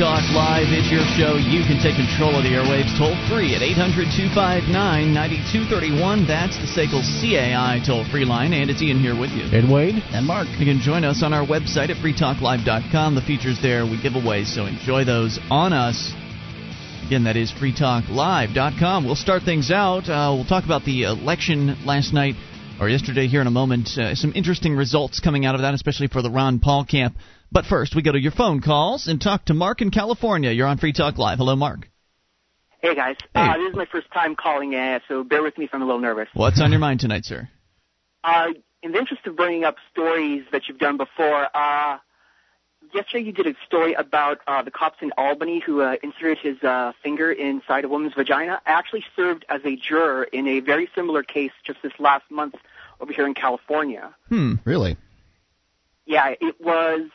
Talk Live. It's your show. You can take control of the airwaves toll-free at 800-259-9231. That's the SACL CAI toll-free line. And it's Ian here with you. And Wade. And Mark. You can join us on our website at freetalklive.com. The features there we give away, so enjoy those on us. Again, that is freetalklive.com. We'll start things out. We'll talk about the election last night or yesterday here in a moment. Some interesting results coming out of that, especially for the Ron Paul camp. But first, we go to your phone calls and talk to Mark in California. You're on Free Talk Live. Hello, Mark. Hey, guys. Hey. This is my first time calling, so bear with me if I'm a little nervous. What's on your mind tonight, sir? In the interest of bringing up stories that you've done before, yesterday you did a story about the cops in Albany who inserted his finger inside a woman's vagina. I actually served as a juror in a very similar case just this last month over here in California. Really? Yeah, it was...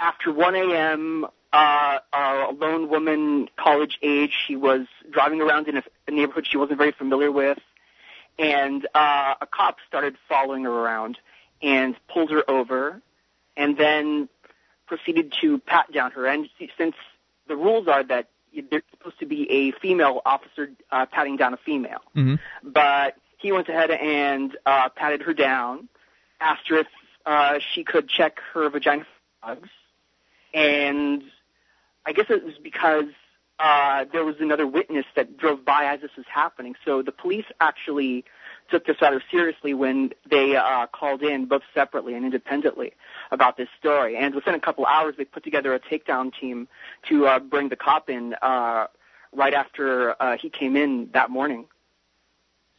After 1 a.m., a lone woman, college age, she was driving around in a neighborhood she wasn't very familiar with, and a cop started following her around and pulled her over and then proceeded to pat down her. And since the rules are that there's supposed to be a female officer patting down a female, but he went ahead and patted her down, asked her if she could check her vagina for drugs. And I guess it was because there was another witness that drove by as this was happening. So the police actually took this rather seriously when they called in, both separately and independently, about this story. And within a couple hours, they put together a takedown team to bring the cop in right after he came in that morning.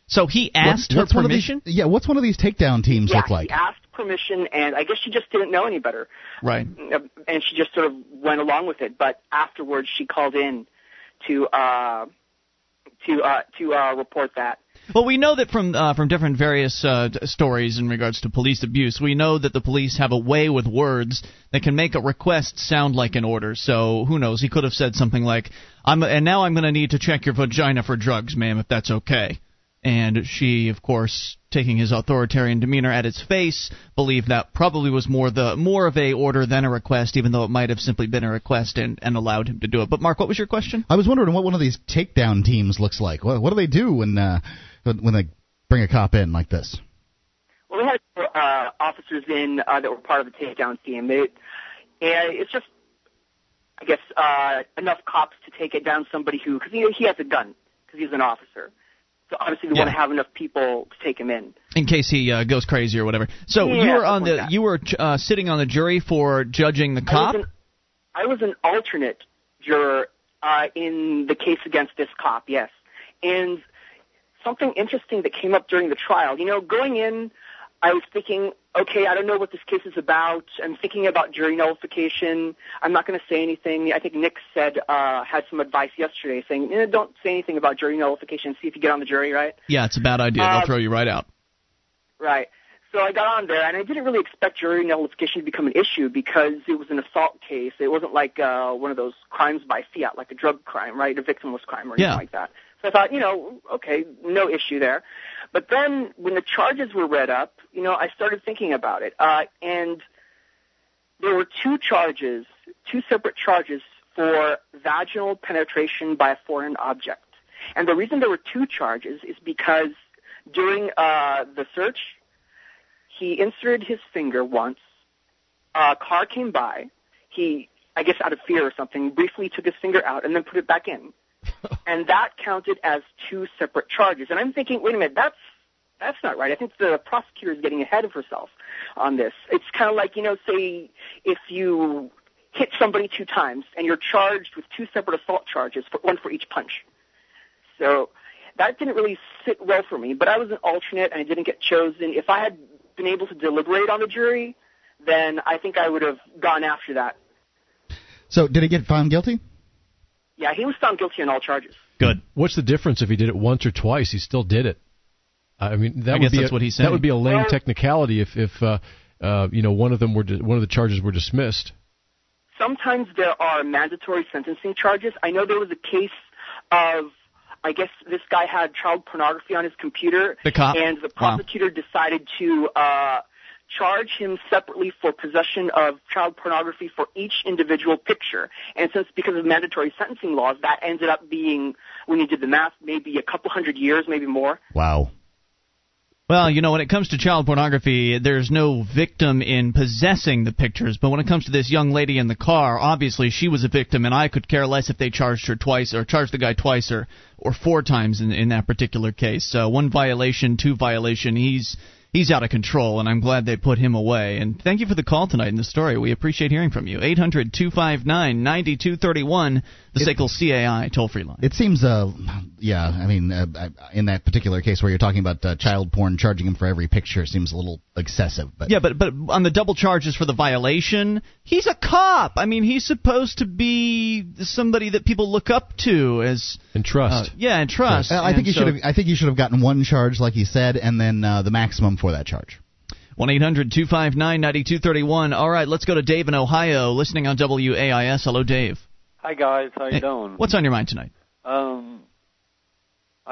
So he asked her permission? What's one of these takedown teams look like? He asked permission, and I guess she just didn't know any better. Right. And she just sort of went along with it. But afterwards, she called in to report that. Well, we know that from different various stories in regards to police abuse, we know that the police have a way with words that can make a request sound like an order. So who knows? He could have said something like, "Now I'm going to need to check your vagina for drugs, ma'am, if that's okay." And she, of course, taking his authoritarian demeanor at its face, believed that probably was more of a order than a request, even though it might have simply been a request and allowed him to do it. But, Mark, what was your question? I was wondering what one of these takedown teams looks like. What do they do when they bring a cop in like this? Well, we had officers in that were part of the takedown team. It's just, I guess, enough cops to take it down somebody who – because he has a gun because he's an officer. So obviously, we want to have enough people to take him in case he goes crazy or whatever. So you were sitting on the jury for judging the cop. I was an alternate juror in the case against this cop. Yes, and something interesting that came up during the trial. You know, going in, I was thinking, okay, I don't know what this case is about. I'm thinking about jury nullification. I'm not going to say anything. I think Nick said had some advice yesterday saying, don't say anything about jury nullification. See if you get on the jury, right? Yeah, it's a bad idea. They'll throw you right out. Right. So I got on there, and I didn't really expect jury nullification to become an issue because it was an assault case. It wasn't like one of those crimes by fiat, like a drug crime, right, a victimless crime or anything like that. I thought, okay, no issue there. But then when the charges were read up, I started thinking about it. And there were two separate charges for vaginal penetration by a foreign object. And the reason there were two charges is because during the search, he inserted his finger once. A car came by. He, I guess out of fear or something, briefly took his finger out and then put it back in. And that counted as two separate charges. And I'm thinking, wait a minute, that's not right. I think the prosecutor is getting ahead of herself on this. It's kind of like, say if you hit somebody two times and you're charged with two separate assault charges, one for each punch. So that didn't really sit well for me, but I was an alternate and I didn't get chosen. If I had been able to deliberate on the jury, then I think I would have gone after that. So did he get found guilty? Yeah, he was found guilty on all charges. Good. What's the difference if he did it once or twice? He still did it. I mean, that would be a lame technicality if one of the charges were dismissed. Sometimes there are mandatory sentencing charges. I know there was a case of, I guess this guy had child pornography on his computer. The cop. And the prosecutor decided to charge him separately for possession of child pornography for each individual picture. And since because of mandatory sentencing laws, that ended up being, when you did the math, maybe a couple hundred years, maybe more. Wow. Well, you know, when it comes to child pornography, there's no victim in possessing the pictures. But when it comes to this young lady in the car, obviously she was a victim, and I could care less if they charged her twice or charged the guy twice or four times in that particular case. So one violation, two violation, he's out of control, and I'm glad they put him away. And thank you for the call tonight and the story. We appreciate hearing from you. 800-259-9231, the SACL CAI toll-free line. It seems, yeah, I mean, in that particular case where you're talking about child porn, charging him for every picture seems a little excessive. But yeah, but on the double charges for the violation, he's a cop. I mean, he's supposed to be somebody that people look up to as and trust. Yeah, and trust. So, I think you should have gotten one charge, like you said, and then the maximum for that charge. 1-800-259-9231. All right, let's go to Dave in Ohio, listening on WAIS. Hello, Dave. Hi, guys. How you doing? What's on your mind tonight? I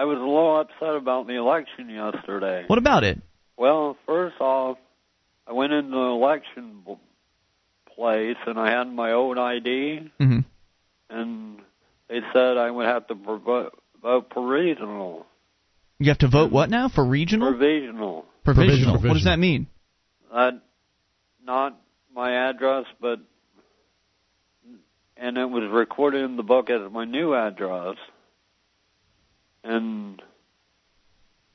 was a little upset about the election yesterday. What about it? Well, first off, I went into the election place, and I had my own ID, mm-hmm. and they said I would have to vote for regional. You have to vote what now? For regional? Provisional. Provisional. What does that mean? Not my address, but and it was recorded in the book as my new address. And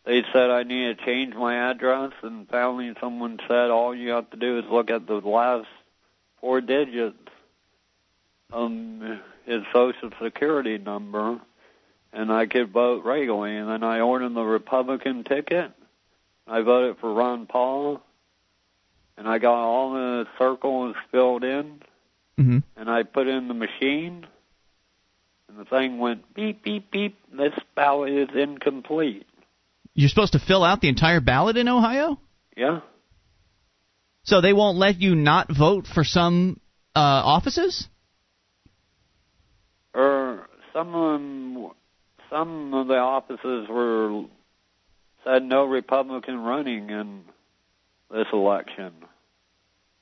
they said I need to change my address, and finally someone said all you have to do is look at the last four digits of his Social Security number, and I could vote regularly. And then I ordered the Republican ticket. I voted for Ron Paul, and I got all the circles filled in, mm-hmm. and I put in the machine, and the thing went beep, beep, beep. This ballot is incomplete. You're supposed to fill out the entire ballot in Ohio? Yeah. So they won't let you not vote for some offices? Some of the offices were... had no Republican running in this election.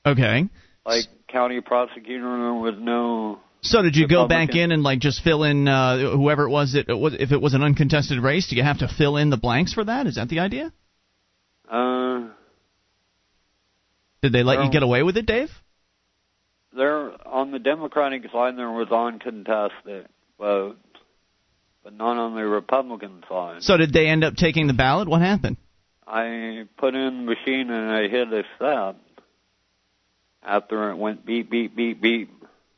Okay. Like county prosecutor was no. So did you Republican. Go back in and like just fill in whoever it was that if it was an uncontested race? Do you have to fill in the blanks for that? Is that the idea? Did they let you get away with it, Dave? There on the Democratic side, there was uncontested votes. But not on the Republican side. So did they end up taking the ballot? What happened? I put in the machine and I hit accept after it went beep, beep, beep, beep.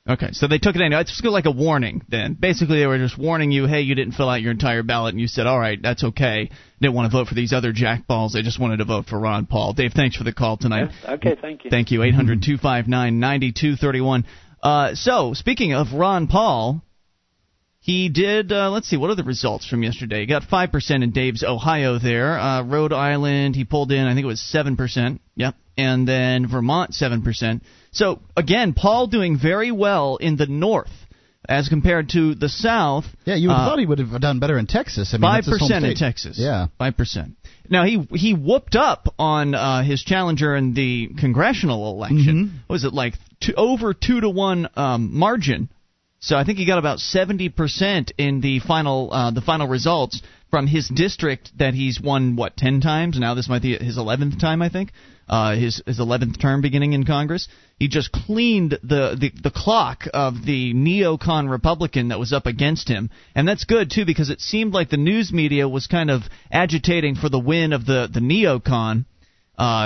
Okay, so they took it in. It's like a warning then. Basically, they were just warning you, hey, you didn't fill out your entire ballot, and you said, all right, that's okay. Didn't want to vote for these other jackballs. They just wanted to vote for Ron Paul. Dave, thanks for the call tonight. Okay, thank you. Thank you, 800-259-9231. So speaking of Ron Paul... He did, let's see, what are the results from yesterday? He got 5% in Dave's Ohio there. Rhode Island, he pulled in, I think it was 7%. Yep. And then Vermont, 7%. So, again, Paul doing very well in the north as compared to the south. Yeah, you would have thought he would have done better in Texas. I mean, 5% that's his home state. In Texas. Yeah. 5%. Now, he whooped up on his challenger in the congressional election. Mm-hmm. What was it, like over 2-to-1 margin? So I think he got about 70% in the final results from his district that he's won, 10 times? Now this might be his 11th time, I think, his 11th term beginning in Congress. He just cleaned the clock of the neocon Republican that was up against him. And that's good, too, because it seemed like the news media was kind of agitating for the win of the neocon.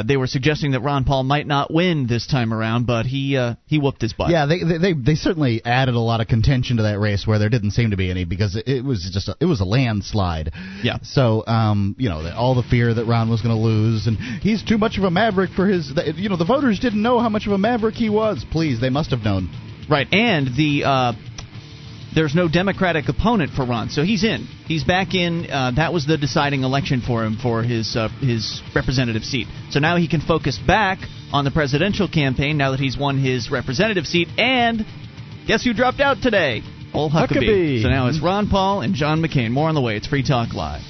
They were suggesting that Ron Paul might not win this time around, but he whooped his butt. Yeah, they certainly added a lot of contention to that race where there didn't seem to be any because it was a landslide. Yeah. So you know all the fear that Ron was going to lose and he's too much of a maverick for his. You know the voters didn't know how much of a maverick he was. Please, they must have known. Right, and there's no Democratic opponent for Ron, so he's in. He's back in. That was the deciding election for him for his representative seat. So now he can focus back on the presidential campaign now that he's won his representative seat. And guess who dropped out today? Old Huckabee. So now it's Ron Paul and John McCain. More on the way. It's Free Talk Live.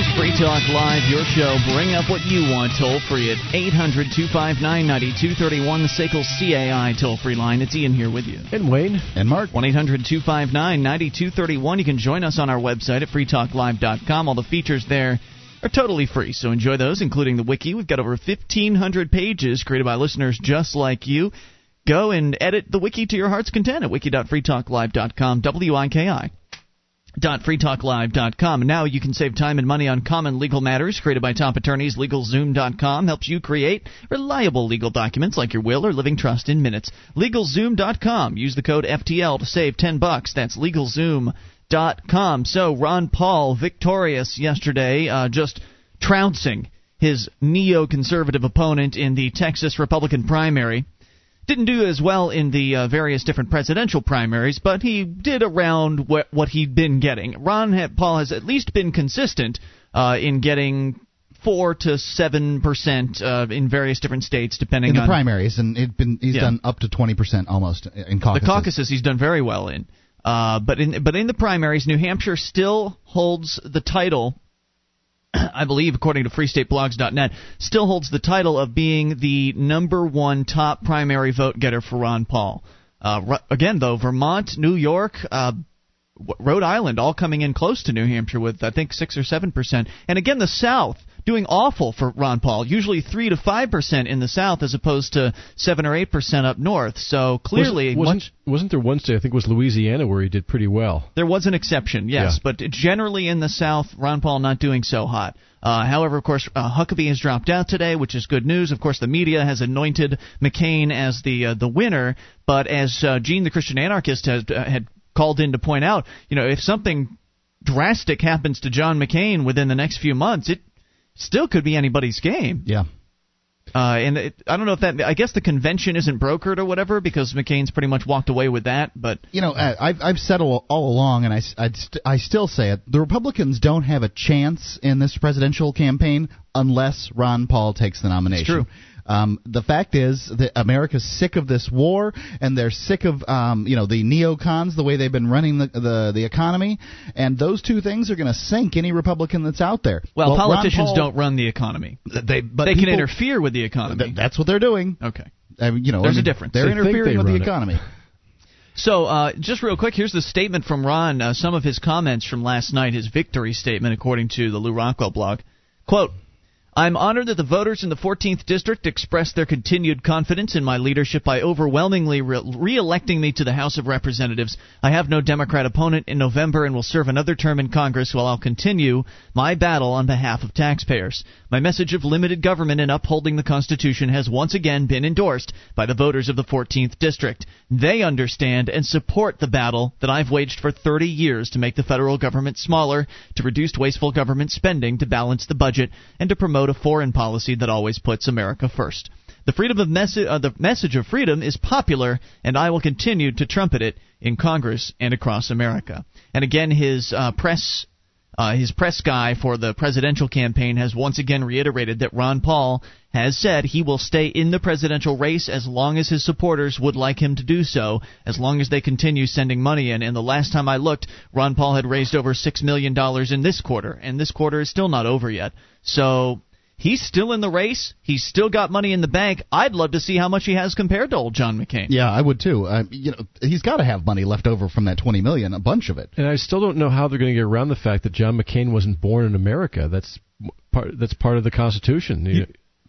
is Free Talk Live, your show. Bring up what you want, toll-free at 800-259-9231, the SACL CAI toll-free line. It's Ian here with you. And Wayne. And Mark. 1-800-259-9231. You can join us on our website at freetalklive.com. All the features there are totally free, so enjoy those, including the wiki. We've got over 1,500 pages created by listeners just like you. Go and edit the wiki to your heart's content at wiki.freetalklive.com, wiki.freetalklive.com. Now you can save time and money on common legal matters created by top attorneys. Legalzoom.com helps you create reliable legal documents like your will or living trust in minutes. Legalzoom.com. Use the code FTL to save $10. That's Legalzoom.com. So Ron Paul, victorious yesterday, just trouncing his neoconservative opponent in the Texas Republican primary. Didn't do as well in the various different presidential primaries, but he did around what he'd been getting. Ron Paul has at least been consistent in getting 4 to 7% in various different states, depending on the primaries, and he's done up to 20% almost in caucuses. The caucuses he's done very well in, but in the primaries, New Hampshire still holds the title. I believe, according to freestateblogs.net, still holds the title of being the number one top primary vote-getter for Ron Paul. Again, though, Vermont, New York, Rhode Island, all coming in close to New Hampshire with, I think, 6 or 7%. And again, the South doing awful for Ron Paul, usually 3 to 5% in the South as opposed to 7 or 8% up north. So clearly... Wasn't there one state, I think it was Louisiana, where he did pretty well? There was an exception, yes. Yeah. But generally in the South, Ron Paul not doing so hot. However, of course, Huckabee has dropped out today, which is good news. Of course, the media has anointed McCain as the winner. But as Gene the Christian Anarchist had called in to point out, you know, if something drastic happens to John McCain within the next few months, it still could be anybody's game. Yeah. I don't know if that. I guess the convention isn't brokered or whatever because McCain's pretty much walked away with that. But you know, I've said all along, and I still say it: the Republicans don't have a chance in this presidential campaign unless Ron Paul takes the nomination. It's true. The fact is that America's sick of this war, and they're sick of the neocons, the way they've been running the economy, and those two things are going to sink any Republican that's out there. Well, politicians don't run the economy; they can interfere with the economy. That's what they're doing. Okay, there's a difference. They're interfering with the economy. So, just real quick, here's the statement from Ron. Some of his comments from last night, his victory statement, according to the Lou Rockwell blog. Quote, "I'm honored that the voters in the 14th District expressed their continued confidence in my leadership by overwhelmingly re-electing me to the House of Representatives. I have no Democrat opponent in November and will serve another term in Congress while I'll continue my battle on behalf of taxpayers. My message of limited government and upholding the Constitution has once again been endorsed by the voters of the 14th District. They understand and support the battle that I've waged for 30 years to make the federal government smaller, to reduce wasteful government spending, to balance the budget, and to promote a foreign policy that always puts America first. The freedom of the message of freedom is popular, and I will continue to trumpet it in Congress and across America." And again, his press guy for the presidential campaign has once again reiterated that Ron Paul has said he will stay in the presidential race as long as his supporters would like him to do so, as long as they continue sending money in. And the last time I looked, Ron Paul had raised over $6 million in this quarter, and this quarter is still not over yet. So he's still in the race. He's still got money in the bank. I'd love to see how much he has compared to old John McCain. Yeah, I would too. He's got to have money left over from that $20 million, a bunch of it. And I still don't know how they're going to get around the fact that John McCain wasn't born in America. That's part of the Constitution.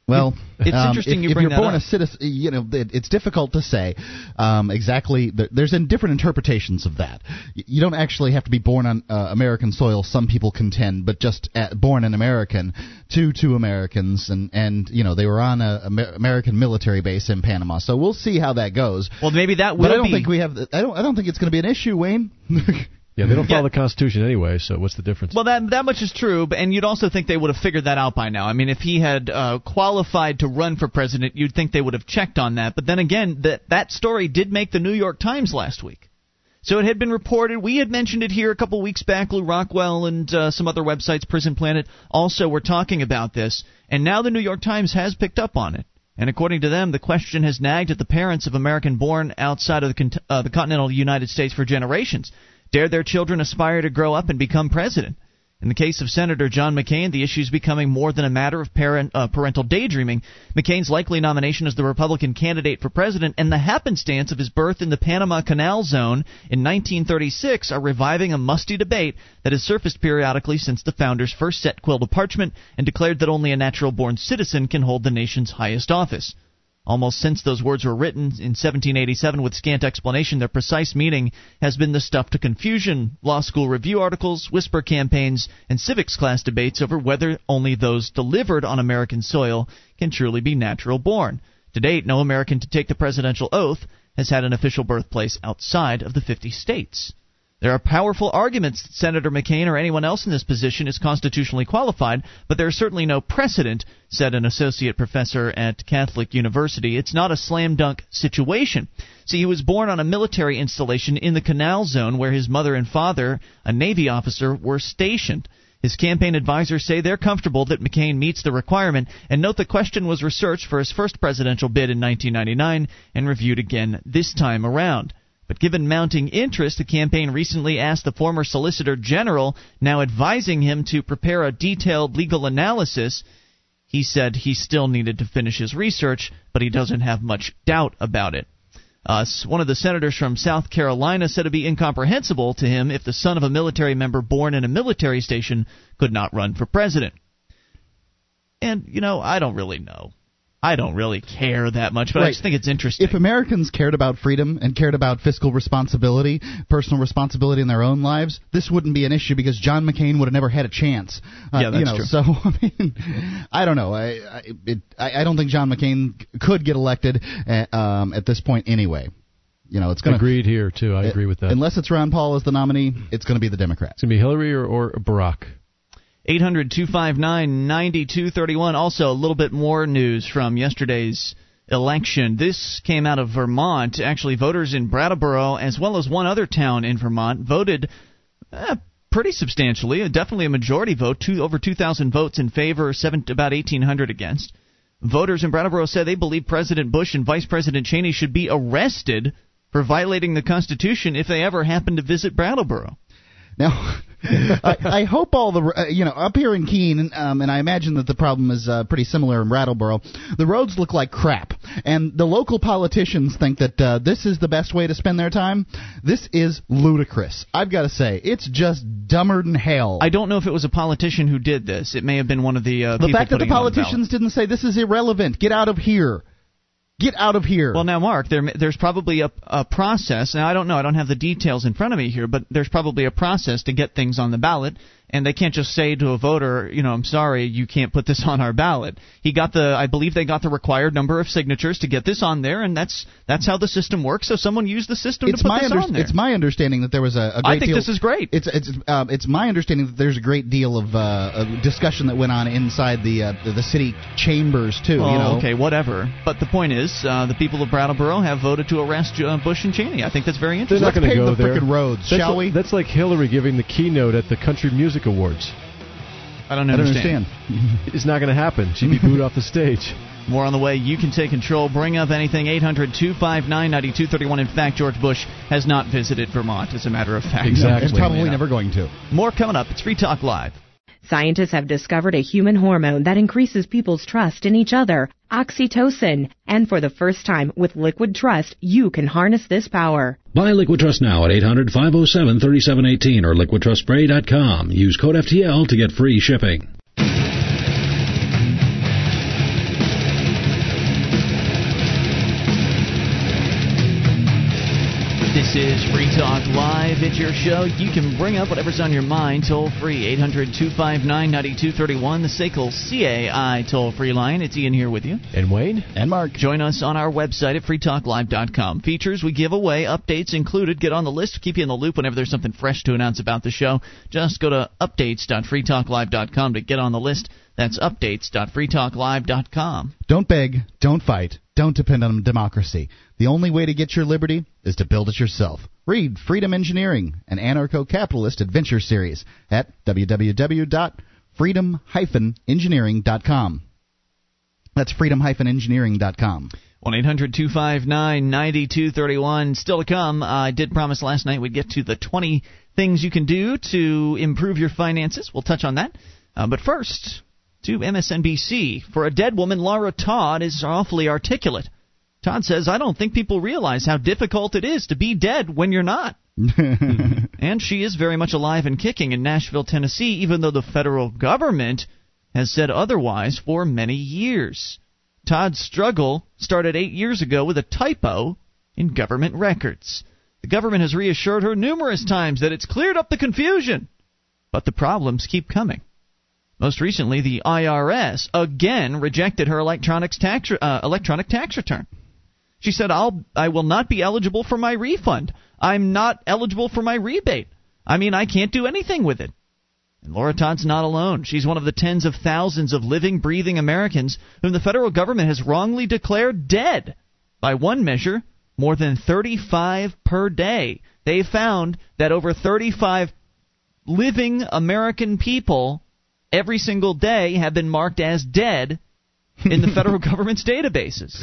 Well, it's interesting if you're born a citizen, it's difficult to say exactly. There's different interpretations of that. You don't actually have to be born on American soil, some people contend, but just born an American to Americans, and they were on an American military base in Panama. So we'll see how that goes. Well, maybe that will. But I don't think we have. I don't think it's going to be an issue, Wayne. Yeah, they don't follow the Constitution anyway, so what's the difference? Well, that much is true, and you'd also think they would have figured that out by now. I mean, if he had qualified to run for president, you'd think they would have checked on that. But then again, that story did make the New York Times last week. So it had been reported. We had mentioned it here a couple weeks back. Lou Rockwell and some other websites, Prison Planet, also were talking about this. And now the New York Times has picked up on it. And according to them, the question has nagged at the parents of American born outside of the continental United States for generations. Dare their children aspire to grow up and become president? In the case of Senator John McCain, the issue is becoming more than a matter of parental daydreaming. McCain's likely nomination as the Republican candidate for president and the happenstance of his birth in the Panama Canal Zone in 1936 are reviving a musty debate that has surfaced periodically since the founders first set quill to parchment and declared that only a natural-born citizen can hold the nation's highest office. Almost since those words were written in 1787 with scant explanation, their precise meaning has been the stuff to confusion, law school review articles, whisper campaigns, and civics class debates over whether only those delivered on American soil can truly be natural born. To date, no American to take the presidential oath has had an official birthplace outside of the 50 states. There are powerful arguments that Senator McCain or anyone else in this position is constitutionally qualified, but there is certainly no precedent, said an associate professor at Catholic University. It's not a slam dunk situation. See, he was born on a military installation in the Canal Zone where his mother and father, a Navy officer, were stationed. His campaign advisors say they're comfortable that McCain meets the requirement, and note the question was researched for his first presidential bid in 1999 and reviewed again this time around. But given mounting interest, the campaign recently asked the former Solicitor General, now advising him, to prepare a detailed legal analysis. He said he still needed to finish his research, but he doesn't have much doubt about it. One of the senators from South Carolina said it would be incomprehensible to him if the son of a military member born in a military station could not run for president. And, you know, I don't really know. I don't really care that much, but right. I just think it's interesting. If Americans cared about freedom and cared about fiscal responsibility, personal responsibility in their own lives, this wouldn't be an issue because John McCain would have never had a chance. That's true. So, I mean, I don't know. I don't think John McCain could get elected at this point anyway. You know, it's going agreed here too. I agree with that. Unless it's Ron Paul as the nominee, it's going to be the Democrat. It's going to be Hillary or Barack. 800-259-9231. Also, a little bit more news from yesterday's election. This came out of Vermont. Actually, voters in Brattleboro, as well as one other town in Vermont, voted pretty substantially, definitely a majority vote, over 2,000 votes in favor, about 1,800 against. Voters in Brattleboro said they believe President Bush and Vice President Cheney should be arrested for violating the Constitution if they ever happen to visit Brattleboro. Now... I hope all the up here in Keene, and I imagine that the problem is pretty similar in Brattleboro. The roads look like crap, and the local politicians think that this is the best way to spend their time. This is ludicrous. I've got to say, it's just dumber than hell. I don't know if it was a politician who did this. It may have been one of the people. The fact that the politicians didn't say this is irrelevant. Get out of here. Get out of here. Well, now, Mark, there's probably a process. Now, I don't know. I don't have the details in front of me here, but there's probably a process to get things on the ballot, and they can't just say to a voter, I'm sorry, you can't put this on our ballot. I believe they got the required number of signatures to get this on there, and that's how the system works. So someone used the system to put this on there. It's my understanding that there was a great deal. I think this is great. It's my understanding that there's a great deal of discussion that went on inside the city chambers too. Oh, okay, whatever. But the point is, the people of Brattleboro have voted to arrest Bush and Cheney. I think that's very interesting. They're not going to go there. Let's pave the frickin' roads, shall we? That's like Hillary giving the keynote at the Country Music Awards. I don't understand. It's not going to happen. She'd be booed off the stage. More on the way. You can take control. Bring up anything. 800-259-9231. In fact, George Bush has not visited Vermont, as a matter of fact. Exactly. He's probably never going to. More coming up. It's Free Talk Live. Scientists have discovered a human hormone that increases people's trust in each other, oxytocin. And for the first time, with Liquid Trust, you can harness this power. Buy Liquid Trust now at 800-507-3718 or liquidtrustspray.com. Use code FTL to get free shipping. This is Free Talk Live. It's your show. You can bring up whatever's on your mind toll-free, 800-259-9231, the SACL CAI toll-free line. It's Ian here with you. And Wayne. And Mark. Join us on our website at freetalklive.com. Features we give away, updates included. Get on the list. Keep you in the loop whenever there's something fresh to announce about the show. Just go to updates.freetalklive.com to get on the list. That's updates.freetalklive.com. Don't beg. Don't fight. Don't depend on democracy. The only way to get your liberty is to build it yourself. Read Freedom Engineering, an anarcho-capitalist adventure series at www.freedom-engineering.com. That's freedom-engineering.com. 1-800-259-9231. Still to come, I did promise last night we'd get to the 20 things you can do to improve your finances. We'll touch on that. But first, to MSNBC. For a dead woman, Laura Todd is awfully articulate. Todd says, I don't think people realize how difficult it is to be dead when you're not. And she is very much alive and kicking in Nashville, Tennessee, even though the federal government has said otherwise for many years. Todd's struggle started 8 years ago with a typo in government records. The government has reassured her numerous times that it's cleared up the confusion, but the problems keep coming. Most recently, the IRS again rejected her electronic tax return. She said, I will not be eligible for my refund. I'm not eligible for my rebate. I mean, I can't do anything with it. And Laura Todd's not alone. She's one of the tens of thousands of living, breathing Americans whom the federal government has wrongly declared dead. By one measure, more than 35 per day. They found that over 35 living American people every single day have been marked as dead in the federal government's databases.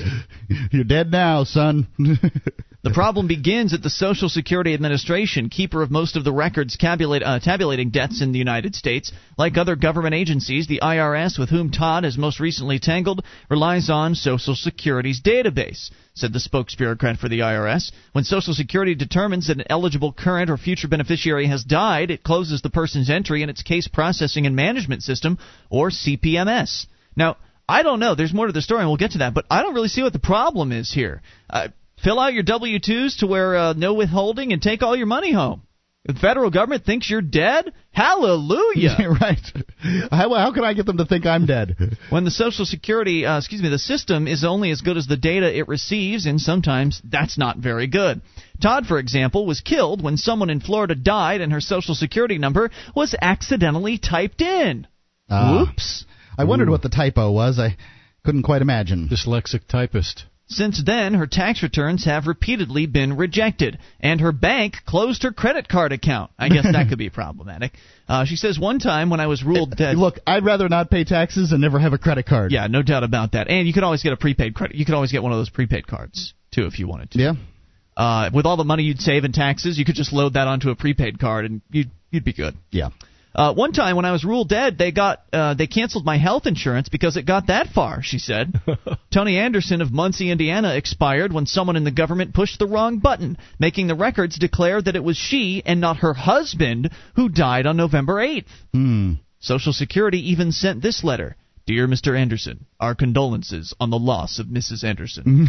You're dead now, son. The problem begins at the Social Security Administration, keeper of most of the records tabulating deaths in the United States. Like other government agencies, the IRS, with whom Todd has most recently tangled, relies on Social Security's database, said the spokesbureaucrat for the IRS. When Social Security determines that an eligible current or future beneficiary has died, it closes the person's entry in its Case Processing and Management System, or CPMS. Now, I don't know. There's more to the story, and we'll get to that, but I don't really see what the problem is here. Fill out your W-2s to where no withholding and take all your money home. The federal government thinks you're dead? Hallelujah! Yeah, right. How can I get them to think I'm dead? When the Social Security, the system is only as good as the data it receives, and sometimes that's not very good. Todd, for example, was killed when someone in Florida died and her Social Security number was accidentally typed in. Oops. I wondered what the typo was. I couldn't quite imagine. Dyslexic typist. Since then, her tax returns have repeatedly been rejected, and her bank closed her credit card account. I guess that could be problematic. She says, one time when I was ruled dead... Look, I'd rather not pay taxes and never have a credit card. Yeah, no doubt about that. And you can always get a prepaid credit. You can always get one of those prepaid cards, too, if you wanted to. Yeah. With all the money you'd save in taxes, you could just load that onto a prepaid card, and you'd be good. Yeah. One time when I was ruled dead, they canceled my health insurance because it got that far, she said. Tony Anderson of Muncie, Indiana, expired when someone in the government pushed the wrong button, making the records declare that it was she and not her husband who died on November 8th. Social Security even sent this letter. Dear Mr. Anderson, our condolences on the loss of Mrs. Anderson.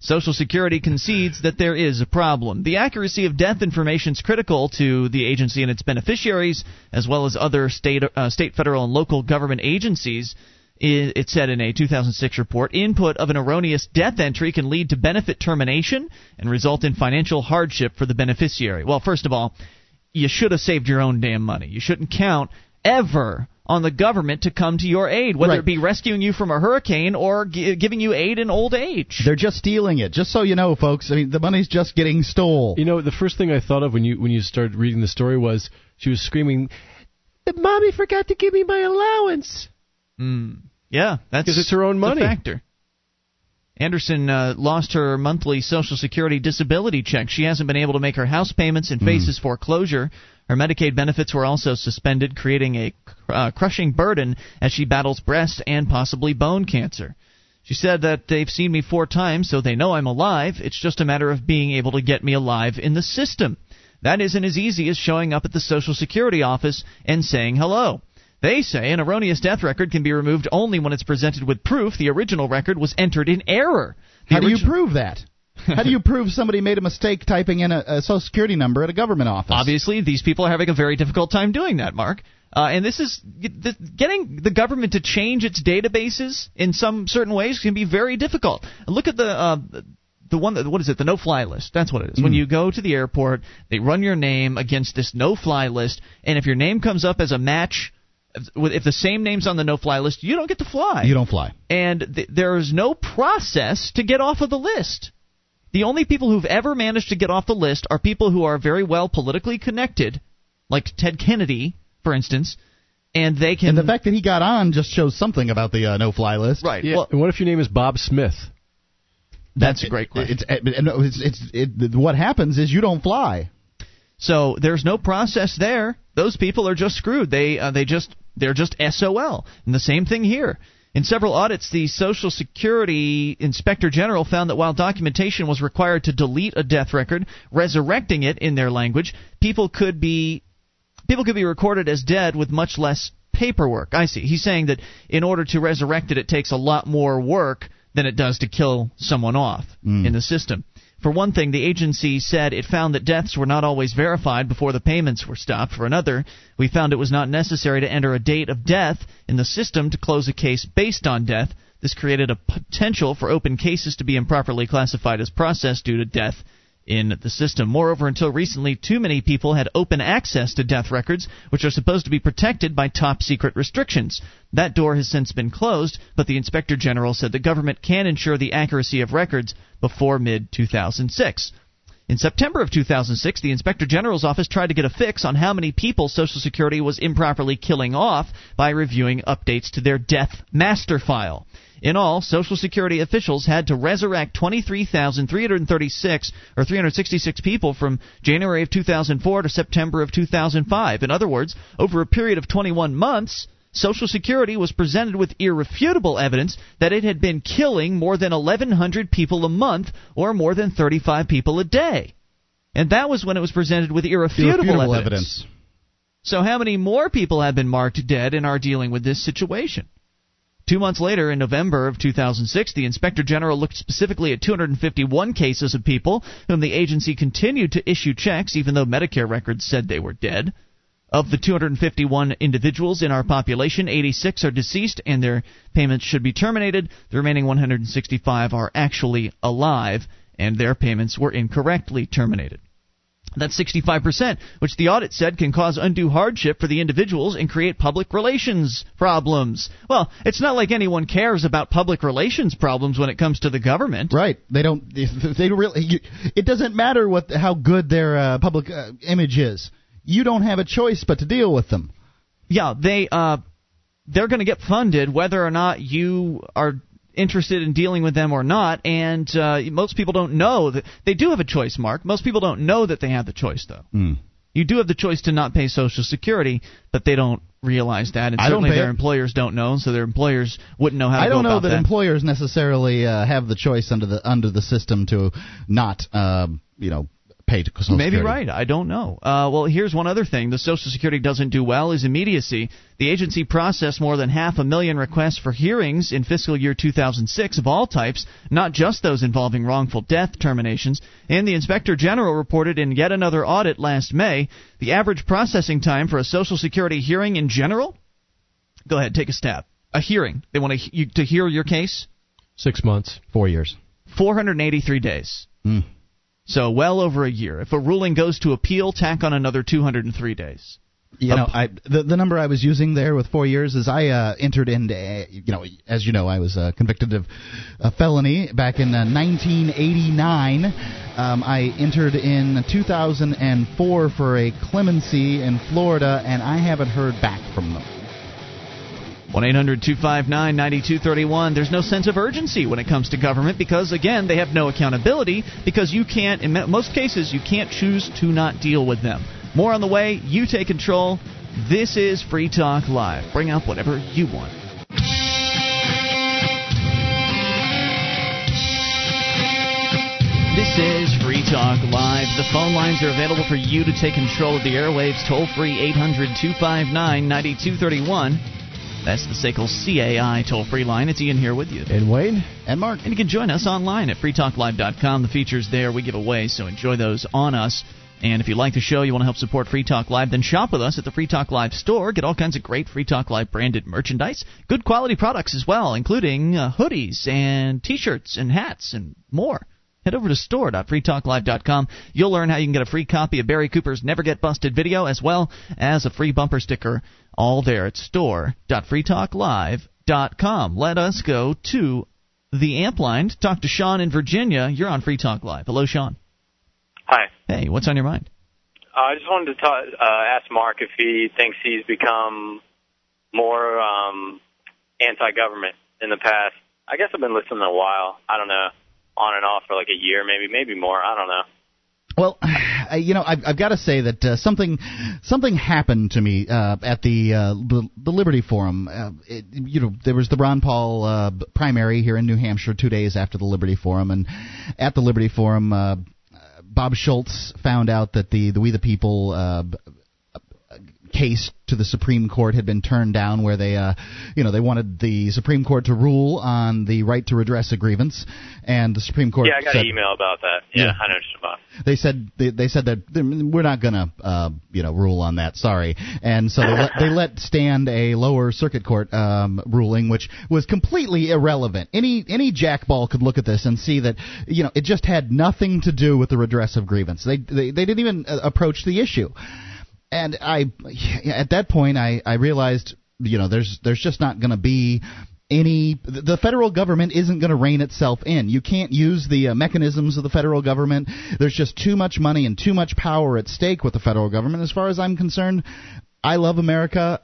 Social Security concedes that there is a problem. The accuracy of death information is critical to the agency and its beneficiaries, as well as other state, federal, and local government agencies. It said in a 2006 report, input of an erroneous death entry can lead to benefit termination and result in financial hardship for the beneficiary. Well, first of all, you should have saved your own damn money. You shouldn't count ever on the government to come to your aid, whether it be rescuing you from a hurricane or giving you aid in old age. They're just stealing it. Just so you know, folks, I mean, the money's just getting stole. You know, the first thing I thought of when you started reading the story was she was screaming, Mommy forgot to give me my allowance. Yeah, that's because it's her own money. Factor. Anderson lost her monthly Social Security disability check. She hasn't been able to make her house payments and faces foreclosure. Her Medicaid benefits were also suspended, creating a crushing burden as she battles breast and possibly bone cancer. She said that they've seen me 4 times, so they know I'm alive. It's just a matter of being able to get me alive in the system. That isn't as easy as showing up at the Social Security office and saying hello. They say an erroneous death record can be removed only when it's presented with proof the original record was entered in error. How do you prove that? How do you prove somebody made a mistake typing in a Social Security number at a government office? Obviously, these people are having a very difficult time doing that, Mark. And this is getting the government to change its databases in some certain ways can be very difficult. Look at the one that, what is it? The no-fly list. That's what it is. When you go to the airport, they run your name against this no-fly list, and if your name comes up as a match. If the same name's on the no-fly list, you don't get to fly. You don't fly. And there is no process to get off of the list. The only people who've ever managed to get off the list are people who are very well politically connected, like Ted Kennedy, for instance, and they can... And the fact that he got on just shows something about the no-fly list. Right. Yeah. Well, and what if your name is Bob Smith? That's a great question. What happens is you don't fly. So there's no process there. Those people are just screwed. They're just SOL. And the same thing here. In several audits, the Social Security Inspector General found that while documentation was required to delete a death record, resurrecting it, in their language, people could be recorded as dead with much less paperwork. I see. He's saying that in order to resurrect it, it takes a lot more work than it does to kill someone off in the system. For one thing, the agency said it found that deaths were not always verified before the payments were stopped. For another, we found it was not necessary to enter a date of death in the system to close a case based on death. This created a potential for open cases to be improperly classified as processed due to death in the system. Moreover, until recently, too many people had open access to death records, which are supposed to be protected by top-secret restrictions. That door has since been closed, but the Inspector General said the government can ensure the accuracy of records before mid-2006. In September of 2006, the Inspector General's office tried to get a fix on how many people Social Security was improperly killing off by reviewing updates to their death master file. In all, Social Security officials had to resurrect 23,336 or 366 people from January of 2004 to September of 2005. In other words, over a period of 21 months, Social Security was presented with irrefutable evidence that it had been killing more than 1,100 people a month or more than 35 people a day. And that was when it was presented with irrefutable evidence. So how many more people have been marked dead and are dealing with this situation? 2 months later, in November of 2006, the Inspector General looked specifically at 251 cases of people whom the agency continued to issue checks, even though Medicare records said they were dead. Of the 251 individuals in our population, 86 are deceased and their payments should be terminated. The remaining 165 are actually alive and their payments were incorrectly terminated. That's 65%, which the audit said can cause undue hardship for the individuals and create public relations problems. Well, it's not like anyone cares about public relations problems when it comes to the government. Right. They don't. They really. It doesn't matter how good their public image is. You don't have a choice but to deal with them. Yeah, they're going to get funded whether or not you are interested in dealing with them or not, and most people don't know that they do have a choice, Mark. Most people don't know that they have the choice, though. You do have the choice to not pay Social Security, but they don't realize that, and certainly their employers don't know, so their employers wouldn't know how to go about that. I don't know that employers necessarily have the choice under the system to not, pay to Social Security. Maybe right. I don't know. Well, here's one other thing. The Social Security doesn't do well is immediacy. The agency processed more than 500,000 requests for hearings in fiscal year 2006 of all types, not just those involving wrongful death terminations. And the Inspector General reported in yet another audit last May, the average processing time for a Social Security hearing in general? Go ahead, take a stab. A hearing. They want to hear your case? 6 months, 4 years. 483 days. So well over a year. If a ruling goes to appeal, tack on another 203 days. The number I was using there with 4 years is I entered into, as you know, I was convicted of a felony back in 1989. I entered in 2004 for a clemency in Florida, and I haven't heard back from them. 1-800-259-9231. There's no sense of urgency when it comes to government because, again, they have no accountability because you can't, in most cases, you can't choose to not deal with them. More on the way. You take control. This is Free Talk Live. Bring up whatever you want. This is Free Talk Live. The phone lines are available for you to take control of the airwaves. Toll-free 800-259-9231. That's the SACL CAI toll-free line. It's Ian here with you. And Wayne. And Mark. And you can join us online at freetalklive.com. The features there we give away, so enjoy those on us. And if you like the show, you want to help support Free Talk Live, then shop with us at the Free Talk Live store. Get all kinds of great Free Talk Live branded merchandise. Good quality products as well, including hoodies and T-shirts and hats and more. Head over to store.freetalklive.com. You'll learn how you can get a free copy of Barry Cooper's Never Get Busted video as well as a free bumper sticker, all there at store.freetalklive.com. Let us go to the amp line to talk to Sean in Virginia. You're on Free Talk Live. Hello, Sean. Hi. Hey, what's on your mind? I just wanted to ask Mark if he thinks he's become more anti-government in the past. I guess I've been listening a while. I don't know. on and off for like a year, maybe more. I don't know. Well, you know, I've got to say that something happened to me at the Liberty Forum. You know, there was the Ron Paul primary here in New Hampshire 2 days after the Liberty Forum, and at the Liberty Forum, Bob Schultz found out that the We the People case to the Supreme Court had been turned down, where they you know, they wanted the Supreme Court to rule on the right to redress a grievance, and the Supreme Court said... Yeah, I got an email about that. Yeah, I know just about it. They said that we're not going to you know, rule on that, sorry. And so they let stand a lower circuit court ruling, which was completely irrelevant. Any jackball could look at this and see that, you know, it just had nothing to do with the redress of grievance. They didn't even approach the issue. And at that point, I realized, you know, there's just not going to be any – the federal government isn't going to rein itself in. You can't use the mechanisms of the federal government. There's just too much money and too much power at stake with the federal government. As far as I'm concerned, I love America.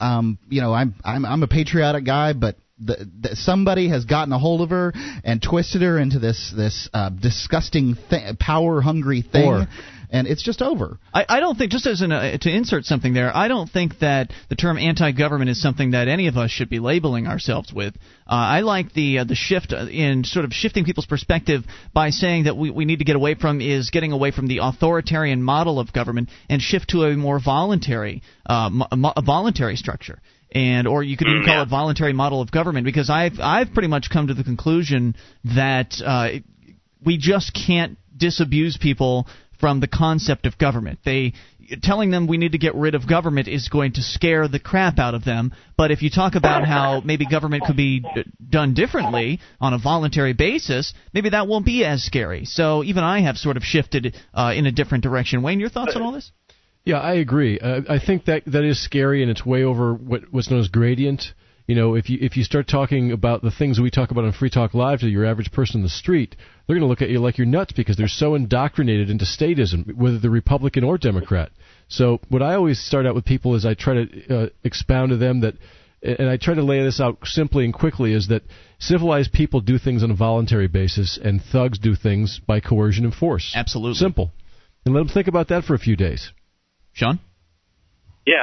You know, I'm a patriotic guy, but somebody has gotten a hold of her and twisted her into this disgusting power-hungry thing. And it's just over. I don't think, just as to insert something there, I don't think that the term anti-government is something that any of us should be labeling ourselves with. I like the shift in sort of shifting people's perspective by saying that we need to get away from is getting away from the authoritarian model of government and shift to a more voluntary voluntary structure. And or you could even call it voluntary model of government, because I've pretty much come to the conclusion that we just can't disabuse people from the concept of government. Telling them we need to get rid of government is going to scare the crap out of them. But if you talk about how maybe government could be done differently on a voluntary basis, maybe that won't be as scary. So even I have sort of shifted in a different direction. Wayne, your thoughts on all this? Yeah, I agree. I think that is scary, and it's way over what's known as gradient. You know, if you start talking about the things we talk about on Free Talk Live to your average person in the street, they're going to look at you like you're nuts, because they're so indoctrinated into statism, whether they're Republican or Democrat. So what I always start out with people is I try to expound to them that, and I try to lay this out simply and quickly, is that civilized people do things on a voluntary basis, and thugs do things by coercion and force. Absolutely. Simple. And let them think about that for a few days. Sean? Yeah,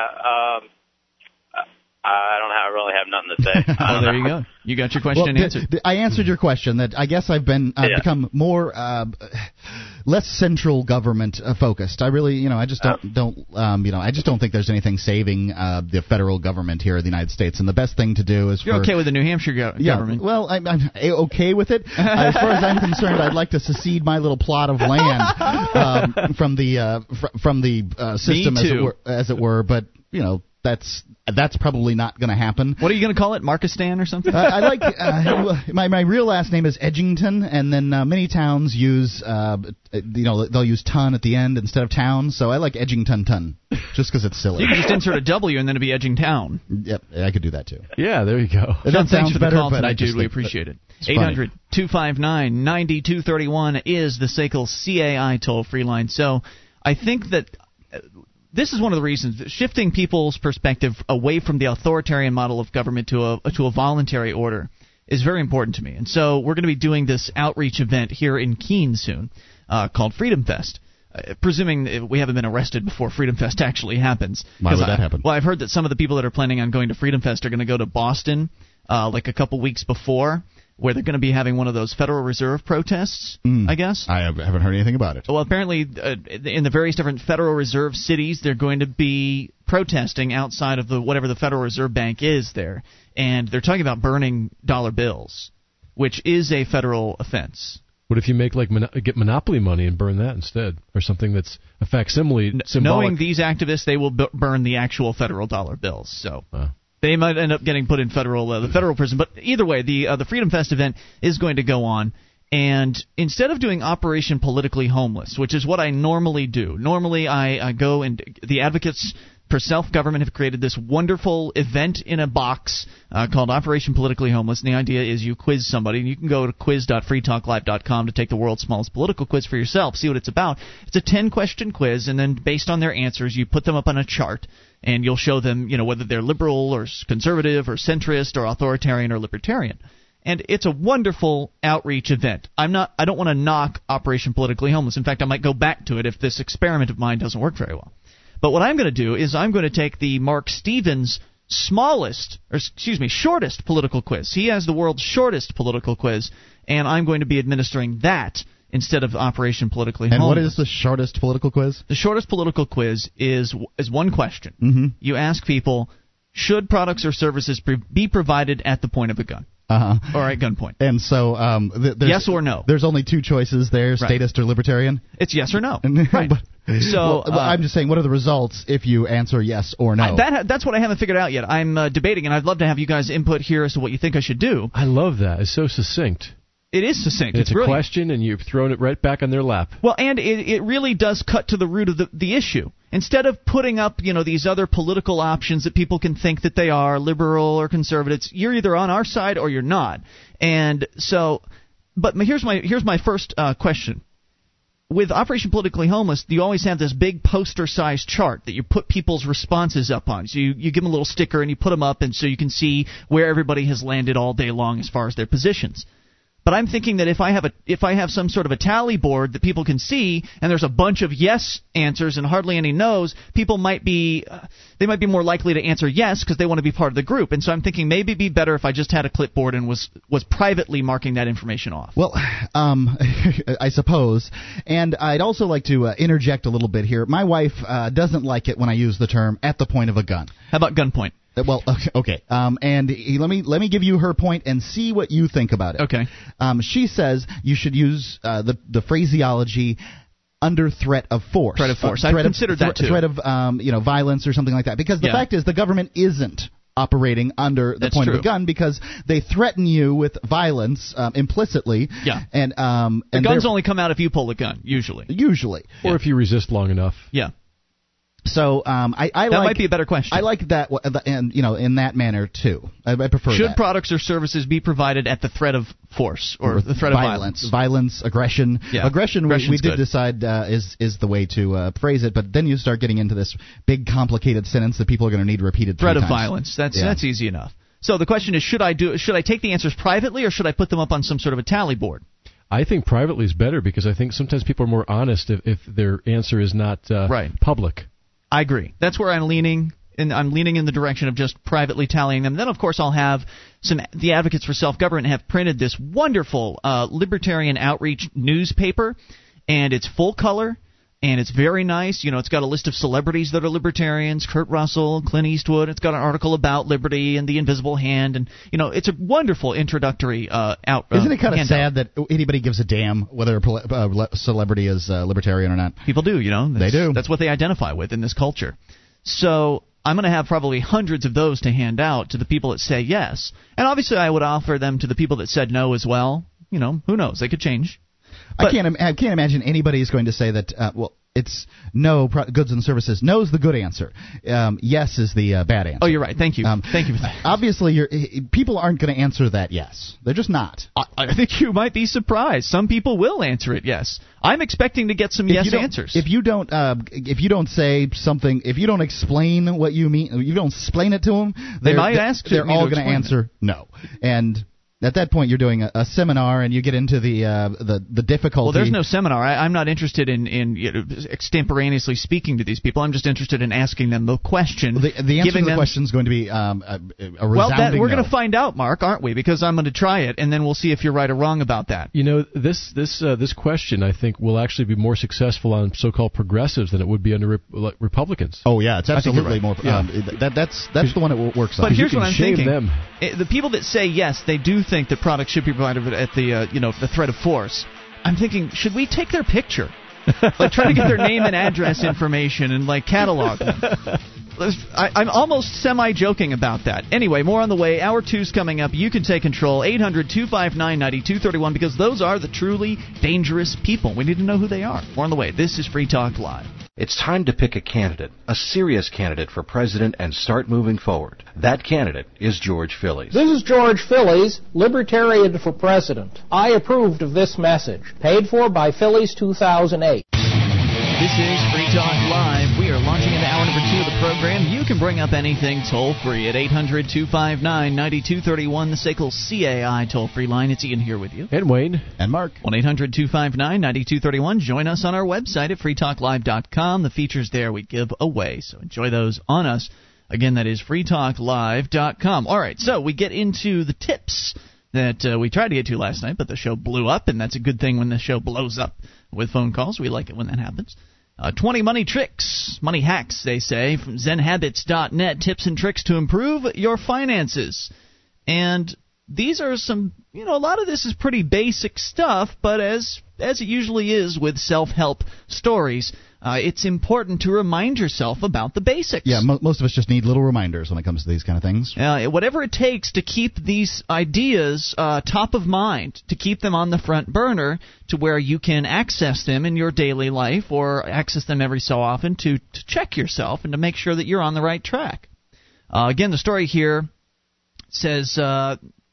I really have nothing to say. Well, there you go. You got your question answered. I answered your question. That I guess I've been become more less central government focused. I really, you know, I just don't you know, I just don't think there's anything saving the federal government here in the United States. And the best thing to do is you're okay with the New Hampshire government. Well, I'm okay with it. As far as I'm concerned, I'd like to secede my little plot of land from the system as it were. But you know. That's probably not going to happen. What are you going to call it, Markistan or something? I like my real last name is Edgington, and then many towns use you know, they'll use ton at the end instead of town, so I like Edgington ton just because it's silly. You can just insert a W and then it'd be Edgingtown. Yep, I could do that too. Yeah, there you go. Sean, thanks for the call tonight, dude. We appreciate it. 800-259-9231 is the SACL CAI toll-free line. So I think that... this is one of the reasons, shifting people's perspective away from the authoritarian model of government to a voluntary order is very important to me. And so we're going to be doing this outreach event here in Keene soon called Freedom Fest, presuming we haven't been arrested before Freedom Fest actually happens. Why would that happen? Well, I've heard that some of the people that are planning on going to Freedom Fest are going to go to Boston like a couple weeks before, where they're going to be having one of those Federal Reserve protests, I guess. I haven't heard anything about it. Well, apparently in the various different Federal Reserve cities, they're going to be protesting outside of whatever the Federal Reserve Bank is there. And they're talking about burning dollar bills, which is a federal offense. What if you make get Monopoly money and burn that instead, or something that's a facsimile, symbolic? Knowing these activists, they will burn the actual federal dollar bills, so... They might end up getting put in the federal prison. But either way, the Freedom Fest event is going to go on. And instead of doing Operation Politically Homeless, which is what I normally do, I go and the advocates for self-government have created this wonderful event in a box called Operation Politically Homeless. And the idea is you quiz somebody, and you can go to quiz.freetalklive.com to take the world's smallest political quiz for yourself, see what it's about. It's a 10-question quiz, and then based on their answers, you put them up on a chart, and you'll show them, you know, whether they're liberal or conservative or centrist or authoritarian or libertarian. and it's a wonderful outreach event. I don't want to knock Operation Politically Homeless. In fact, I might go back to it if this experiment of mine doesn't work very well. But what I'm going to do is I'm going to take the Mark Stevens shortest political quiz. He has the world's shortest political quiz, and I'm going to be administering that instead of Operation Politically Homeless. And what is the shortest political quiz? The shortest political quiz is one question. Mm-hmm. You ask people, should products or services be provided at the point of a gun? Uh-huh. Or at gunpoint. And so yes or no. There's only two choices there, statist or libertarian. It's yes or no. Right. So I'm just saying, what are the results if you answer yes or no? That's what I haven't figured out yet. I'm debating, and I'd love to have you guys input here as to what you think I should do. I love that. It's so succinct. It is succinct. It's a brilliant question, and you've thrown it right back on their lap. Well, and it really does cut to the root of the issue. Instead of putting up, these other political options that people can think that they are, liberal or conservatives, you're either on our side or you're not. And so, but here's my first question. With Operation Politically Homeless, you always have this big poster-sized chart that you put people's responses up on. So you give them a little sticker and you put them up, and so you can see where everybody has landed all day long as far as their positions. But I'm thinking that if I have some sort of a tally board that people can see, and there's a bunch of yes answers and hardly any no's, people might be more likely to answer yes because they want to be part of the group. And so I'm thinking maybe it'd be better if I just had a clipboard and was privately marking that information off. Well, I suppose. And I'd also like to interject a little bit here. My wife doesn't like it when I use the term at the point of a gun. How about gunpoint? Well, okay. And let me give you her point and see what you think about it. Okay. She says you should use the phraseology under threat of force. Threat of force. I've considered that too. Threat of violence or something like that. Because the fact is the government isn't operating under the point of a gun because they threaten you with violence implicitly. Yeah. And the guns only come out if you pull the gun, usually. Or if you resist long enough. Yeah. So I that might be a better question. I like that, and in that manner too. I prefer. Should products or services be provided at the threat of force or the threat of violence? Violence, aggression. Yeah. Aggression. We did decide is the way to phrase it, but then you start getting into this big, complicated sentence that people are going to need repeated. Threat of violence. That's easy enough. So the question is, should I take the answers privately, or should I put them up on some sort of a tally board? I think privately is better because I think sometimes people are more honest if their answer is not public. I agree. That's where I'm leaning, and I'm leaning in the direction of just privately tallying them. Then, of course, I'll have the Advocates for Self-Government have printed this wonderful libertarian outreach newspaper, and it's full color, and it's very nice. It's got a list of celebrities that are libertarians, Kurt Russell, Clint Eastwood. It's got an article about liberty and the invisible hand, and it's a wonderful introductory outreach. Isn't it kind of sad that anybody gives a damn whether a celebrity is libertarian or not? People do, They do. That's what they identify with in this culture. So I'm going to have probably hundreds of those to hand out to the people that say yes. And obviously I would offer them to the people that said no as well. Who knows? They could change. But I can't imagine anybody is going to say that, it's no, goods and services. No is the good answer. Yes is the bad answer. Oh, you're right. Thank you. Thank you for that. Obviously, people aren't going to answer that yes. They're just not. I think you might be surprised. Some people will answer it yes. I'm expecting to get some yes answers. If you don't say something, if you don't explain what you mean, you don't explain it to them, they might ask. They're all going to answer no. And at that point, you're doing a seminar, and you get into the difficulty. Well, there's no seminar. I'm not interested in extemporaneously speaking to these people. I'm just interested in asking them the question. The answer to the question is going to be a resounding we're going to find out, Mark, aren't we? Because I'm going to try it, and then we'll see if you're right or wrong about that. This question, I think, will actually be more successful on so-called progressives than it would be under Republicans. Oh, yeah. It's absolutely more. Yeah. That's the one that works on. But here's what I'm thinking. The people that say yes, they do think that products should be provided at the threat of force. I'm thinking, should we take their picture? Try to get their name and address information and catalog them. I'm almost semi-joking about that. Anyway, more on the way. Hour 2's coming up. You can take control. 800-259-9231, because those are the truly dangerous people. We need to know who they are. More on the way. This is Free Talk Live. It's time to pick a candidate, a serious candidate for president, and start moving forward. That candidate is George Phillies. This is George Phillies, Libertarian for President. I approved of this message, paid for by Phillies 2008. This is Free Talk Live. We are launching into hour number 2. of the program, you can bring up anything toll-free at 800-259-9231, the SACL CAI toll-free line. It's Ian here with you. And Wade. And Mark. 1-800-259-9231. Join us on our website at freetalklive.com. The features there we give away, so enjoy those on us. Again, that is freetalklive.com. All right, so we get into the tips that we tried to get to last night, but the show blew up, and that's a good thing when the show blows up with phone calls. We like it when that happens. 20 money tricks, money hacks, they say, from zenhabits.net, tips and tricks to improve your finances. And these are some, you know, a lot of this is pretty basic stuff, but as it usually is with self-help stories, it's important to remind yourself about the basics. Yeah, most of us just need little reminders when it comes to these kind of things. Whatever it takes to keep these ideas top of mind, to keep them on the front burner to where you can access them in your daily life or access them every so often to check yourself and to make sure that you're on the right track. Again, the story here says,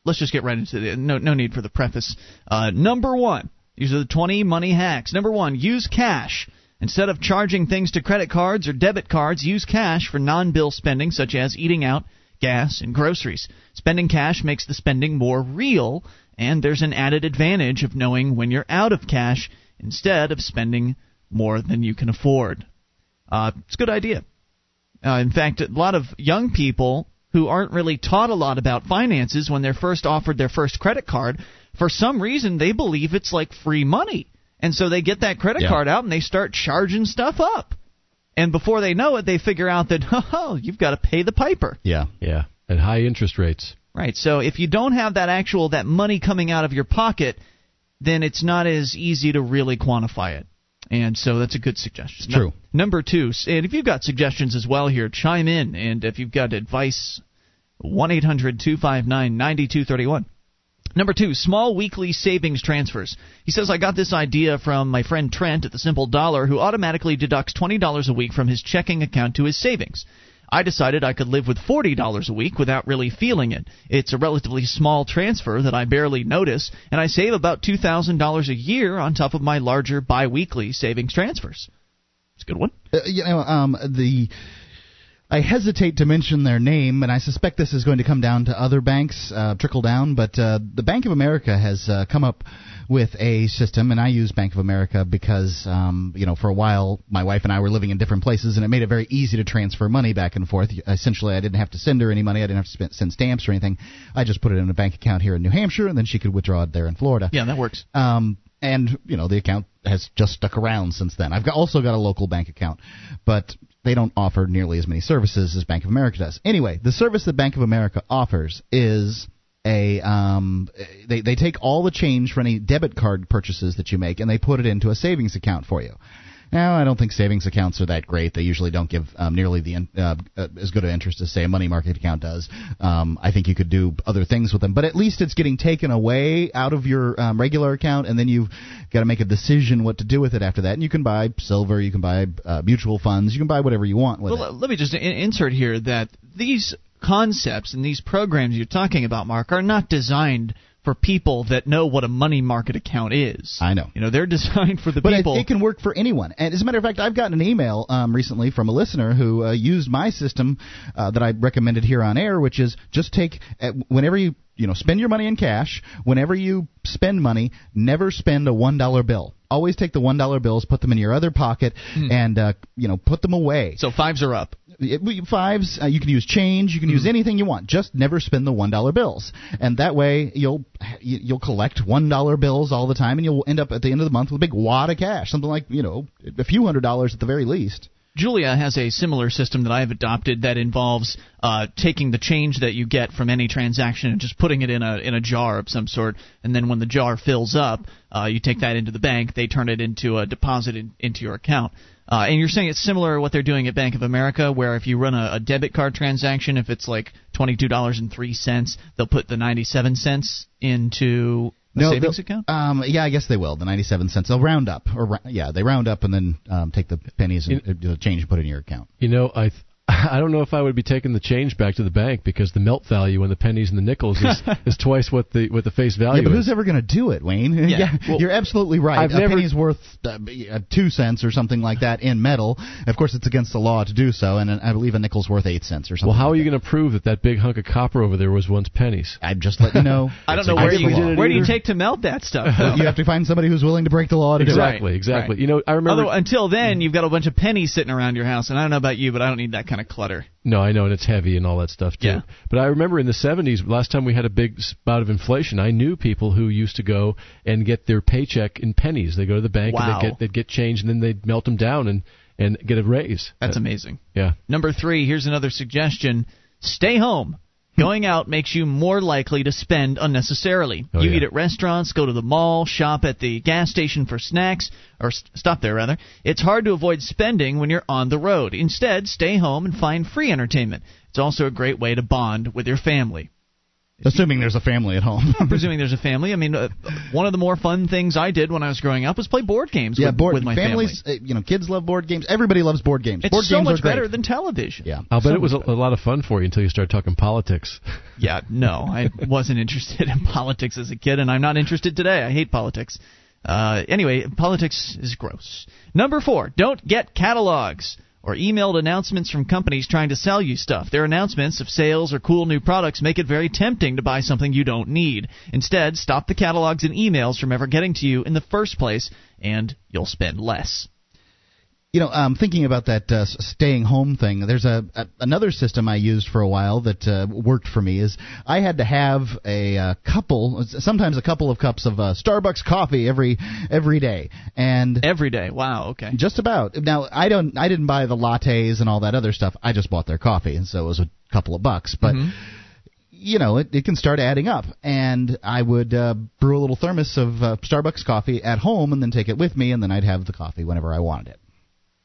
let's just get right into it. No need for the preface. Number one, these are the 20 money hacks. Number one, use cash. Instead of charging things to credit cards or debit cards, use cash for non-bill spending such as eating out, gas, and groceries. Spending cash makes the spending more real, and there's an added advantage of knowing when you're out of cash instead of spending more than you can afford. It's a good idea. In fact, a lot of young people who aren't really taught a lot about finances, when they're first offered their first credit card, for some reason they believe it's like free money. And so they get that credit card out and they start charging stuff up. And before they know it, they figure out that, oh, you've got to pay the piper. Yeah. At high interest rates. Right. So if you don't have that money coming out of your pocket, then it's not as easy to really quantify it. And so that's a good suggestion. It's true. Number two, and if you've got suggestions as well here, chime in. And if you've got advice, 1-800-259-9231. Number two, small weekly savings transfers. He says, I got this idea from my friend Trent at the Simple Dollar, who automatically deducts $20 a week from his checking account to his savings. I decided I could live with $40 a week without really feeling it. It's a relatively small transfer that I barely notice, and I save about $2,000 a year on top of my larger biweekly savings transfers. It's a good one. I hesitate to mention their name, and I suspect this is going to come down to other banks, trickle down, but the Bank of America has come up with a system, and I use Bank of America because, for a while, my wife and I were living in different places, and it made it very easy to transfer money back and forth. Essentially, I didn't have to send her any money. I didn't have to send stamps or anything. I just put it in a bank account here in New Hampshire, and then she could withdraw it there in Florida. Yeah, that works. And, the account has just stuck around since then. I've also got a local bank account, but they don't offer nearly as many services as Bank of America does. Anyway, the service that Bank of America offers is they take all the change for any debit card purchases that you make, and they put it into a savings account for you. Now, I don't think savings accounts are that great. They usually don't give nearly as good an interest as, say, a money market account does. I think you could do other things with them. But at least it's getting taken away out of your regular account, and then you've got to make a decision what to do with it after that. And you can buy silver. You can buy mutual funds. You can buy whatever you want with it. Let me just insert here that these concepts and these programs you're talking about, Mark, are not designed for people that know what a money market account is. I know. They're designed for the people. But it can work for anyone. And as a matter of fact, I've gotten an email recently from a listener who used my system that I recommended here on air, which is just take whenever you spend your money in cash, whenever you spend money, never spend a $1 bill. Always take the $1 bills, put them in your other pocket, and put them away. So fives are up. Fives, you can use change, you can use anything you want. Just never spend the $1 bills. And that way you'll collect $1 bills all the time, and you'll end up at the end of the month with a big wad of cash, something like, a few $100s at the very least. Julia has a similar system that I've adopted that involves taking the change that you get from any transaction and just putting it in a jar of some sort, and then when the jar fills up, you take that into the bank. They turn it into a deposit into your account. And you're saying it's similar to what they're doing at Bank of America, where if you run a debit card transaction, if it's like $22.03, they'll put the 97 cents into savings account? I guess they will. The 97 cents, they'll round up, or they round up and then take the pennies and change and put it in your account. You know, I I don't know if I would be taking the change back to the bank, because the melt value on the pennies and the nickels is twice what the face value is. Yeah, but who's ever going to do it, Wayne? Yeah, well, you're absolutely right. A penny's worth 2 cents or something like that in metal. Of course, it's against the law to do so, and I believe a nickel's worth 8 cents or something. Well, how are you going to prove that big hunk of copper over there was once pennies? I'd just let you know. I don't know where do you take to melt that stuff, though? You have to find somebody who's willing to break the law to do it. Exactly. Right. You know, I remember. Although, until then, you've got a bunch of pennies sitting around your house, and I don't know about you, but I don't need that kind of clutter. No, I know, and it's heavy and all that stuff, too. Yeah. But I remember in the 70s, last time we had a big bout of inflation, I knew people who used to go and get their paycheck in pennies. They go to the bank, and they'd get change, and then they'd melt them down and get a raise. That's amazing. Yeah. Number 3, here's another suggestion. Stay home. Going out makes you more likely to spend unnecessarily. You eat at restaurants, go to the mall, shop at the gas station for snacks, or stop there, rather. It's hard to avoid spending when you're on the road. Instead, stay home and find free entertainment. It's also a great way to bond with your family. Assuming there's a family at home. Presuming there's a family. I mean, one of the more fun things I did when I was growing up was play board games with my family. You know, kids love board games. Everybody loves board games. It's so much better than television. Yeah, I'll bet it was a lot of fun for you until you started talking politics. Yeah, no, I wasn't interested in politics as a kid, and I'm not interested today. I hate politics. Anyway, politics is gross. Number 4, don't get catalogs or emailed announcements from companies trying to sell you stuff. Their announcements of sales or cool new products make it very tempting to buy something you don't need. Instead, stop the catalogs and emails from ever getting to you in the first place, and you'll spend less. You know, thinking about that staying home thing, there's another system I used for a while that worked for me. Is I had to have sometimes a couple of cups of Starbucks coffee every day. And every day, wow, okay, just about. Now I didn't buy the lattes and all that other stuff. I just bought their coffee, and so it was a couple of bucks, but. Mm-hmm. You know, it can start adding up, and I would brew a little thermos of Starbucks coffee at home, and then take it with me, and then I'd have the coffee whenever I wanted it.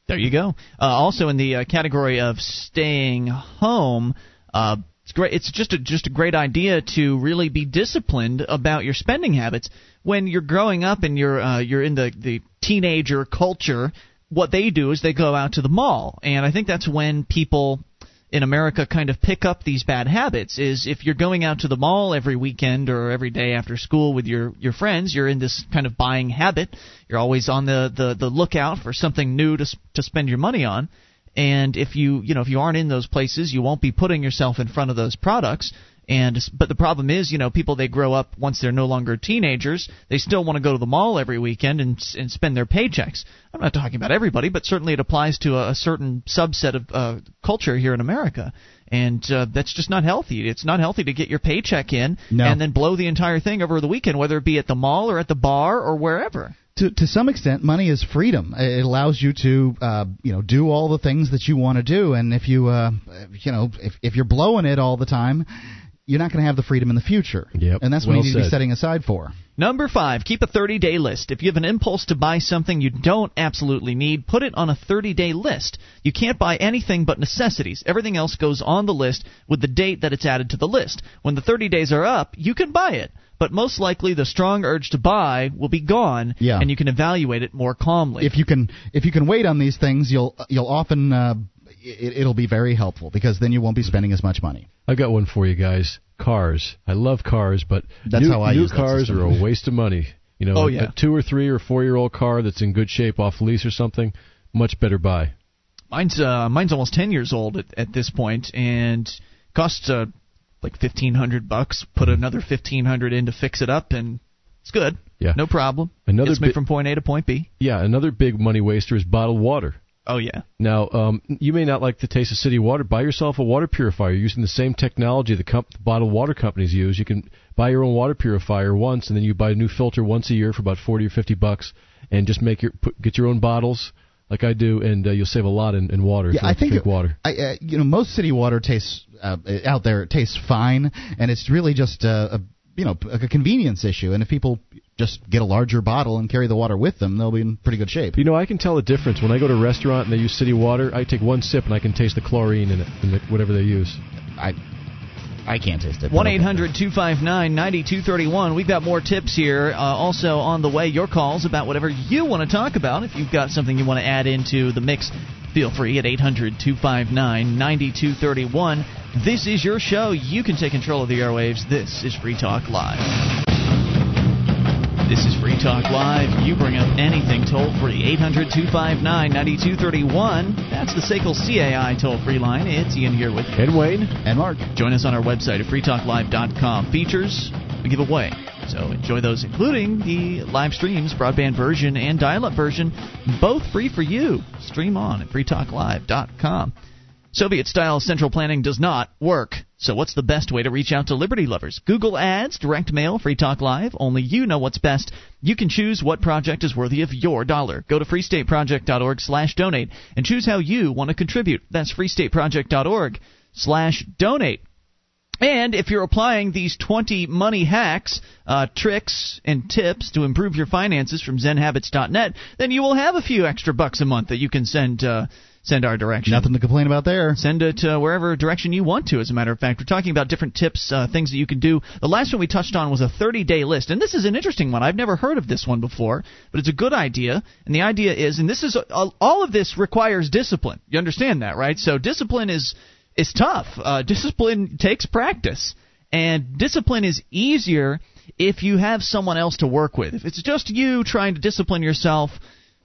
There you go. Also in the category of staying home, it's great. It's just a great idea to really be disciplined about your spending habits. When you're growing up and you're in the teenager culture, what they do is they go out to the mall, and I think that's when people in America kind of pick up these bad habits. Is if you're going out to the mall every weekend or every day after school with your friends, you're in this kind of buying habit. You're always on the lookout for something new to spend your money on. And if you aren't in those places, you won't be putting yourself in front of those products. But the problem is, you know, people, they grow up once they're no longer teenagers. They still want to go to the mall every weekend and spend their paychecks. I'm not talking about everybody, but certainly it applies to a certain subset of culture here in America. And that's just not healthy. It's not healthy to get your paycheck in and then blow the entire thing over the weekend, whether it be at the mall or at the bar or wherever. To some extent, money is freedom. It allows you to, do all the things that you want to do. And if you, if you're blowing it all the time, you're not going to have the freedom in the future. Yep. And that's what you need to be setting aside for. Number 5, keep a 30-day list. If you have an impulse to buy something you don't absolutely need, put it on a 30-day list. You can't buy anything but necessities. Everything else goes on the list with the date that it's added to the list. When the 30 days are up, you can buy it. But most likely the strong urge to buy will be gone, and you can evaluate it more calmly. If you can wait on these things, you'll often it'll be very helpful, because then you won't be spending as much money. I've got one for you guys. Cars. I love cars, but new cars are a waste of money. You know, a 2 or 3 or 4-year-old car that's in good shape, off lease or something, much better buy. Mine's almost 10 years old at this point, and costs like $1,500. Put another $1,500 in to fix it up, and it's good. Yeah, no problem. Gets me from point A to point B. Yeah, another big money waster is bottled water. Oh, yeah. Now, you may not like the taste of city water. Buy yourself a water purifier using the same technology the bottled water companies use. You can buy your own water purifier once, and then you buy a new filter once a year for about $40 or $50, and just get your own bottles like I do, and you'll save a lot in water. Yeah, I think drink water. Most city water tastes out there. It tastes fine, and it's really just a convenience issue. And if people just get a larger bottle and carry the water with them, they'll be in pretty good shape. You know, I can tell the difference. When I go to a restaurant and they use city water, I take one sip and I can taste the chlorine in it, whatever they use. I can't taste it. 1-800-259-9231. We've got more tips here. Also on the way, your calls about whatever you want to talk about. If you've got something you want to add into the mix, Feel free at 800-259-9231. This is your show. You can take control of the airwaves. This is Free Talk Live. This is Free Talk Live. You bring up anything toll-free. 800-259-9231. That's the SACL CAI toll-free line. It's Ian here with you. And Wayne. And Mark. Join us on our website at freetalklive.com. Features we give away. So enjoy those, including the live streams, broadband version and dial-up version, both free for you. Stream on at freetalklive.com. Soviet-style central planning does not work. So what's the best way to reach out to liberty lovers? Google Ads, direct mail, Free Talk Live. Only you know what's best. You can choose what project is worthy of your dollar. Go to freestateproject.org/donate and choose how you want to contribute. That's freestateproject.org/donate. And if you're applying these 20 money hacks, tricks, and tips to improve your finances from zenhabits.net, then you will have a few extra bucks a month that you can send our direction. Nothing to complain about there. Send it wherever direction you want to, as a matter of fact. We're talking about different tips, things that you can do. The last one we touched on was a 30-day list, and this is an interesting one. I've never heard of this one before, but it's a good idea, and the idea is, and this is all of this requires discipline. You understand that, right? So discipline is tough. Discipline takes practice, and discipline is easier if you have someone else to work with. If it's just you trying to discipline yourself,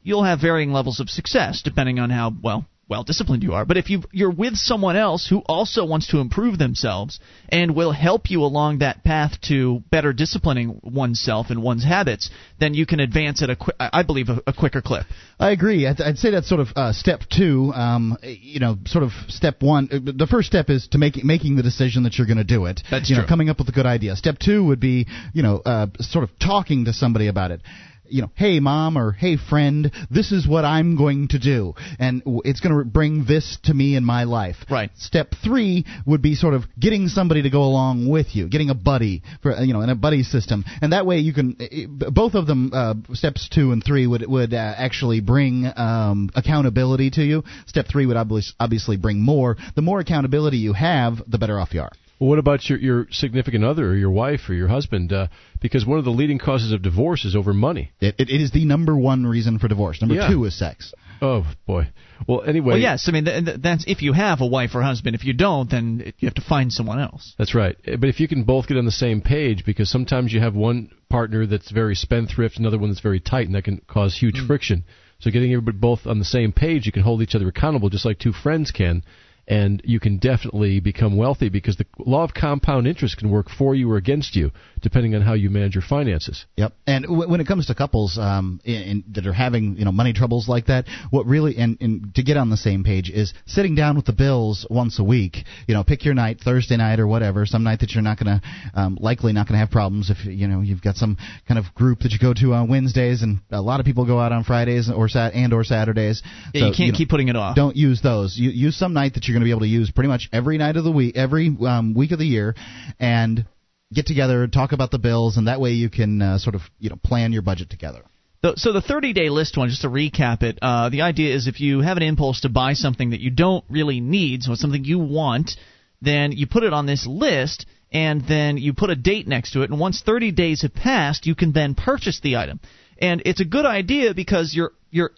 you'll have varying levels of success depending on how, well disciplined you are. But if you're with someone else who also wants to improve themselves and will help you along that path to better disciplining oneself and one's habits, then you can advance at a quicker clip. I agree. I'd say that's sort of step two. Sort of step one. The first step is to making the decision that you're going to do it. That's true. Coming up with a good idea. Step two would be sort of talking to somebody about it. Hey, Mom, or hey, friend, this is what I'm going to do, and it's going to bring this to me in my life. Right. Step three would be sort of getting somebody to go along with you, getting a buddy, in a buddy system. And that way you can – both of them, steps two and three, would actually bring accountability to you. Step three would obviously bring more. The more accountability you have, the better off you are. Well, what about your significant other or your wife or your husband? Because one of the leading causes of divorce is over money. It is the number one reason for divorce. Number two is sex. Oh, boy. Well, anyway. Well, yes. I mean, that's if you have a wife or husband. If you don't, then you have to find someone else. That's right. But if you can both get on the same page, because sometimes you have one partner that's very spendthrift, another one that's very tight, and that can cause huge friction. So getting everybody both on the same page, you can hold each other accountable just like two friends can. And you can definitely become wealthy, because the law of compound interest can work for you or against you, depending on how you manage your finances. Yep. And when it comes to couples that are having money troubles like that, what really and to get on the same page is sitting down with the bills once a week. Pick your night, Thursday night or whatever, some night that you're not going to likely not going to have problems if you've got some kind of group that you go to on Wednesdays, and a lot of people go out on Fridays or Saturdays. Yeah, so, you can't keep putting it off. Don't use those. Use some night that you're going to be able to use pretty much every night of the week, every week of the year, and get together, talk about the bills, and that way you can plan your budget together. So the 30-day list one, just to recap it, the idea is if you have an impulse to buy something that you don't really need, so it's something you want, then you put it on this list, and then you put a date next to it, and once 30 days have passed, you can then purchase the item. And it's a good idea because your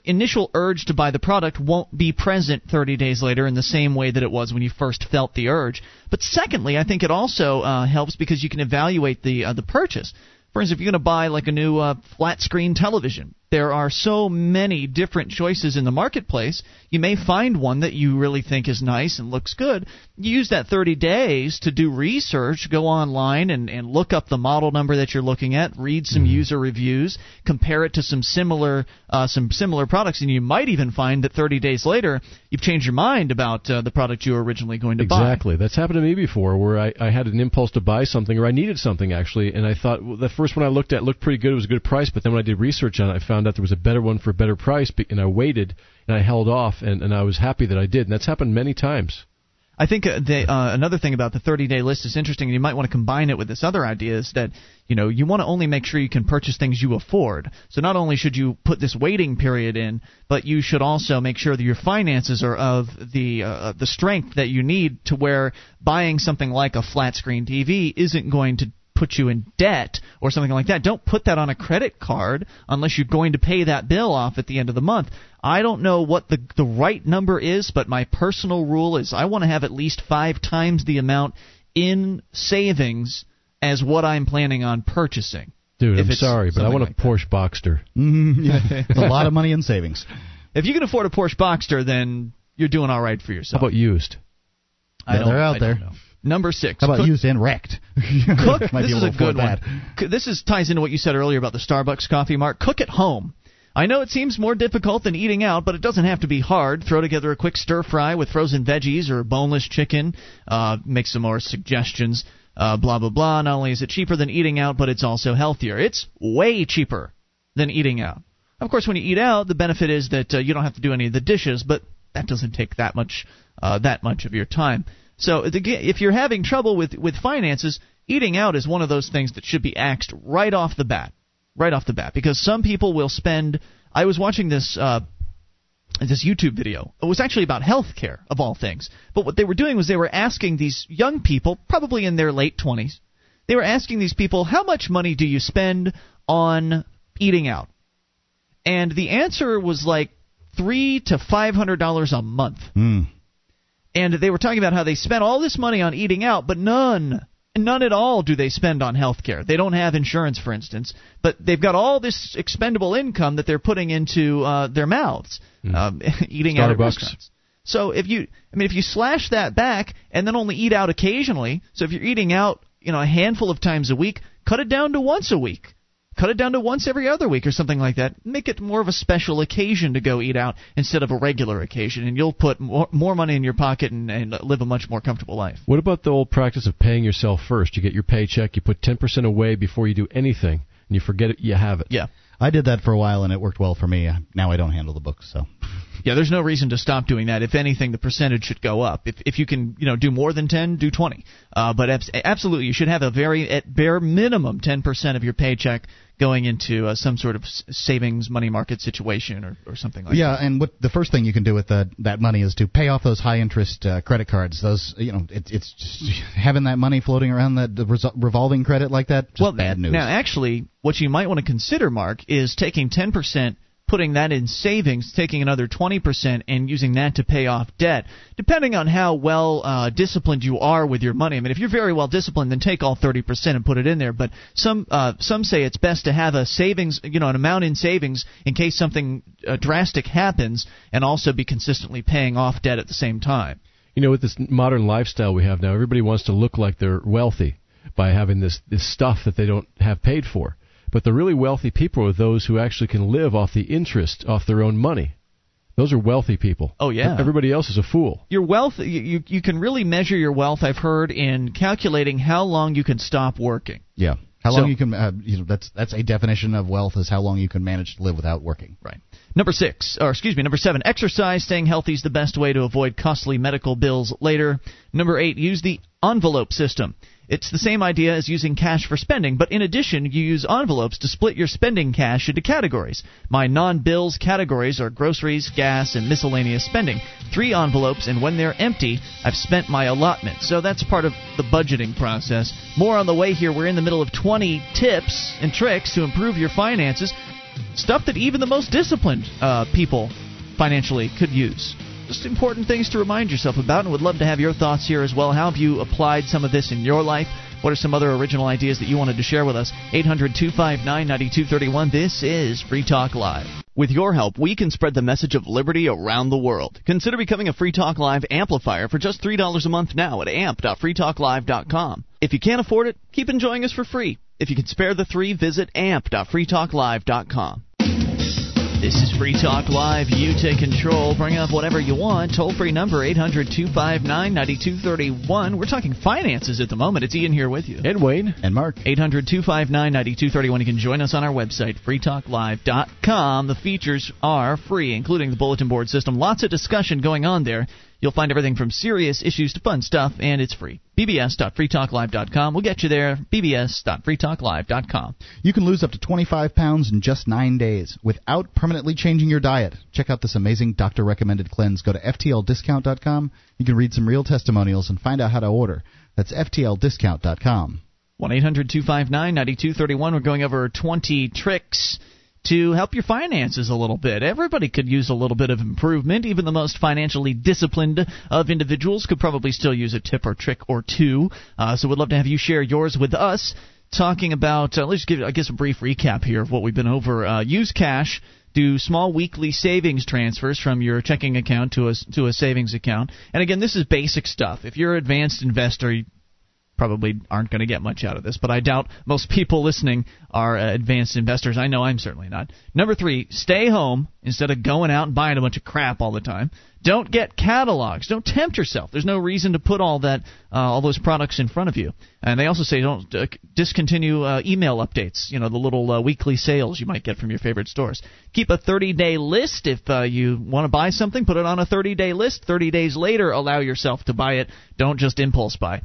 initial urge to buy the product won't be present 30 days later in the same way that it was when you first felt the urge. But secondly, I think it also helps because you can evaluate the purchase. For instance, if you're going to buy like a new flat-screen television, there are so many different choices in the marketplace. You may find one that you really think is nice and looks good. You use that 30 days to do research, go online and look up the model number that you're looking at, read some user reviews, compare it to some similar products, and you might even find that 30 days later you've changed your mind about the product you were originally going to buy. Exactly. That's happened to me before, where I had an impulse to buy something, or I needed something actually, and I thought the first one I looked at looked pretty good, it was a good price, but then when I did research on it, I found out there was a better one for a better price, and I waited, and I held off, and I was happy that I did, and that's happened many times. I think another thing about the 30-day list is interesting, and you might want to combine it with this other idea, is that you want to only make sure you can purchase things you afford. So not only should you put this waiting period in, but you should also make sure that your finances are of the strength that you need to where buying something like a flat-screen TV isn't going to put you in debt or something like that. Don't put that on a credit card unless you're going to pay that bill off at the end of the month. I don't know what the right number is, but my personal rule is I want to have at least 5 times the amount in savings as what I'm planning on purchasing. Dude, I'm sorry, but I want a Porsche Boxster. It's a lot of money in savings. If you can afford a Porsche Boxster, then you're doing all right for yourself. How about used? They're out there. Number 6. How about used and wrecked? Cook. This is a good one. This ties into what you said earlier about the Starbucks coffee, Mark. Cook at home. I know it seems more difficult than eating out, but it doesn't have to be hard. Throw together a quick stir-fry with frozen veggies or boneless chicken. Make some more suggestions. Blah, blah, blah. Not only is it cheaper than eating out, but it's also healthier. It's way cheaper than eating out. Of course, when you eat out, the benefit is that you don't have to do any of the dishes, but that doesn't take that much of your time. So if you're having trouble with finances, eating out is one of those things that should be axed right off the bat, because some people will spend. I was watching this YouTube video. It was actually about healthcare, of all things. But what they were doing was they were asking these young people, probably in their late 20s, they were asking these people, how much money do you spend on eating out? And the answer was like $300 to $500 a month. Mm. And they were talking about how they spent all this money on eating out, but none at all do they spend on health care. They don't have insurance, for instance, but they've got all this expendable income that they're putting into their mouths, eating Starbucks. Out at restaurants. So if you slash that back and then only eat out occasionally, so if you're eating out, a handful of times a week, cut it down to once a week. Cut it down to once every other week or something like that. Make it more of a special occasion to go eat out instead of a regular occasion, and you'll put more money in your pocket and live a much more comfortable life. What about the old practice of paying yourself first? You get your paycheck, you put 10% away before you do anything, and you forget it, you have it. Yeah. I did that for a while, and it worked well for me. Now I don't handle the books, so... Yeah, there's no reason to stop doing that. If anything, the percentage should go up. If you can, do more than 10, do 20. But absolutely, you should have at bare minimum, 10% of your paycheck going into some sort of savings, money market situation or something like that. Yeah, and the first thing you can do with that money is to pay off those high-interest credit cards. Those, it's just having that money floating around, the revolving credit like that, just bad news. Now, actually, what you might want to consider, Mark, is taking 10%, putting that in savings, taking another 20%, and using that to pay off debt, depending on how well disciplined you are with your money. I mean, if you're very well disciplined, then take all 30% and put it in there. But some say it's best to have a savings, an amount in savings in case something drastic happens, and also be consistently paying off debt at the same time. With this modern lifestyle we have now, everybody wants to look like they're wealthy by having this stuff that they don't have paid for. But the really wealthy people are those who actually can live off the interest, off their own money. Those are wealthy people. Oh, yeah. Everybody else is a fool. Your wealth, you can really measure your wealth, I've heard, in calculating how long you can stop working. Yeah. How long you can, that's a definition of wealth, is how long you can manage to live without working. Right. Number 7, exercise. Staying healthy is the best way to avoid costly medical bills later. Number 8, use the envelope system. It's the same idea as using cash for spending, but in addition, you use envelopes to split your spending cash into categories. My non-bills categories are groceries, gas, and miscellaneous spending. 3 envelopes, and when they're empty, I've spent my allotment. So that's part of the budgeting process. More on the way here. We're in the middle of 20 tips and tricks to improve your finances, stuff that even the most disciplined people financially could use. Just important things to remind yourself about, and would love to have your thoughts here as well. How have you applied some of this in your life? What are some other original ideas that you wanted to share with us? 800-259-9231. This is Free Talk Live. With your help, we can spread the message of liberty around the world. Consider becoming a Free Talk Live amplifier for just $3 a month now at amp.freetalklive.com. If you can't afford it, keep enjoying us for free. If you can spare the $3, visit amp.freetalklive.com. This is Free Talk Live. You take control. Bring up whatever you want. Toll-free number, 800-259-9231. We're talking finances at the moment. It's Ian here with you. And Wayne. And Mark. 800-259-9231. You can join us on our website, freetalklive.com. The features are free, including the bulletin board system. Lots of discussion going on there. You'll find everything from serious issues to fun stuff, and it's free. bbs.freetalklive.com. We'll get you there. bbs.freetalklive.com. You can lose up to 25 pounds in just 9 days without permanently changing your diet. Check out this amazing doctor-recommended cleanse. Go to ftldiscount.com. You can read some real testimonials and find out how to order. That's ftldiscount.com. 1-800-259-9231. We're going over 20 tricks to help your finances a little bit. Everybody could use a little bit of improvement. Even the most financially disciplined of individuals could probably still use a tip or trick or two. So we'd love to have you share yours with us. Talking about, let's give, I guess, a brief recap here of what we've been over. Use cash. Do small weekly savings transfers from your checking account to a savings account. And again, this is basic stuff. If you're an advanced investor, you probably aren't going to get much out of this, but I doubt most people listening are advanced investors. I know I'm certainly not. Number three, stay home instead of going out and buying a bunch of crap all the time. Don't get catalogs. Don't tempt yourself. There's no reason to put all that, all those products in front of you. And they also say don't discontinue email updates, you know, the little weekly sales you might get from your favorite stores. Keep a 30-day list. If you want to buy something, put it on a 30-day list. 30 days later, allow yourself to buy it. Don't just impulse buy.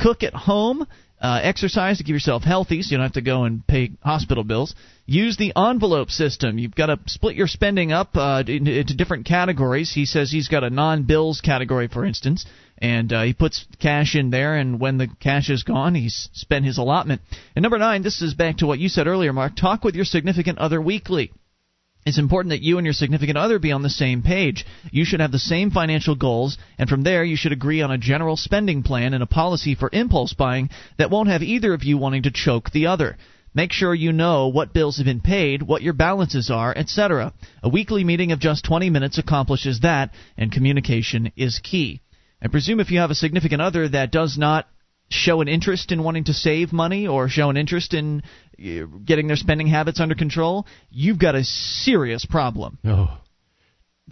Cook at home. Exercise to keep yourself healthy so you don't have to go and pay hospital bills. Use the envelope system. You've got to split your spending up into different categories. He says he's got a non-bills category, for instance, and he puts cash in there, and when the cash is gone, he's spent his allotment. And number nine, this is back to what you said earlier, Mark. Talk with your significant other weekly. It's important that you and your significant other be on the same page. You should have the same financial goals, and from there you should agree on a general spending plan and a policy for impulse buying that won't have either of you wanting to choke the other. Make sure you know what bills have been paid, what your balances are, etc. A weekly meeting of just 20 minutes accomplishes that, and communication is key. I presume if you have a significant other that does not show an interest in wanting to save money or show an interest in getting their spending habits under control, you've got a serious problem. Oh,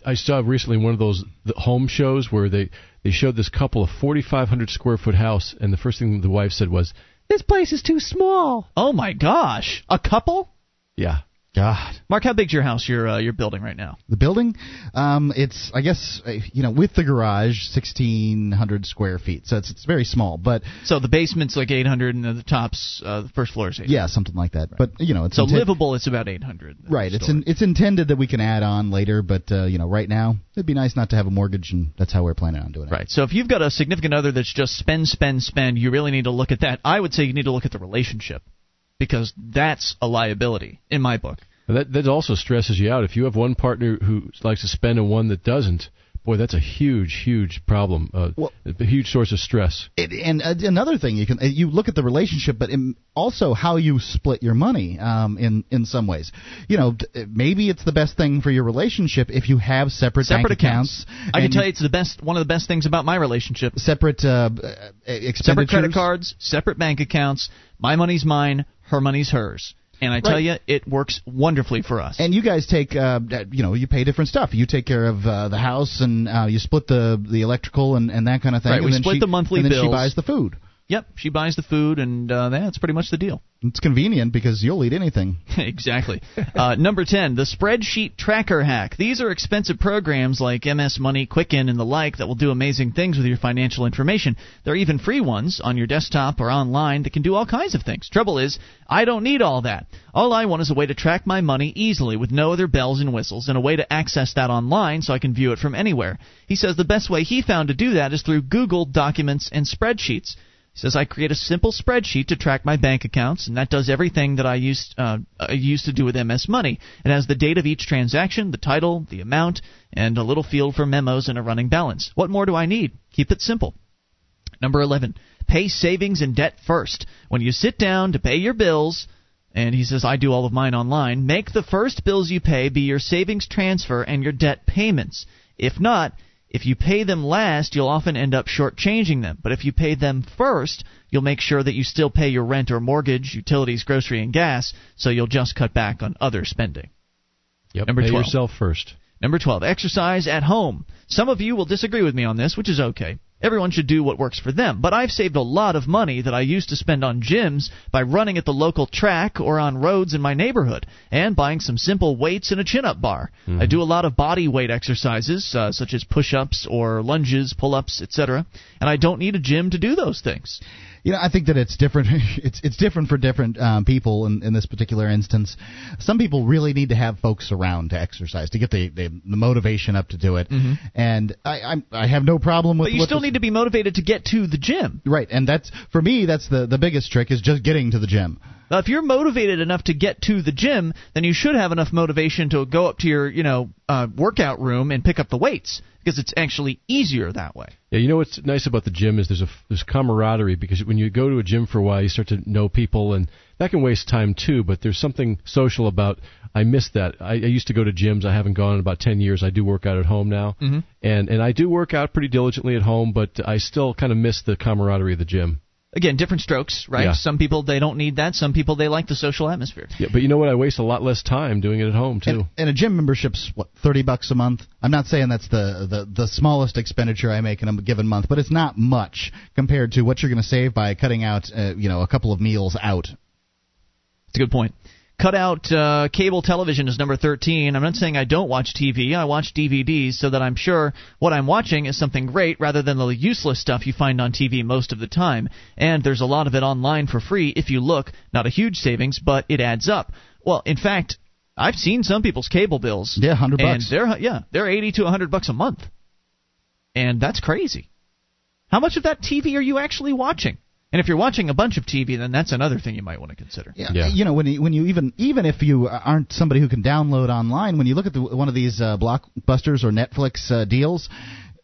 I saw recently one of those home shows where they showed this couple a 4,500 square foot house, and the first thing the wife said was, "This place is too small." Oh my gosh, a couple? Yeah. God, Mark, how big's your house? Your building right now? The building, it's, I guess, you know, with the garage, 1,600 square feet, so it's very small. But so the basement's like 800, and the top's the first floor is 800. Yeah, something like that. Right. But you know, it's so livable. It's about 800. Right. It's intended that we can add on later, but you know, right now it'd be nice not to have a mortgage, and that's how we're planning on doing it. Right. So if you've got a significant other that's just spend, you really need to look at that. I would say you need to look at the relationship, because that's a liability in my book. That also stresses you out. If you have one partner who likes to spend and one that doesn't, boy, that's a huge, huge problem, a huge source of stress. Another thing, you look at the relationship, but also how you split your money in some ways. You know, maybe it's the best thing for your relationship if you have separate accounts. I can tell you it's one of the best things about my relationship. Separate expenditures. Separate credit cards, separate bank accounts. My money's mine, her money's hers. And I tell you, it works wonderfully for us. And you guys take, you pay different stuff. You take care of the house, and you split the electrical and that kind of thing. Right, we split the monthly bills. And then she buys the food. Yep, she buys the food, and that's pretty much the deal. It's convenient because you'll eat anything. Exactly. Number 10, the spreadsheet tracker hack. These are expensive programs like MS Money, Quicken, and the like that will do amazing things with your financial information. There are even free ones on your desktop or online that can do all kinds of things. Trouble is, I don't need all that. All I want is a way to track my money easily with no other bells and whistles, and a way to access that online so I can view it from anywhere. He says the best way he found to do that is through Google Documents and Spreadsheets. He says, I create a simple spreadsheet to track my bank accounts, and that does everything that I used to do with MS Money. It has the date of each transaction, the title, the amount, and a little field for memos and a running balance. What more do I need? Keep it simple. Number 11, pay savings and debt first. When you sit down to pay your bills, and he says, I do all of mine online, make the first bills you pay be your savings transfer and your debt payments. If not, if you pay them last, you'll often end up shortchanging them. But if you pay them first, you'll make sure that you still pay your rent or mortgage, utilities, grocery, and gas, so you'll just cut back on other spending. Yep, Number 12. Pay yourself first. Number 12, exercise at home. Some of you will disagree with me on this, which is okay. Everyone should do what works for them. But I've saved a lot of money that I used to spend on gyms by running at the local track or on roads in my neighborhood, and buying some simple weights and a chin-up bar. Mm-hmm. I do a lot of body weight exercises, such as push-ups or lunges, pull-ups, etc., and I don't need a gym to do those things. You know, I think that it's different. It's different for different people in this particular instance. Some people really need to have folks around to exercise to get the motivation up to do it. Mm-hmm. And I have no problem with. But you still need to be motivated to get to the gym, right? And that's for me. That's the biggest trick is just getting to the gym. Now, if you're motivated enough to get to the gym, then you should have enough motivation to go up to your workout room and pick up the weights. Because it's actually easier that way. Yeah, you know what's nice about the gym is there's camaraderie, because when you go to a gym for a while, you start to know people, and that can waste time too, but there's something social about, I miss that. I used to go to gyms. I haven't gone in about 10 years. I do work out at home now, mm-hmm. and I do work out pretty diligently at home, but I still kind of miss the camaraderie of the gym. Again, different strokes, right? Yeah. Some people, they don't need that. Some people, they like the social atmosphere. Yeah, but you know what? I waste a lot less time doing it at home, too. And a gym membership's, what, $30 a month? I'm not saying that's the smallest expenditure I make in a given month, but it's not much compared to what you're going to save by cutting out a couple of meals out. That's a good point. Cut out cable television is number 13. I'm not saying I don't watch TV. I watch DVDs so that I'm sure what I'm watching is something great rather than the useless stuff you find on TV most of the time. And there's a lot of it online for free if you look. Not a huge savings, but it adds up. Well, in fact, I've seen some people's cable bills. Yeah, $100. And they're $80 to $100 a month. And that's crazy. How much of that TV are you actually watching? And if you're watching a bunch of TV, then that's another thing you might want to consider. Yeah, yeah. You know, when you even if you aren't somebody who can download online, when you look at one of these Blockbusters or Netflix deals,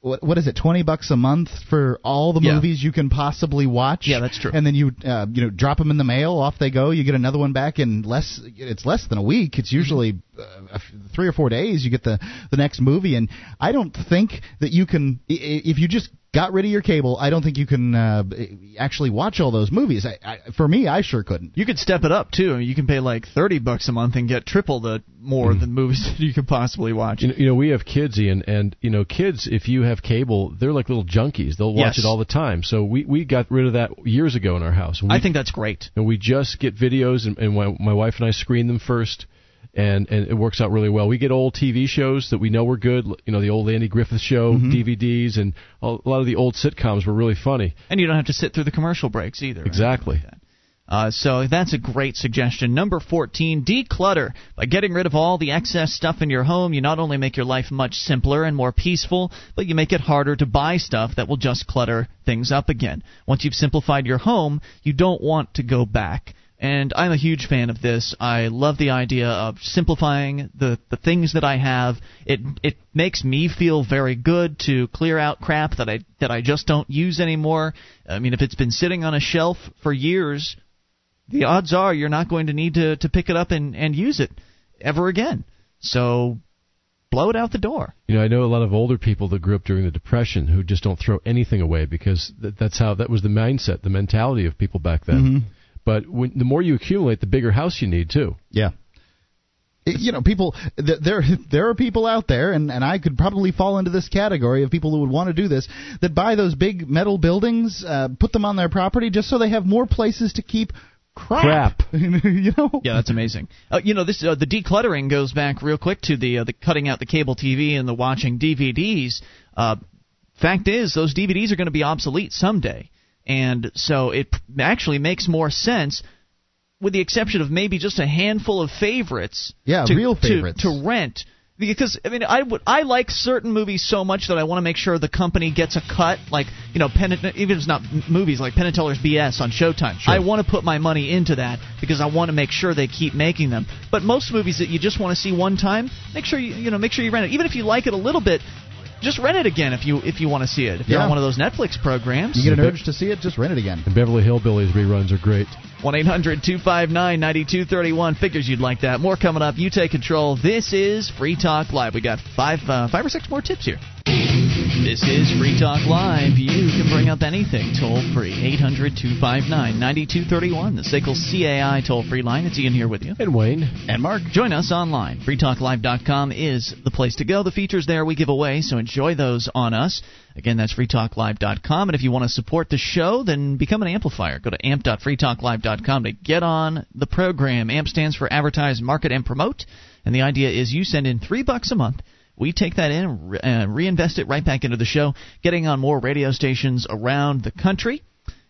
what is it, $20 a month for all the movies you can possibly watch? Yeah, that's true. And then you drop them in the mail, off they go. You get another one back in less than a week. It's usually 3 or 4 days you get the next movie. And I don't think that you can, if you just got rid of your cable, I don't think you can actually watch all those movies. For me, I sure couldn't. You could step it up, too. You can pay like $30 a month and get triple the more than movies that you could possibly watch. You know, we have kids, Ian, and, you know, kids, if you have cable, they're like little junkies. They'll watch it all the time. So we got rid of that years ago in our house. I think that's great. And we just get videos, and my wife and I screen them first. And it works out really well. We get old TV shows that we know were good, you know, the old Andy Griffith Show DVDs, and a lot of the old sitcoms were really funny. And you don't have to sit through the commercial breaks either. Exactly. Like that. So that's a great suggestion. Number 14, declutter. By getting rid of all the excess stuff in your home, you not only make your life much simpler and more peaceful, but you make it harder to buy stuff that will just clutter things up again. Once you've simplified your home, you don't want to go back. And I'm a huge fan of this. I love the idea of simplifying the things that I have. It makes me feel very good to clear out crap that I just don't use anymore. I mean, if it's been sitting on a shelf for years, the odds are you're not going to need to pick it up and use it ever again. So blow it out the door. You know, I know a lot of older people that grew up during the Depression who just don't throw anything away because that was the mindset, the mentality of people back then. Mm-hmm. But the more you accumulate, the bigger house you need, too. Yeah. You know, people, there are people out there, and I could probably fall into this category of people who would want to do this, that buy those big metal buildings, put them on their property just so they have more places to keep crap. You know? Yeah, that's amazing. You know, this the decluttering goes back real quick to the cutting out the cable TV and the watching DVDs. Fact is, those DVDs are going to be obsolete someday. And so it actually makes more sense, with the exception of maybe just a handful of favorites. Yeah, real favorites. To rent. Because, I mean, I like certain movies so much that I want to make sure the company gets a cut. Like, you know, even if it's not movies, like Penn & Teller's BS on Showtime. Sure. I want to put my money into that because I want to make sure they keep making them. But most movies that you just want to see one time, make sure you rent it. Even if you like it a little bit, just rent it again if you want to see it. If you're on one of those Netflix programs. You get an urge to see it, just rent it again. The Beverly Hillbillies reruns are great. 1-800-259-9231. Figures you'd like that. More coming up. You take control. This is Free Talk Live. We got five or six more tips here. This is Free Talk Live. You can bring up anything toll-free. 800-259-9231. The SACL CAI toll-free line. It's Ian here with you. And Wayne. And Mark. Join us online. FreeTalkLive.com is the place to go. The features there we give away, so enjoy those on us. Again, that's freetalklive.com. And if you want to support the show, then become an amplifier. Go to amp.freetalklive.com to get on the program. AMP stands for Advertise, Market, and Promote. And the idea is you send in $3 a month. We take that in and reinvest it right back into the show, getting on more radio stations around the country.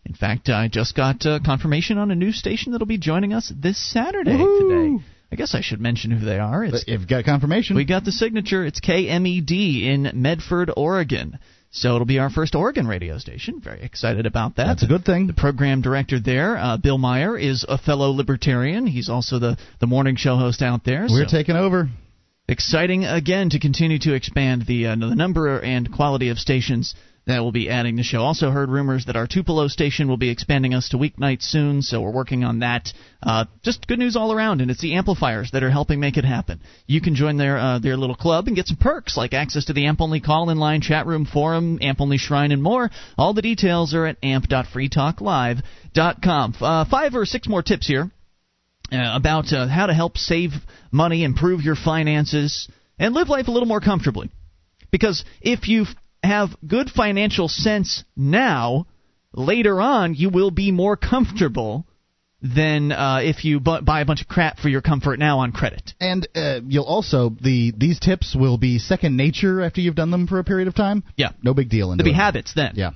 In fact, I just got confirmation on a new station that'll be joining us this Saturday. Woo-hoo! Today. I guess I should mention who they are. You've got confirmation. We got the signature. It's KMED in Medford, Oregon. So it'll be our first Oregon radio station. Very excited about that. That's a good thing. The program director there, Bill Meyer, is a fellow libertarian. He's also the morning show host out there. We're taking over. Exciting, again, to continue to expand the number and quality of stations that will be adding the show. Also heard rumors that our Tupelo station will be expanding us to weeknights soon, so we're working on that. Just good news all around, and it's the amplifiers that are helping make it happen. You can join their little club and get some perks, like access to the amp-only call-in line, chat room, forum, amp-only shrine, and more. All the details are at amp.freetalklive.com. 5 or 6 more tips here about how to help save money, improve your finances, and live life a little more comfortably. Because if you've have good financial sense now, later on you will be more comfortable than if you buy a bunch of crap for your comfort now on credit. And you'll also, these tips will be second nature after you've done them for a period of time. Yeah. No big deal. They'll be habits then. Yeah.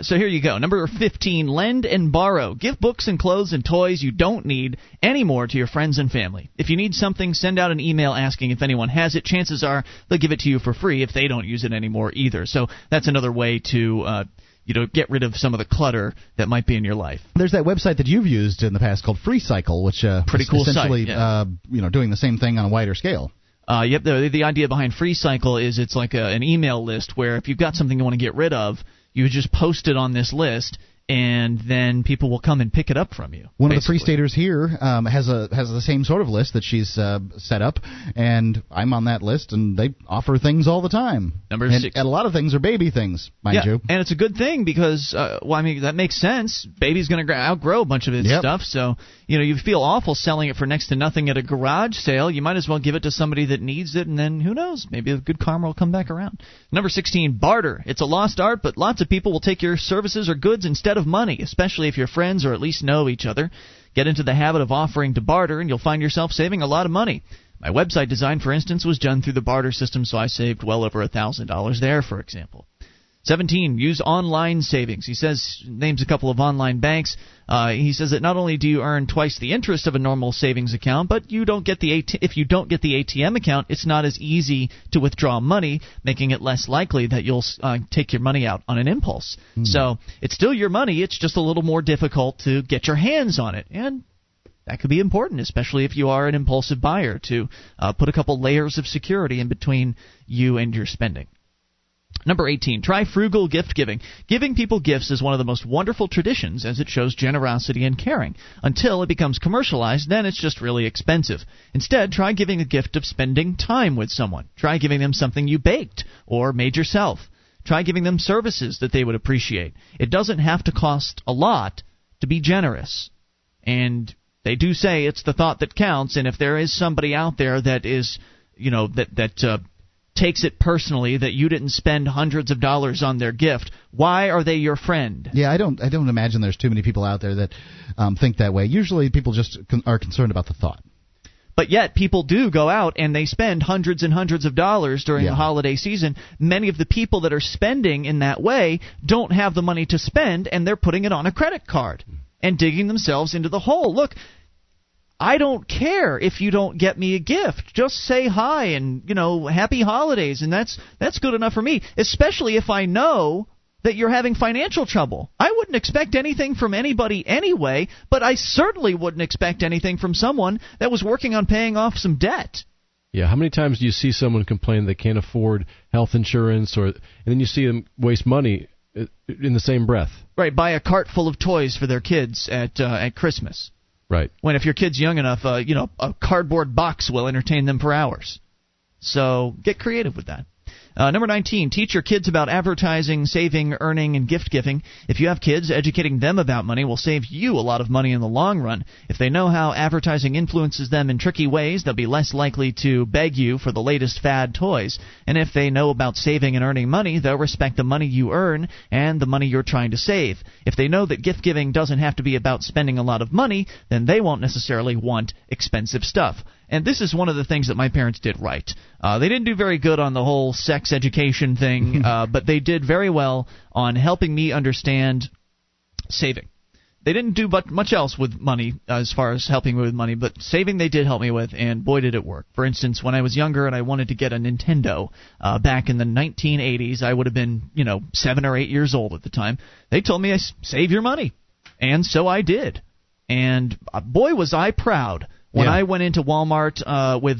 So here you go. Number 15, lend and borrow. Give books and clothes and toys you don't need anymore to your friends and family. If you need something, send out an email asking if anyone has it. Chances are they'll give it to you for free if they don't use it anymore either. So that's another way to get rid of some of the clutter that might be in your life. There's that website that you've used in the past called FreeCycle, which pretty cool essentially site, yeah. Doing the same thing on a wider scale. Yep. The idea behind FreeCycle is it's like an email list where if you've got something you want to get rid of, you just post it on this list, and then people will come and pick it up from you. One basically. Of the Free Staters here has the same sort of list that she's set up, and I'm on that list, and they offer things all the time. Number 6. And a lot of things are baby things, mind you. And it's a good thing because, that makes sense. Baby's going to outgrow a bunch of its stuff, so you feel awful selling it for next to nothing at a garage sale. You might as well give it to somebody that needs it, and then who knows? Maybe a good karma will come back around. Number 16, barter. It's a lost art, but lots of people will take your services or goods instead of money, especially if you're friends or at least know each other. Get into the habit of offering to barter, and you'll find yourself saving a lot of money. My website design, for instance, was done through the barter system, so I saved well over $1,000 there, for example. 17, use online savings. He names a couple of online banks. He says that not only do you earn twice the interest of a normal savings account, but if you don't get the ATM account, it's not as easy to withdraw money, making it less likely that you'll take your money out on an impulse. Mm. So it's still your money. It's just a little more difficult to get your hands on it. And that could be important, especially if you are an impulsive buyer, to put a couple layers of security in between you and your spending. Number 18, try frugal gift giving. Giving people gifts is one of the most wonderful traditions, as it shows generosity and caring. Until it becomes commercialized, then it's just really expensive. Instead, try giving a gift of spending time with someone. Try giving them something you baked or made yourself. Try giving them services that they would appreciate. It doesn't have to cost a lot to be generous. And they do say it's the thought that counts, and if there is somebody out there that is, that takes it personally that you didn't spend hundreds of dollars on their gift, why are they your friend? Yeah, I don't imagine there's too many people out there that think that way. Usually people just are concerned about the thought. But yet people do go out and they spend hundreds and hundreds of dollars during the holiday season. Many of the people that are spending in that way don't have the money to spend, and they're putting it on a credit card and digging themselves into the hole. Look, I don't care if you don't get me a gift. Just say hi and, happy holidays, and that's good enough for me, especially if I know that you're having financial trouble. I wouldn't expect anything from anybody anyway, but I certainly wouldn't expect anything from someone that was working on paying off some debt. Yeah, how many times do you see someone complain they can't afford health insurance, and then you see them waste money in the same breath? Right, buy a cart full of toys for their kids at Christmas. Right. When if your kid's young enough, a cardboard box will entertain them for hours. So get creative with that. Number 19, teach your kids about advertising, saving, earning, and gift-giving. If you have kids, educating them about money will save you a lot of money in the long run. If they know how advertising influences them in tricky ways, they'll be less likely to beg you for the latest fad toys. And if they know about saving and earning money, they'll respect the money you earn and the money you're trying to save. If they know that gift-giving doesn't have to be about spending a lot of money, then they won't necessarily want expensive stuff. And this is one of the things that my parents did right. They didn't do very good on the whole sex education thing, but they did very well on helping me understand saving. They didn't do much else with money as far as helping me with money, but saving they did help me with, and boy, did it work. For instance, when I was younger and I wanted to get a Nintendo back in the 1980s, I would have been, 7 or 8 years old at the time. They told me, save your money, and so I did. And boy, was I proud when I went into Walmart with,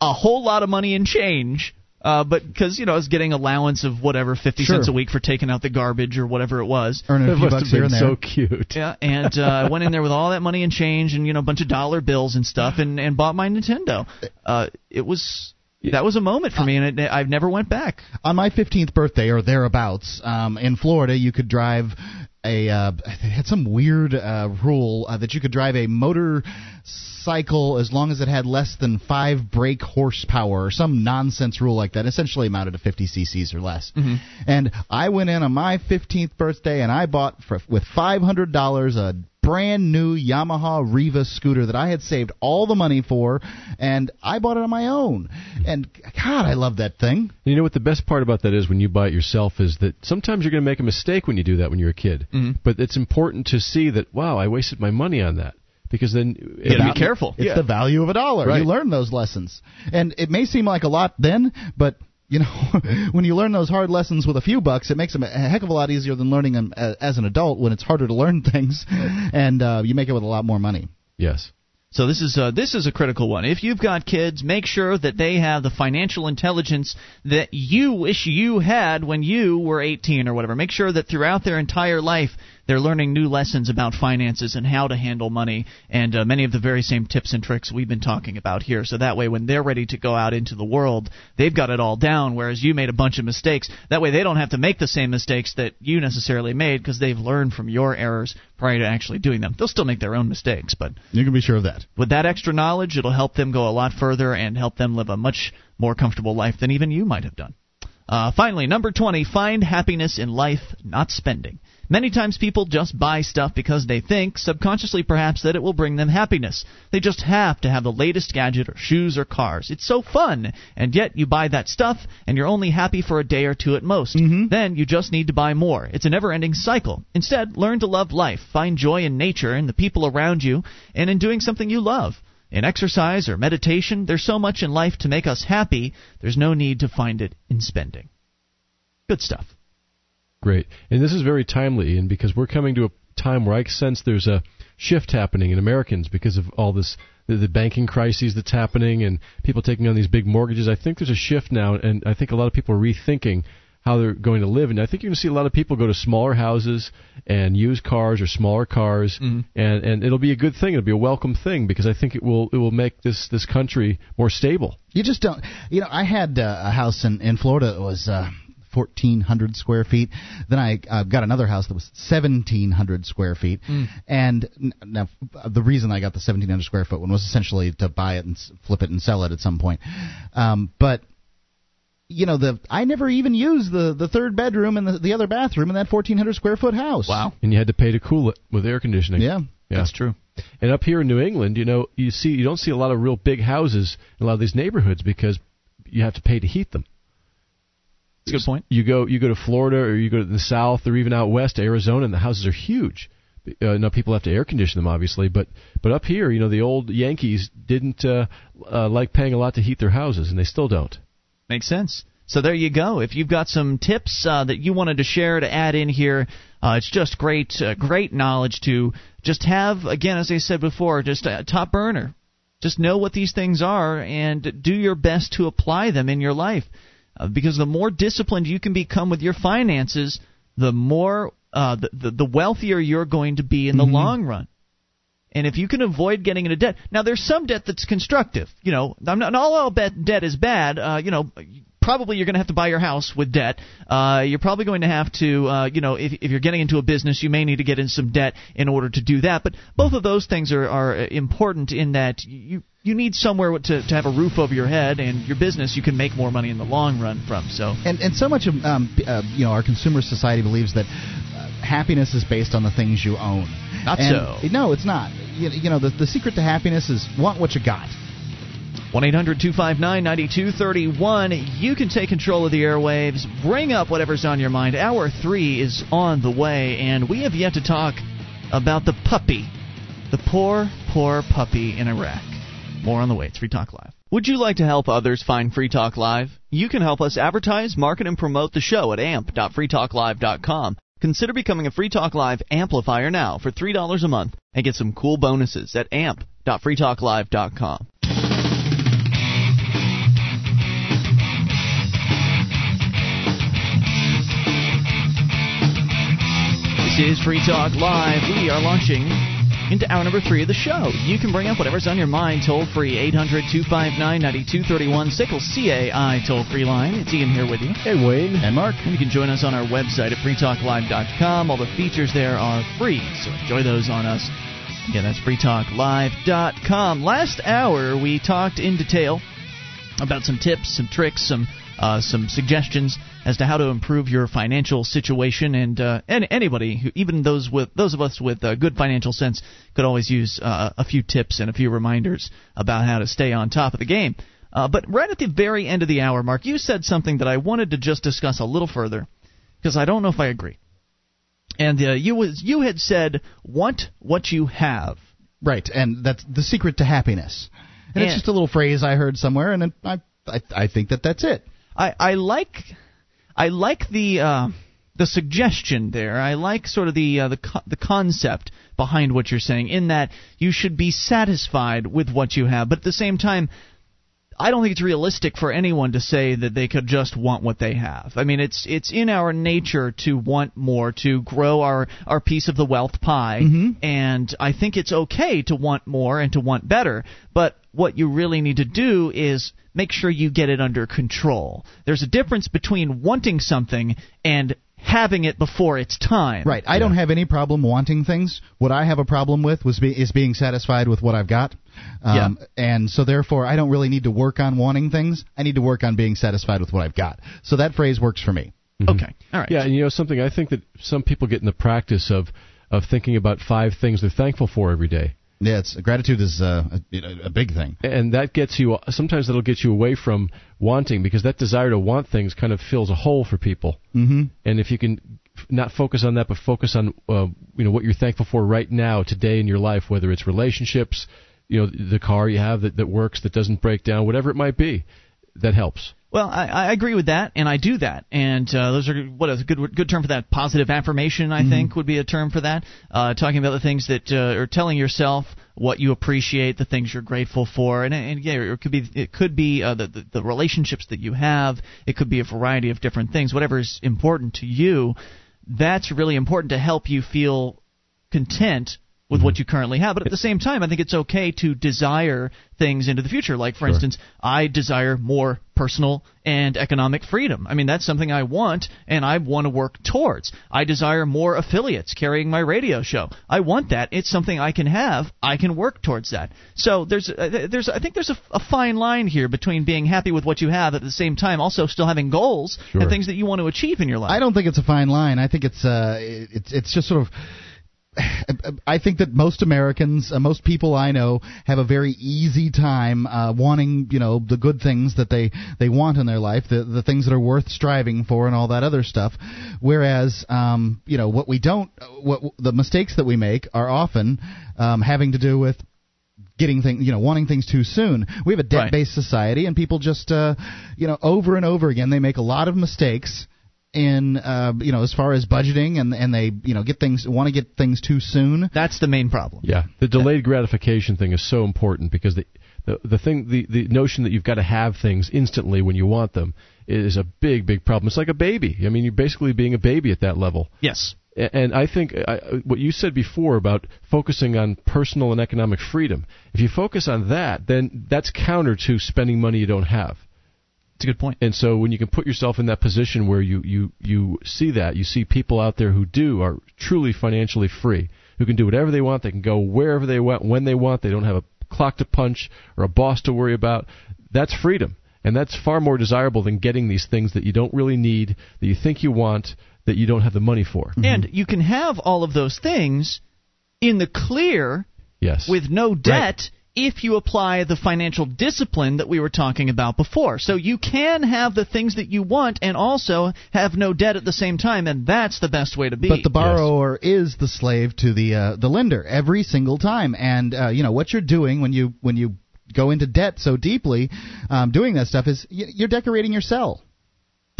a whole lot of money in change. But because, I was getting allowance of whatever, 50 cents a week for taking out the garbage or whatever it was. Earning a few bucks here and there. So cute. Yeah, and I went in there with all that money and change and, a bunch of dollar bills and stuff and bought my Nintendo. That was a moment for me, and I've never went back. On my 15th birthday or thereabouts, in Florida, you could drive they had some weird rule that you could drive a motorcycle as long as it had less than 5 brake horsepower or some nonsense rule like that, essentially amounted to 50 cc's or less. Mm-hmm. And I went in on my 15th birthday, and I bought with $500 a brand new Yamaha Riva scooter that I had saved all the money for, and I bought it on my own. And God, I love that thing. You know what the best part about that is when you buy it yourself is that sometimes you're going to make a mistake when you do that when you're a kid. Mm-hmm. But it's important to see that, wow, I wasted my money on that. Because then you gotta be careful. It's the value of a dollar. Right. You learn those lessons. And it may seem like a lot then, but when you learn those hard lessons with a few bucks, it makes them a heck of a lot easier than learning them as an adult when it's harder to learn things, and you make it with a lot more money. Yes. So this is a critical one. If you've got kids, make sure that they have the financial intelligence that you wish you had when you were 18 or whatever. Make sure that throughout their entire life they're learning new lessons about finances and how to handle money and many of the very same tips and tricks we've been talking about here. So that way when they're ready to go out into the world, they've got it all down, whereas you made a bunch of mistakes. That way they don't have to make the same mistakes that you necessarily made because they've learned from your errors prior to actually doing them. They'll still make their own mistakes, but you can be sure of that. With that extra knowledge, it'll help them go a lot further and help them live a much more comfortable life than even you might have done. Finally, number 20, find happiness in life, not spending. Many times people just buy stuff because they think, subconsciously perhaps, that it will bring them happiness. They just have to have the latest gadget or shoes or cars. It's so fun, and yet you buy that stuff, and you're only happy for a day or two at most. Mm-hmm. Then you just need to buy more. It's a never-ending cycle. Instead, learn to love life, find joy in nature and the people around you, and in doing something you love. In exercise or meditation, there's so much in life to make us happy, there's no need to find it in spending. Good stuff. Great. And this is very timely, and because we're coming to a time where I sense there's a shift happening in Americans because of all this, the banking crises that's happening and people taking on these big mortgages. I think there's a shift now, and I think a lot of people are rethinking how they're going to live. And I think you're going to see a lot of people go to smaller houses and use cars or smaller cars, and it'll be a good thing. It'll be a welcome thing because I think it will make this country more stable. You just don't – I had a house in Florida that was 1,400 square feet. Then I got another house that was 1,700 square feet. Mm. And now the reason I got the 1,700 square foot one was essentially to buy it and flip it and sell it at some point. But I never even used the third bedroom and the other bathroom in that 1,400 square foot house. Wow. And you had to pay to cool it with air conditioning. Yeah, that's true. And up here in New England, you don't see a lot of real big houses in a lot of these neighborhoods because you have to pay to heat them. That's a good point. You go to Florida or you go to the South or even out west to Arizona, and the houses are huge. Now people have to air condition them, obviously, but up here, the old Yankees didn't like paying a lot to heat their houses, and they still don't. Makes sense. So there you go. If you've got some tips that you wanted to share to add in here, it's just great knowledge to just have, again, as I said before, just a top burner. Just know what these things are and do your best to apply them in your life. Because the more disciplined you can become with your finances, the more the wealthier you're going to be in the long run. And if you can avoid getting into debt, now there's some debt that's constructive. Debt is bad. Probably you're going to have to buy your house with debt. You're probably going to have to, if you're getting into a business, you may need to get in some debt in order to do that. But both of those things are important in that you need somewhere to have a roof over your head, and your business you can make more money in the long run from. So and so much of our consumer society believes that happiness is based on the things you own. Not so. No, it's not. The secret to happiness is want what you got. 1-800-259-9231. You can take control of the airwaves. Bring up whatever's on your mind. Hour 3 is on the way, and we have yet to talk about the puppy, the poor, poor puppy in Iraq. More on the way. It's Free Talk Live. Would you like to help others find Free Talk Live? You can help us advertise, market, and promote the show at amp.freetalklive.com. Consider becoming a Free Talk Live amplifier now for $3 a month and get some cool bonuses at amp.freetalklive.com. This is Free Talk Live. We are launching into hour number 3 of the show. You can bring up whatever's on your mind toll-free, 800-259-9231, SICL CAI toll-free line. It's Ian here with you. Hey, Wayne. And Mark. And you can join us on our website at freetalklive.com. All the features there are free, so enjoy those on us. Again, that's freetalklive.com. Last hour, we talked in detail about some tips, some tricks, some suggestions as to how to improve your financial situation, and anybody, who, even those of us with good financial sense, could always use a few tips and a few reminders about how to stay on top of the game. But right at the very end of the hour, Mark, you said something that I wanted to just discuss a little further, because I don't know if I agree. And you had said, want what you have. Right, and that's the secret to happiness. And it's just a little phrase I heard somewhere, and I think that's it. I like the suggestion there. I like sort of the concept behind what you're saying, in that you should be satisfied with what you have. But at the same time, I don't think it's realistic for anyone to say that they could just want what they have. I mean, it's in our nature to want more, to grow our piece of the wealth pie, and I think it's okay to want more and to want better. But what you really need to do is make sure you get it under control. There's a difference between wanting something and having it before its time. Right. I don't have any problem wanting things. What I have a problem with is being satisfied with what I've got. And so therefore, I don't really need to work on wanting things. I need to work on being satisfied with what I've got. So that phrase works for me. Okay. All right. Yeah, and you know something, I think that some people get in the practice of thinking about 5 things they're thankful for every day. Yeah, gratitude is a big thing. And that gets you, sometimes that'll get you away from wanting, because that desire to want things kind of fills a hole for people. And if you can not focus on that, but focus on what you're thankful for right now, today in your life, whether it's relationships, the car you have that works, that doesn't break down, whatever it might be, that helps. Well, I agree with that, and I do that, and those are what is a good term for that. Positive affirmation, I think, would be a term for that. Talking about the things that or telling yourself what you appreciate, the things you're grateful for, and it could be the relationships that you have. It could be a variety of different things. Whatever is important to you, that's really important to help you feel content with what you currently have. But at the same time, I think it's okay to desire things into the future. Like, for instance, I desire more personal and economic freedom. I mean, that's something I want, and I want to work towards. I desire more affiliates carrying my radio show. I want that. It's something I can have. I can work towards that. So I think there's a fine line here between being happy with what you have, at the same time also still having goals and things that you want to achieve in your life. I don't think it's a fine line. I think it's just sort of, I think that most Americans, most people I know, have a very easy time wanting, the good things that they want in their life, the things that are worth striving for, and all that other stuff. Whereas, the mistakes that we make are often having to do with getting things, wanting things too soon. We have a debt-based society, and people just, over and over again, they make a lot of mistakes in as far as budgeting, and they get things too soon. That's the main problem. Yeah, the delayed gratification thing is so important, because the notion that you've got to have things instantly when you want them is a big problem. It's like a baby. I mean, you're basically being a baby at that level. Yes. And I think what you said before about focusing on personal and economic freedom, if you focus on that, then that's counter to spending money you don't have. That's a good point. And so when you can put yourself in that position where you see that, you see people out there who are truly financially free, who can do whatever they want, they can go wherever they want, when they want, they don't have a clock to punch or a boss to worry about, that's freedom. And that's far more desirable than getting these things that you don't really need, that you think you want, that you don't have the money for. And you can have all of those things in the clear, with no debt, if you apply the financial discipline that we were talking about before. So you can have the things that you want and also have no debt at the same time, and that's the best way to be. But the borrower is the slave to the lender every single time. And you know what you're doing when you go into debt so deeply, doing that stuff is you're decorating your cell.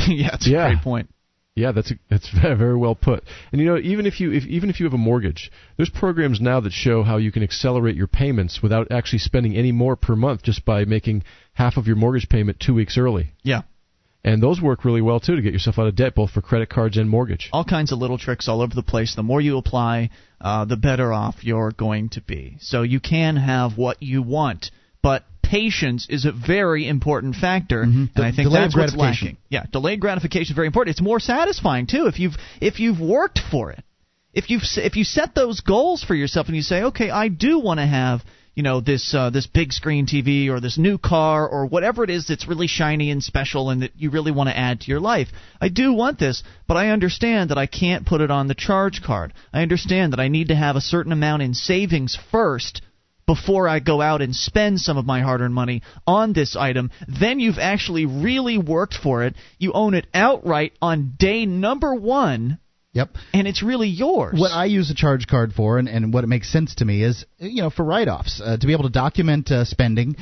Yeah, that's a great point. Yeah, that's very well put. And you know, even if you have a mortgage, there's programs now that show how you can accelerate your payments without actually spending any more per month just by making half of your mortgage payment 2 weeks early. Yeah. And those work really well too to get yourself out of debt, both for credit cards and mortgage. All kinds of little tricks all over the place. The more you apply, the better off you're going to be. So you can have what you want, but patience is a very important factor, mm-hmm. and I think that's what's lacking. Yeah, delayed gratification is very important. It's more satisfying too if you've worked for it. If you set those goals for yourself and you say, okay, I do want to have this big screen TV or this new car or whatever it is that's really shiny and special and that you really want to add to your life. I do want this, but I understand that I can't put it on the charge card. I understand that I need to have a certain amount in savings first. Before I go out and spend some of my hard-earned money on this item, then you've actually really worked for it. You own it outright on day number one. Yep. And it's really yours. What I use a charge card for and what it makes sense to me is, for write-offs, to be able to document spending.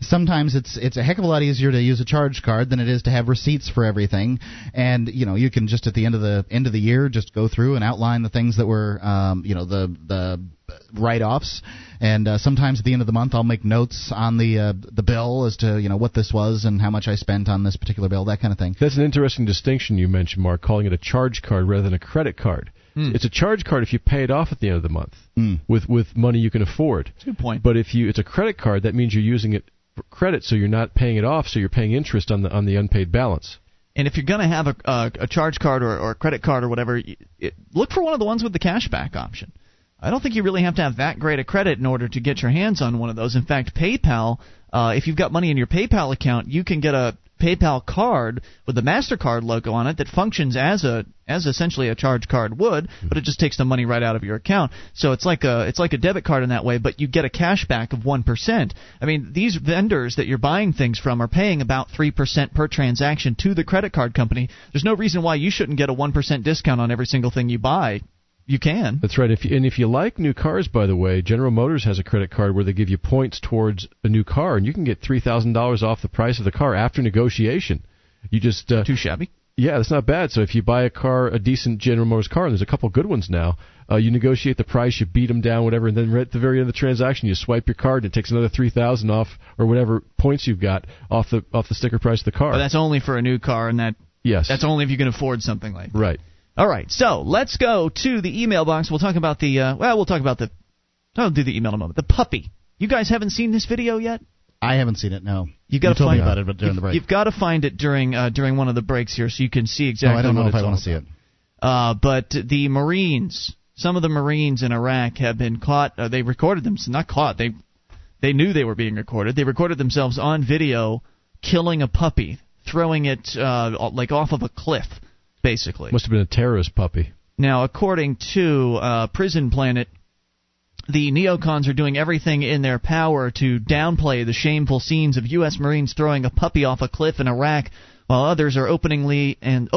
Sometimes it's a heck of a lot easier to use a charge card than it is to have receipts for everything. And, you can just at the end of the year just go through and outline the things that were, the write-offs. And sometimes at the end of the month I'll make notes on the bill as to what this was and how much I spent on this particular bill, that kind of thing. That's an interesting distinction you mentioned, Mark, calling it a charge card rather than a credit card. Mm. It's a charge card if you pay it off at the end of the month with money you can afford. That's a good point. But it's a credit card, that means you're using it for credit, so you're not paying it off, so you're paying interest on the unpaid balance. And if you're going to have a charge card or a credit card or whatever, look for one of the ones with the cashback option. I don't think you really have to have that great a credit in order to get your hands on one of those. In fact, PayPal, if you've got money in your PayPal account, you can get a PayPal card with the MasterCard logo on it that functions as essentially a charge card would, but it just takes the money right out of your account. So it's like a debit card in that way, but you get a cash back of 1%. I mean, these vendors that you're buying things from are paying about 3% per transaction to the credit card company. There's no reason why you shouldn't get a 1% discount on every single thing you buy. You can. That's right. If you like new cars, by the way, General Motors has a credit card where they give you points towards a new car, and you can get $3,000 off the price of the car after negotiation. You just too shabby. Yeah, that's not bad. So if you buy a car, a decent General Motors car, and there's a couple good ones now, you negotiate the price, you beat them down, whatever, and then right at the very end of the transaction, you swipe your card, and it takes another $3,000 off or whatever points you've got off the sticker price of the car. But that's only for a new car, and that's only if you can afford something like that. Right. All right, so let's go to the email box. We'll talk about I'll do the email in a moment. The puppy. You guys haven't seen this video yet? I haven't seen it, no. You've got to find it during one of the breaks here so you can see exactly what it's all about. I don't know if I want to see it. But the Marines, some of the Marines in Iraq have been caught. They recorded them. Not caught. They knew they were being recorded. They recorded themselves on video killing a puppy, throwing it off of a cliff. Basically. Must have been a terrorist puppy. Now, according to Prison Planet, the neocons are doing everything in their power to downplay the shameful scenes of U.S. Marines throwing a puppy off a cliff in Iraq, while others are openly and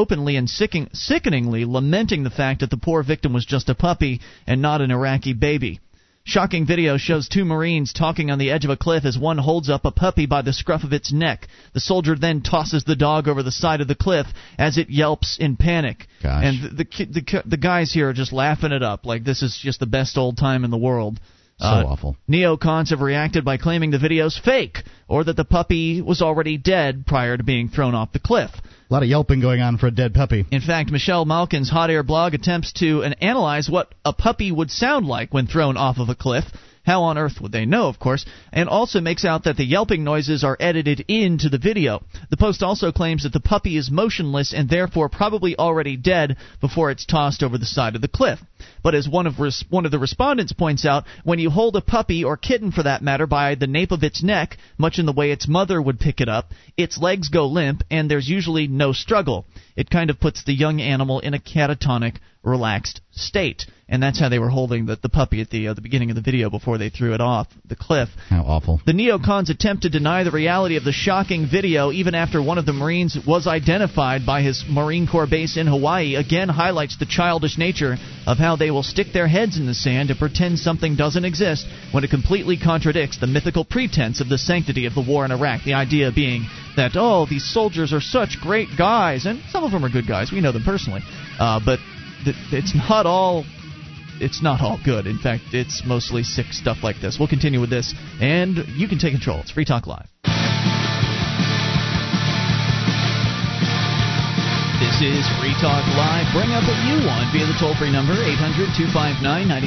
sickeningly lamenting the fact that the poor victim was just a puppy and not an Iraqi baby. Shocking video shows two Marines talking on the edge of a cliff as one holds up a puppy by the scruff of its neck. The soldier then tosses the dog over the side of the cliff as it yelps in panic. Gosh. And the guys here are just laughing it up like this is just the best old time in the world. So awful. Neocons have reacted by claiming the video's fake or that the puppy was already dead prior to being thrown off the cliff. A lot of yelping going on for a dead puppy. In fact, Michelle Malkin's Hot Air blog attempts to analyze what a puppy would sound like when thrown off of a cliff. How on earth would they know, of course? And also makes out that the yelping noises are edited into the video. The post also claims that the puppy is motionless and therefore probably already dead before it's tossed over the side of the cliff. But as one of the respondents points out, when you hold a puppy or kitten, for that matter, by the nape of its neck, much in the way its mother would pick it up, its legs go limp and there's usually no struggle. It kind of puts the young animal in a catatonic, relaxed state. and that's how they were holding the puppy at the beginning of the video before they threw it off the cliff. How awful. The neocons attempt to deny the reality of the shocking video even after one of the Marines was identified by his Marine Corps base in Hawaii. Again, highlights the childish nature of how they will stick their heads in the sand and pretend something doesn't exist when it completely contradicts the mythical pretense of the sanctity of the war in Iraq. The idea being that, oh, these soldiers are such great guys, and some of them are good guys. We know them personally. But it's not all good. In fact, it's mostly sick stuff like this. We'll continue with this, and you can take control. It's Free Talk Live. This is Free Talk Live. Bring up what you want via the toll-free number,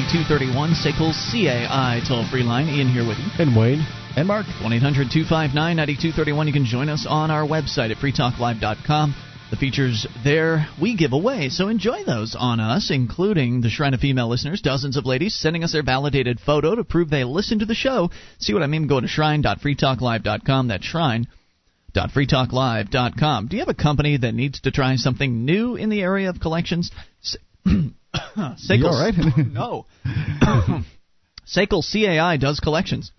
800-259-9231, SACL CAI toll-free line. Ian here with you. And Wayne. And Mark. 1-800-259-9231. You can join us on our website at freetalklive.com. The features there we give away, so enjoy those on us, including the Shrine of Female Listeners, dozens of ladies sending us their validated photo to prove they listen to the show. See what I mean? Go to shrine.freetalklive.com. That's shrine.freetalklive.com. Do you have a company that needs to try something new in the area of collections? You all right? No. SACL CAI does collections,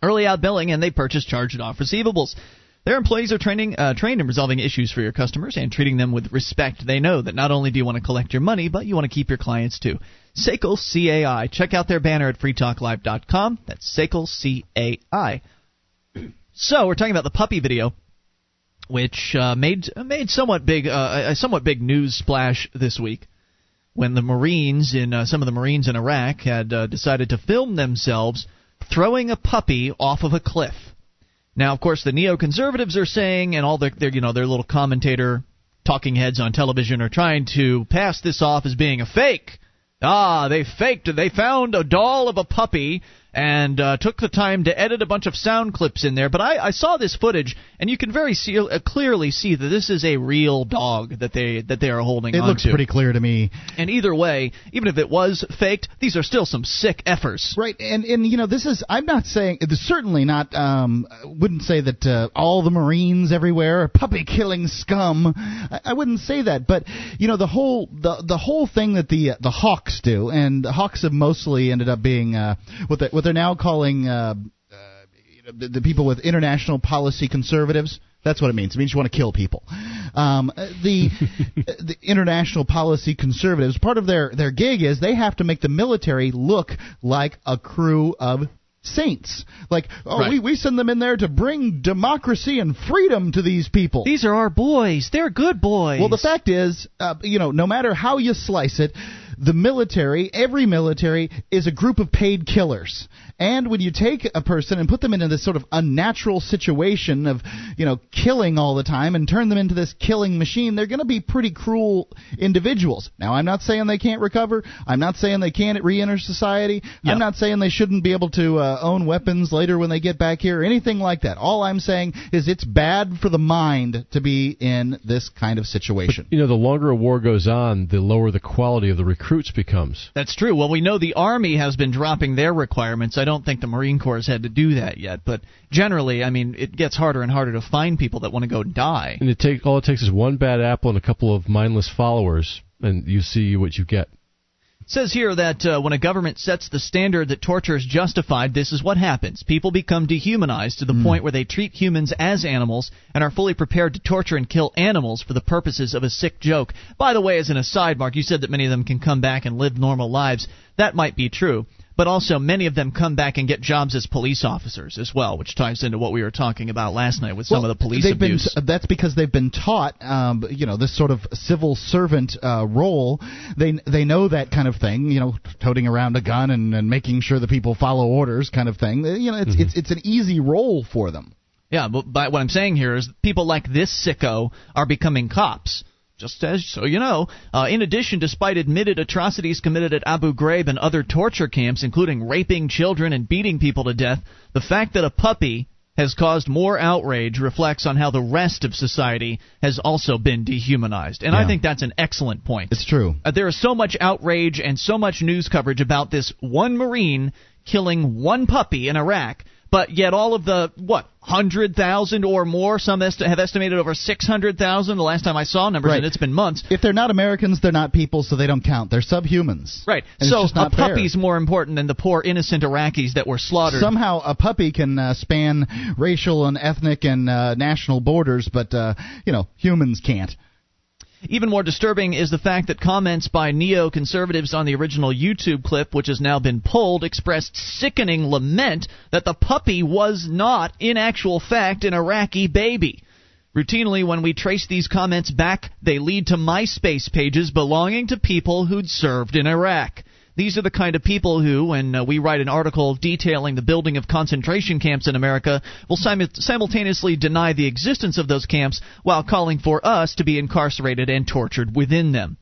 early out billing, and they purchase charged-off receivables. Their employees are trained in resolving issues for your customers and treating them with respect. They know that not only do you want to collect your money, but you want to keep your clients too. SACL CAI. Check out their banner at freetalklive.com. That's SACL CAI. So we're talking about the puppy video, which made a somewhat big news splash this week when the Marines in some of the Marines in Iraq had decided to film themselves throwing a puppy off of a cliff. Now, of course, the neoconservatives are saying, and all their little commentator talking heads on television are trying to pass this off as being a fake. They faked. They found a doll of a puppy and took the time to edit a bunch of sound clips in there. But I saw this footage, and you can clearly see that this is a real dog that they are holding on to. It looks pretty clear to me. And either way, even if it was faked, these are still some sick effers. Right, and this is – I'm not saying – certainly not – wouldn't say that all the Marines everywhere are puppy-killing scum. I wouldn't say that. But, the whole thing that the hawks do, and the hawks have mostly ended up being what they're now calling the people with international policy conservatives. That's what it means. It means you want to kill people. The international policy conservatives, part of their gig is they have to make the military look like a crew of saints. Like, right. we send them in there to bring democracy and freedom to these people. These are our boys. They're good boys. Well, the fact is, no matter how you slice it, the military, every military, is a group of paid killers. And when you take a person and put them into this sort of unnatural situation of, killing all the time and turn them into this killing machine, they're going to be pretty cruel individuals. Now, I'm not saying they can't recover. I'm not saying they can't reenter society. Yep. I'm not saying they shouldn't be able to own weapons later when they get back here or anything like that. All I'm saying is it's bad for the mind to be in this kind of situation. But, the longer a war goes on, the lower the quality of the recruits becomes. That's true. Well, we know the Army has been dropping their requirements. I don't think the Marine Corps has had to do that yet, but generally, it gets harder and harder to find people that want to go die. And all it takes is one bad apple and a couple of mindless followers, and you see what you get. It says here that when a government sets the standard that torture is justified, this is what happens. People become dehumanized to the point where they treat humans as animals and are fully prepared to torture and kill animals for the purposes of a sick joke. By the way, as an aside, Mark, you said that many of them can come back and live normal lives. That might be true, but also many of them come back and get jobs as police officers as well, which ties into what we were talking about last night with some of the police abuse. That's because they've been taught this sort of civil servant role. They know that kind of thing, toting around a gun and making sure the people follow orders kind of thing. It's an easy role for them. Yeah, but what I'm saying here is people like this sicko are becoming cops. Just as so you know, in addition, despite admitted atrocities committed at Abu Ghraib and other torture camps, including raping children and beating people to death, the fact that a puppy has caused more outrage reflects on how the rest of society has also been dehumanized. And yeah. I think that's an excellent point. It's true. There is so much outrage and so much news coverage about this one Marine killing one puppy in Iraq But yet all of the, 100,000 or more, some have estimated over 600,000 the last time I saw numbers, right. And it's been months. If they're not Americans, they're not people, so they don't count. They're subhumans. Right. And so a puppy's more important than the poor innocent Iraqis that were slaughtered. Somehow a puppy can span racial and ethnic and national borders, but, humans can't. Even more disturbing is the fact that comments by neoconservatives on the original YouTube clip, which has now been pulled, expressed sickening lament that the puppy was not, in actual fact, an Iraqi baby. Routinely, when we trace these comments back, they lead to MySpace pages belonging to people who'd served in Iraq. These are the kind of people who, when we write an article detailing the building of concentration camps in America, will simultaneously deny the existence of those camps while calling for us to be incarcerated and tortured within them.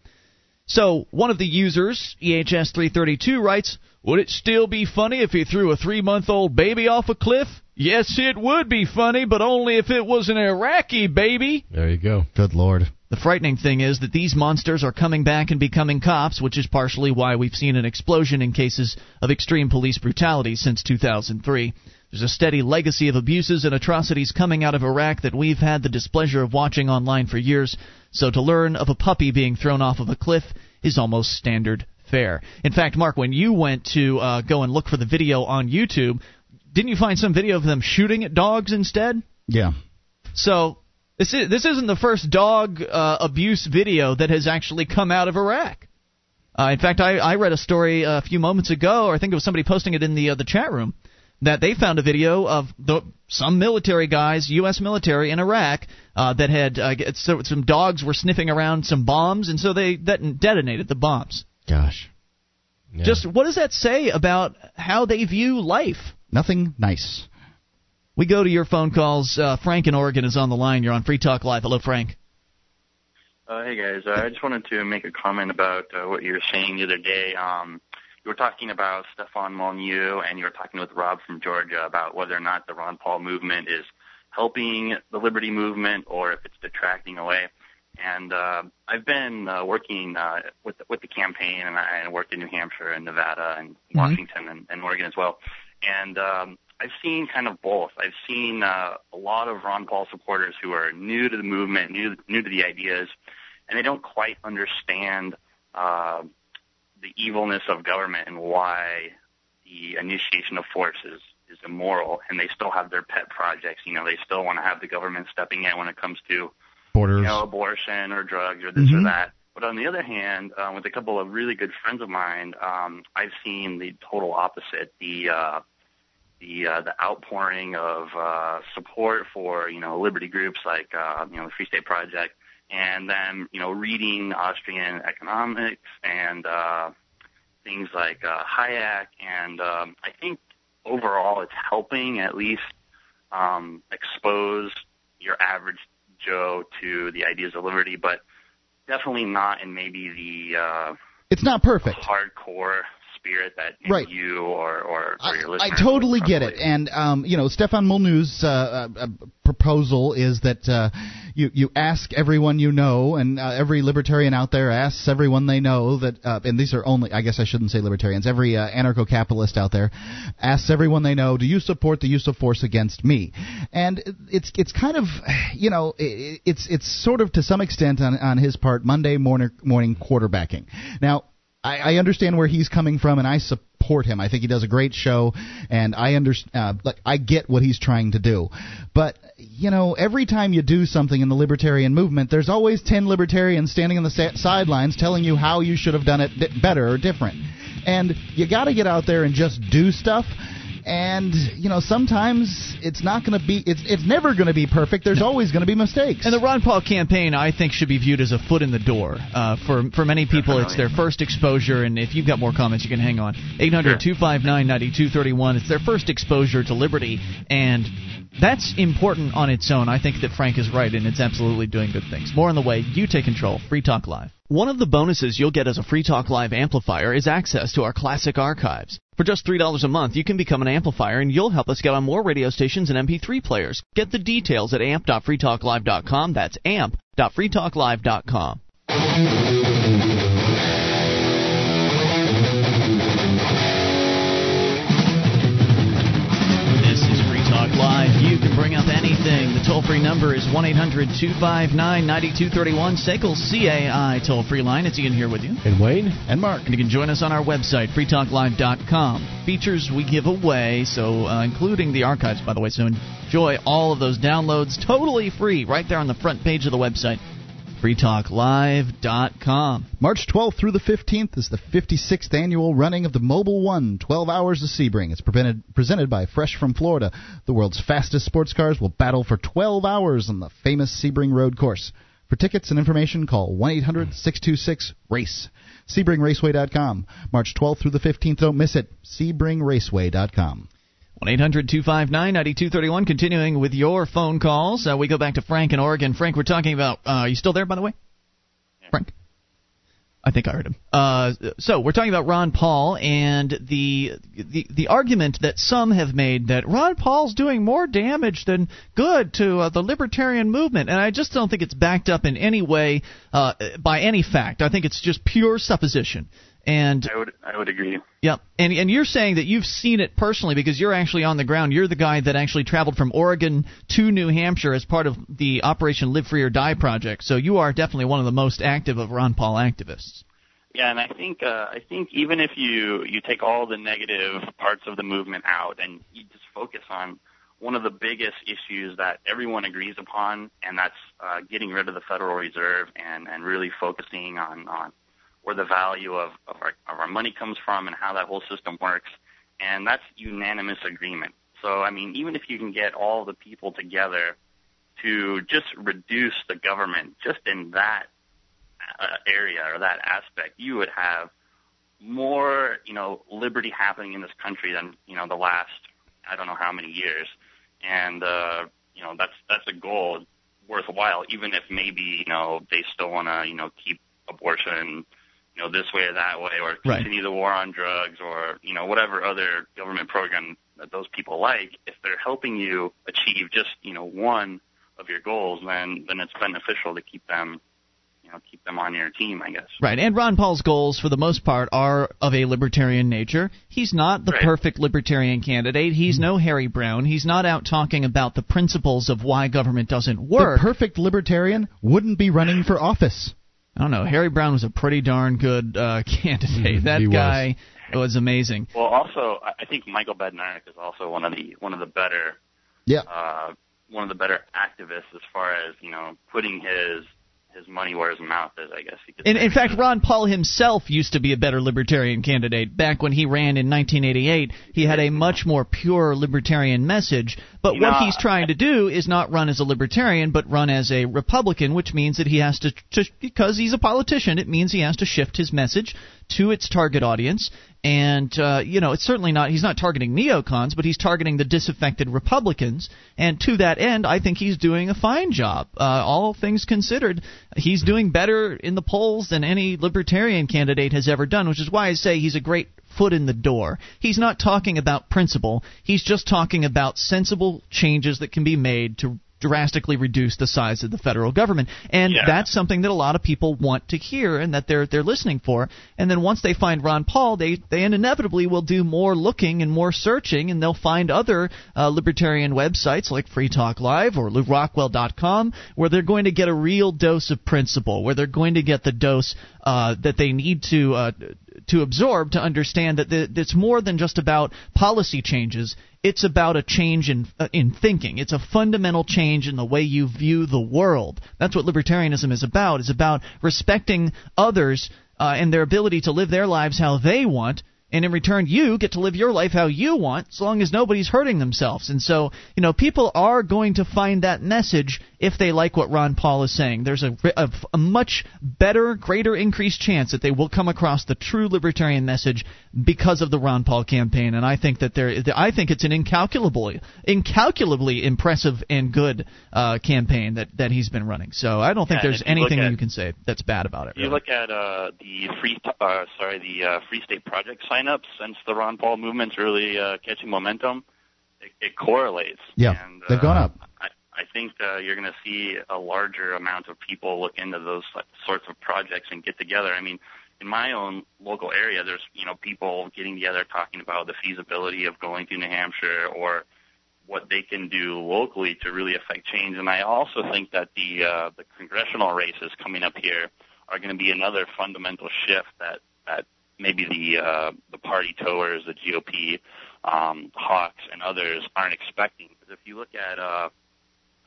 So one of the users, EHS332, writes, "Would it still be funny if he threw a 3-month-old baby off a cliff? Yes, it would be funny, but only if it was an Iraqi baby." There you go. Good Lord. The frightening thing is that these monsters are coming back and becoming cops, which is partially why we've seen an explosion in cases of extreme police brutality since 2003. There's a steady legacy of abuses and atrocities coming out of Iraq that we've had the displeasure of watching online for years, so to learn of a puppy being thrown off of a cliff is almost standard fare. In fact, Mark, when you went to go and look for the video on YouTube, didn't you find some video of them shooting at dogs instead? Yeah. So... This isn't the first dog abuse video that has actually come out of Iraq. In fact, I read a story a few moments ago, or I think it was somebody posting it in the chat room, that they found a video of some military guys, U.S. military in Iraq, that had some dogs were sniffing around some bombs, and so they detonated the bombs. Gosh. Yeah. Just what does that say about how they view life? Nothing nice. We go to your phone calls. Frank in Oregon is on the line. You're on Free Talk Live. Hello, Frank. Hey, guys. I just wanted to make a comment about what you were saying the other day. You were talking about Stefan Molyneux, and you were talking with Rob from Georgia about whether or not the Ron Paul movement is helping the Liberty movement or if it's detracting away. And I've been working with the campaign, and I worked in New Hampshire and Nevada and Washington and Oregon as well. And I've seen kind of both. I've seen a lot of Ron Paul supporters who are new to the movement, new to the ideas, and they don't quite understand the evilness of government and why the initiation of force is immoral, and they still have their pet projects. You know, they still want to have the government stepping in when it comes to borders, abortion or drugs or this or that. But on the other hand, with a couple of really good friends of mine, I've seen the total opposite, the outpouring of support for liberty groups like the Free State Project, and then reading Austrian economics and things like Hayek, and I think overall it's helping at least expose your average Joe to the ideas of liberty, but definitely not in maybe the it's not perfect hardcore spirit that right. you or your listeners. I totally get it. And, Stefan Molyneux's proposal is that you ask everyone you know, and every libertarian out there asks everyone they know that, and these are only, I guess I shouldn't say libertarians, every anarcho-capitalist out there asks everyone they know, do you support the use of force against me? And it's kind of, it's sort of to some extent on his part Monday morning quarterbacking. Now, I understand where he's coming from, and I support him. I think he does a great show, and I get what he's trying to do. But, every time you do something in the libertarian movement, there's always 10 libertarians standing on the sidelines telling you how you should have done it better or different. And you got to get out there and just do stuff. And, sometimes it's not going to be – it's never going to be perfect. There's always going to be mistakes. And the Ron Paul campaign, I think, should be viewed as a foot in the door. For many people, it's their first exposure. And if you've got more comments, you can hang on. 800-259-9231. It's their first exposure to liberty. And that's important on its own. I think that Frank is right, and it's absolutely doing good things. More on the way. You take control. Free Talk Live. One of the bonuses you'll get as a Free Talk Live amplifier is access to our classic archives. For just $3 a month, you can become an amplifier, and you'll help us get on more radio stations and MP3 players. Get the details at amp.freetalklive.com. That's amp.freetalklive.com. This is number is 1-800-259-9231, SACL CAI toll-free line. It's Ian here with you. And Wayne. And Mark. And you can join us on our website, freetalklive.com. Features we give away, so including the archives, by the way, so enjoy all of those downloads totally free right there on the front page of the website. freetalklive.com. March 12th through the 15th is the 56th annual running of the Mobile One 12 Hours of Sebring. It's presented by Fresh from Florida. The world's fastest sports cars will battle for 12 hours on the famous Sebring Road course. For tickets and information, call 1-800-626-RACE. SebringRaceway.com. March 12th through the 15th. Don't miss it. SebringRaceway.com. 1-800-259-9231. Continuing with your phone calls, we go back to Frank in Oregon. Frank, we're talking about are you still there, by the way? Yeah. Frank? I think I heard him. So we're talking about Ron Paul and the argument that some have made that Ron Paul's doing more damage than good to the libertarian movement. And I just don't think it's backed up in any way by any fact. I think it's just pure supposition. And I would agree. Yeah, and you're saying that you've seen it personally because you're actually on the ground. You're the guy that actually traveled from Oregon to New Hampshire as part of the Operation Live Free or Die project. So you are definitely one of the most active of Ron Paul activists. Yeah, and I think even if you take all the negative parts of the movement out and you just focus on one of the biggest issues that everyone agrees upon, and that's getting rid of the Federal Reserve and really focusing on where the value of our money comes from and how that whole system works, and that's unanimous agreement. So, I mean, even if you can get all the people together to just reduce the government just in that area or that aspect, you would have more, liberty happening in this country than, the last I don't know how many years. And, that's a goal worthwhile, even if maybe, they still want to, keep abortion this way or that way, or continue the war on drugs, or whatever other government program that those people like. If they're helping you achieve just one of your goals, then it's beneficial to keep them on your team, I guess. Right, and Ron Paul's goals for the most part are of a libertarian nature. He's not the perfect libertarian candidate. He's no Harry Brown. He's not out talking about the principles of why government doesn't work. The perfect libertarian wouldn't be running for office. I don't know. Harry Brown was a pretty darn good candidate. That guy was amazing. Well, also, I think Michael Bednarik is also one of the better activists as far as putting his money where his mouth is, I guess. And in fact, Ron Paul himself used to be a better libertarian candidate. Back when he ran in 1988, he had a much more pure libertarian message. But what he's trying to do is not run as a libertarian, but run as a Republican, which means that he has to because he's a politician, it means he has to shift his message to its target audience. And, it's certainly not – he's not targeting neocons, but he's targeting the disaffected Republicans. And to that end, I think he's doing a fine job. All things considered, he's doing better in the polls than any libertarian candidate has ever done, which is why I say he's a great foot in the door. He's not talking about principle. He's just talking about sensible changes that can be made to drastically reduce the size of the federal government, and that's something that a lot of people want to hear and that they're listening for. And then once they find Ron Paul, they inevitably will do more looking and more searching, and they'll find other libertarian websites like Free Talk Live or Lou Rockwell.com, where they're going to get a real dose of principle, where they're going to get the dose that they need to absorb to understand that it's more than just about policy changes. It's about a change in thinking. It's a fundamental change in the way you view the world. That's what libertarianism is about. It's about respecting others and their ability to live their lives how they want. And in return, you get to live your life how you want, as long as nobody's hurting themselves. And so, people are going to find that message if they like what Ron Paul is saying. There's a much better, greater increased chance that they will come across the true libertarian message because of the Ron Paul campaign. And I think that it's an incalculably impressive and good campaign that he's been running. So I don't think there's anything you can say that's bad about it. If you look at the Free State Project sign up, since the Ron Paul movement's really catching momentum, it correlates. Yeah, and they've gone up. I think you're going to see a larger amount of people look into those sorts of projects and get together. I mean, in my own local area, there's people getting together talking about the feasibility of going to New Hampshire, or what they can do locally to really affect change. And I also think that the congressional races coming up here are going to be another fundamental shift that maybe the party towers, the GOP, hawks, and others aren't expecting. Because if you look at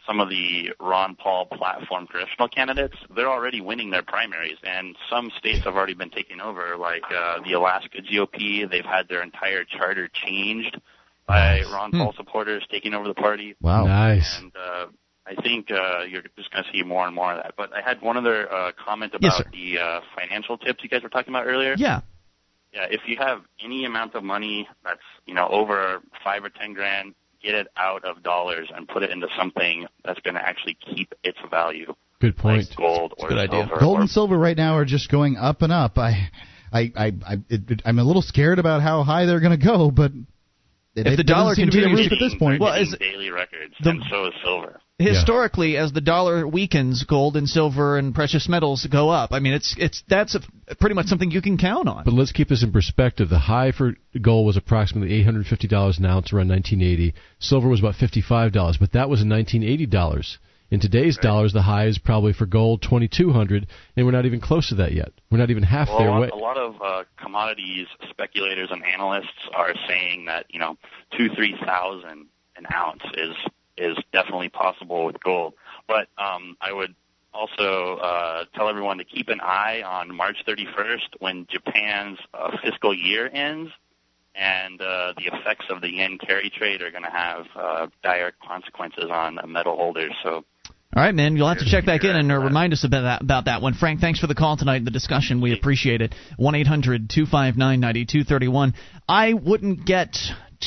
some of the Ron Paul platform congressional candidates, they're already winning their primaries, and some states have already been taken over, like the Alaska GOP. They've had their entire charter changed by Ron Paul supporters taking over the party. Wow. Nice. And I think you're just going to see more and more of that. But I had one other comment about the financial tips you guys were talking about earlier. Yeah. Yeah, if you have any amount of money that's, over 5 or 10 grand, get it out of dollars and put it into something that's going to actually keep its value. Good point. Like gold or silver. Idea. Gold and silver right now are just going up and up. I'm a little scared about how high they're going to go, but... If the dollar continues at this point, daily records, and so is silver. Historically, as the dollar weakens, gold and silver and precious metals go up. I mean, that's pretty much something you can count on. But let's keep this in perspective. The high for gold was approximately $850 an ounce around 1980. Silver was about $55, but that was in 1980 dollars. In today's dollars, the high is probably for gold $2,200, and we're not even close to that yet. We're not even half there. A lot of commodities speculators and analysts are saying that $2,000-$3,000 an ounce is definitely possible with gold. But I would also tell everyone to keep an eye on March 31st when Japan's fiscal year ends. And the effects of the yen carry trade are going to have dire consequences on metal holders. So, all right, man, you'll have to check back in and remind us about that one. Frank, thanks for the call tonight, the discussion. We appreciate it. 1-800-259-9231. I wouldn't get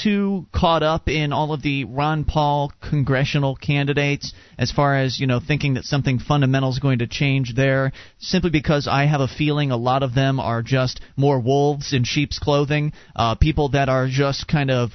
too caught up in all of the Ron Paul congressional candidates as far as thinking that something fundamental is going to change there, simply because I have a feeling a lot of them are just more wolves in sheep's clothing, people that are just kind of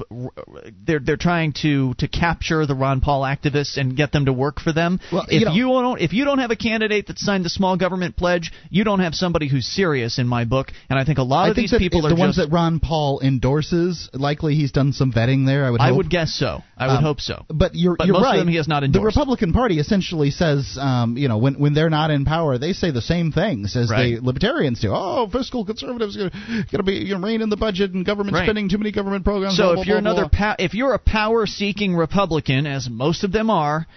they're trying to capture the Ron Paul activists and get them to work for them. Well, if you don't have a candidate that signed the small government pledge, you don't have somebody who's serious in my book. And I think a lot of these people are the ones that Ron Paul endorses. Likely he's done some vetting there, I would guess so. I would hope so. But you're most right. Of them he has not endorsed. The Republican Party essentially says, when they're not in power, they say the same things as the Libertarians do. Oh, fiscal conservatives are going to be rein in the budget and government spending, too many government programs. So if you're a power-seeking Republican, as most of them are,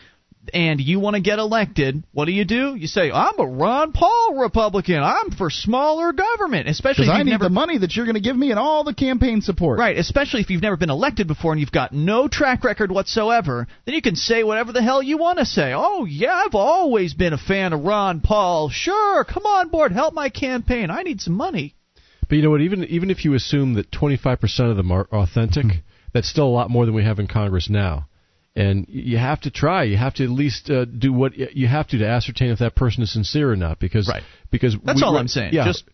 and you want to get elected, what do? You say, I'm a Ron Paul Republican. I'm for smaller government. Especially because I need the money that you're going to give me and all the campaign support. Right, especially if you've never been elected before and you've got no track record whatsoever, then you can say whatever the hell you want to say. Oh, yeah, I've always been a fan of Ron Paul. Sure, come on board. Help my campaign. I need some money. But you know what? Even if you assume that 25% of them are authentic, that's still a lot more than we have in Congress now. And you have to try. You have to at least do what you have to ascertain if that person is sincere or not. Because that's all I'm saying. Yeah, just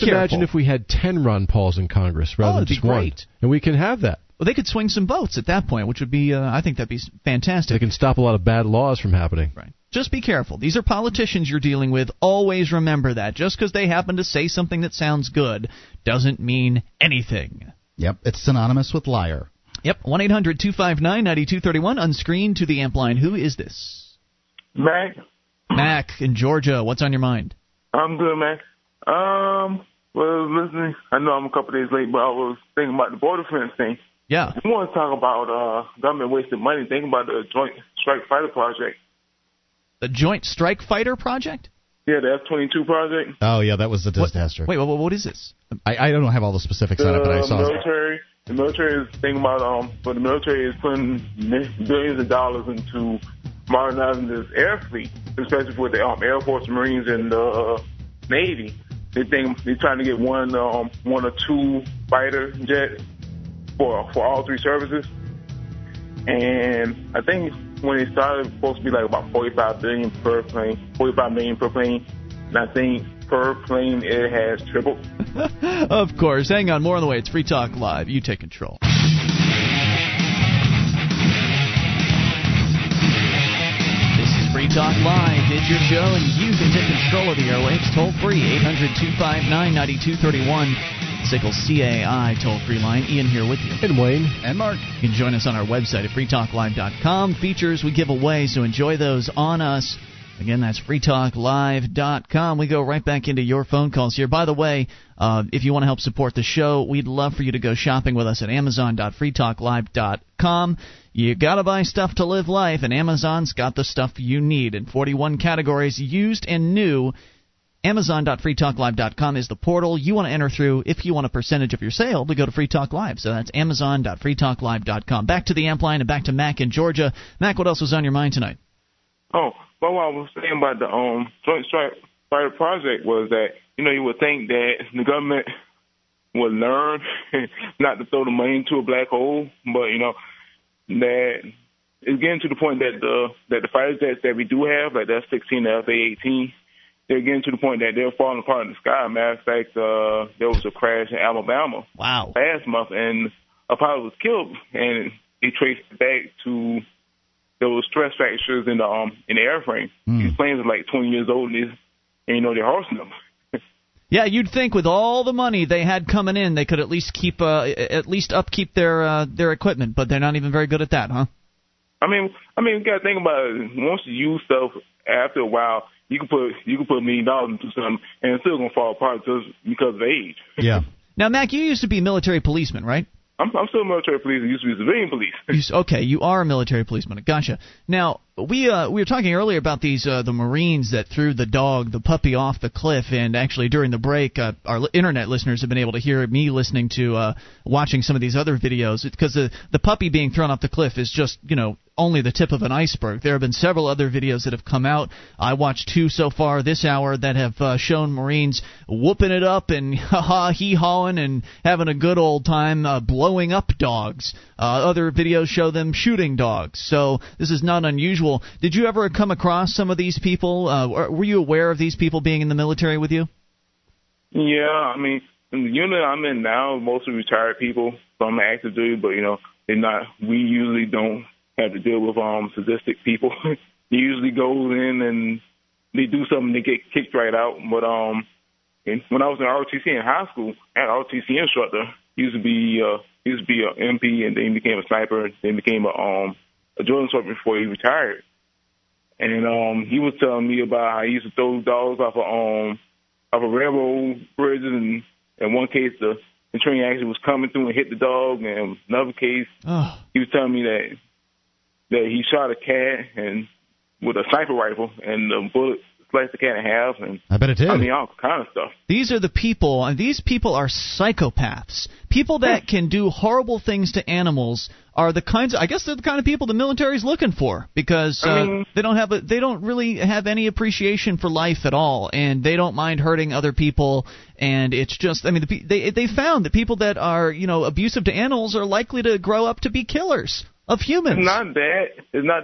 imagine if we had 10 Ron Pauls in Congress rather than just one. And we can have that. Well, they could swing some votes at that point, which would be I think that'd be fantastic. They can stop a lot of bad laws from happening. Right. Just be careful. These are politicians you're dealing with. Always remember that. Just because they happen to say something that sounds good doesn't mean anything. Yep. It's synonymous with liar. Yep, 1-800-259-9231, unscreened to the amp line. Who is this? Mac. Mac in Georgia. What's on your mind? I'm good, Mac. Listening. I know I'm a couple days late, but I was thinking about the border fence thing. Yeah. I want to talk about government wasting money. Thinking about the Joint Strike Fighter Project. The Joint Strike Fighter Project? Yeah, the F-22 project. Oh, yeah, that was a disaster. Wait, what is this? I don't have all the specifics on it, but I saw it. The military is thinking about, the military is putting billions of dollars into modernizing this air fleet, especially with the Air Force, Marines, and the Navy. They're trying to get one or two fighter jets for all three services. And I think when it started, it was supposed to be like about $45 million per plane. And I think per plane it has tripled. Of course. Hang on. More on the way. It's Free Talk Live. You take control. This is Free Talk Live. It's your show, and you can take control of the airwaves toll free. 800-259-9231. SebringRaceway.com CAI toll-free line. Ian here with you. And Wayne. And Mark. You can join us on our website at freetalklive.com. Features we give away, so enjoy those on us. Again, that's freetalklive.com. We go right back into your phone calls here. By the way, if you want to help support the show, we'd love for you to go shopping with us at amazon.freetalklive.com. You got to buy stuff to live life, and Amazon's got the stuff you need in 41 categories, used and new. Amazon.freetalklive.com is the portal you want to enter through if you want a percentage of your sale to go to Free Talk Live. So that's Amazon.freetalklive.com. Back to the amp line and back to Mac in Georgia. Mac, what else was on your mind tonight? Oh, well, what I was saying about the Joint Strike Fighter project was that, you know, you would think that the government would learn not to throw the money into a black hole, but, you know, that it's getting to the point that the fighter jets that we do have, like the F-16, the F-A-18, they're getting to the point that they're falling apart in the sky. Matter of fact, there was a crash in Alabama last month, and a pilot was killed, and they traced it back to those stress fractures in the airframe. These planes are like 20 years old, and you know they're horsing them. Yeah, you'd think with all the money they had coming in, they could at least keep upkeep their equipment, but they're not even very good at that, huh? I mean, you got to think about it. Once you use stuff, after a while, you can put $1 million into something, and it's still gonna fall apart just because of age. Yeah. Now, Mac, you used to be a military policeman, right? I'm still a military policeman. I used to be a civilian police. Okay, you are a military policeman. Gotcha. Now, we were talking earlier about these the Marines that threw the puppy off the cliff, and actually during the break, our internet listeners have been able to hear me listening to watching some of these other videos, because the puppy being thrown off the cliff is just, you know, only the tip of an iceberg. There have been several other videos that have come out. I watched two so far this hour that have shown Marines whooping it up and hee-hawing and having a good old time blowing up dogs. Other videos show them shooting dogs. So this is not unusual. Did you ever come across some of these people? Were you aware of these people being in the military with you? Yeah, I mean, in the unit I'm in now, mostly retired people. Some active duty, but, you know, they're not. We usually don't have to deal with sadistic people. They usually go in and they do something, they get kicked right out. But and when I was in ROTC in high school, I had an ROTC instructor. He used to be an MP, and then he became a sniper, then became a drill instructor before he retired. And he was telling me about how he used to throw dogs off a railroad bridge, and in one case the train actually was coming through and hit the dog, and in another case he was telling me that he shot a cat and with a sniper rifle, and the bullet sliced the cat in half. And I bet it did. I mean, all kind of stuff. These are the people, and these people are psychopaths. People that can do horrible things to animals are the kinds. I guess they're the kind of people the military is looking for, because they don't really have any appreciation for life at all, and they don't mind hurting other people. And it's just, I mean, they found that people that are, you know, abusive to animals are likely to grow up to be killers of humans. It's not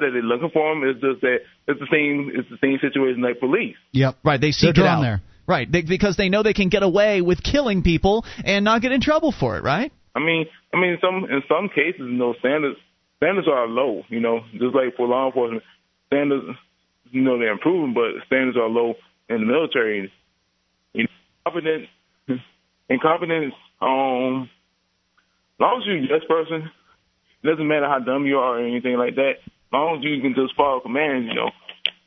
that they're looking for them. It's just that it's the same situation like police. Yep. Right. They seek it out there. Right. Because they know they can get away with killing people and not get in trouble for it. Right. I mean, in some cases, you know, standards are low. You know, just like for law enforcement, standards, you know, they're improving, but standards are low in the military. You know, incompetence. As long as you're this person, it doesn't matter how dumb you are or anything like that. As long as you can just follow commands, you know,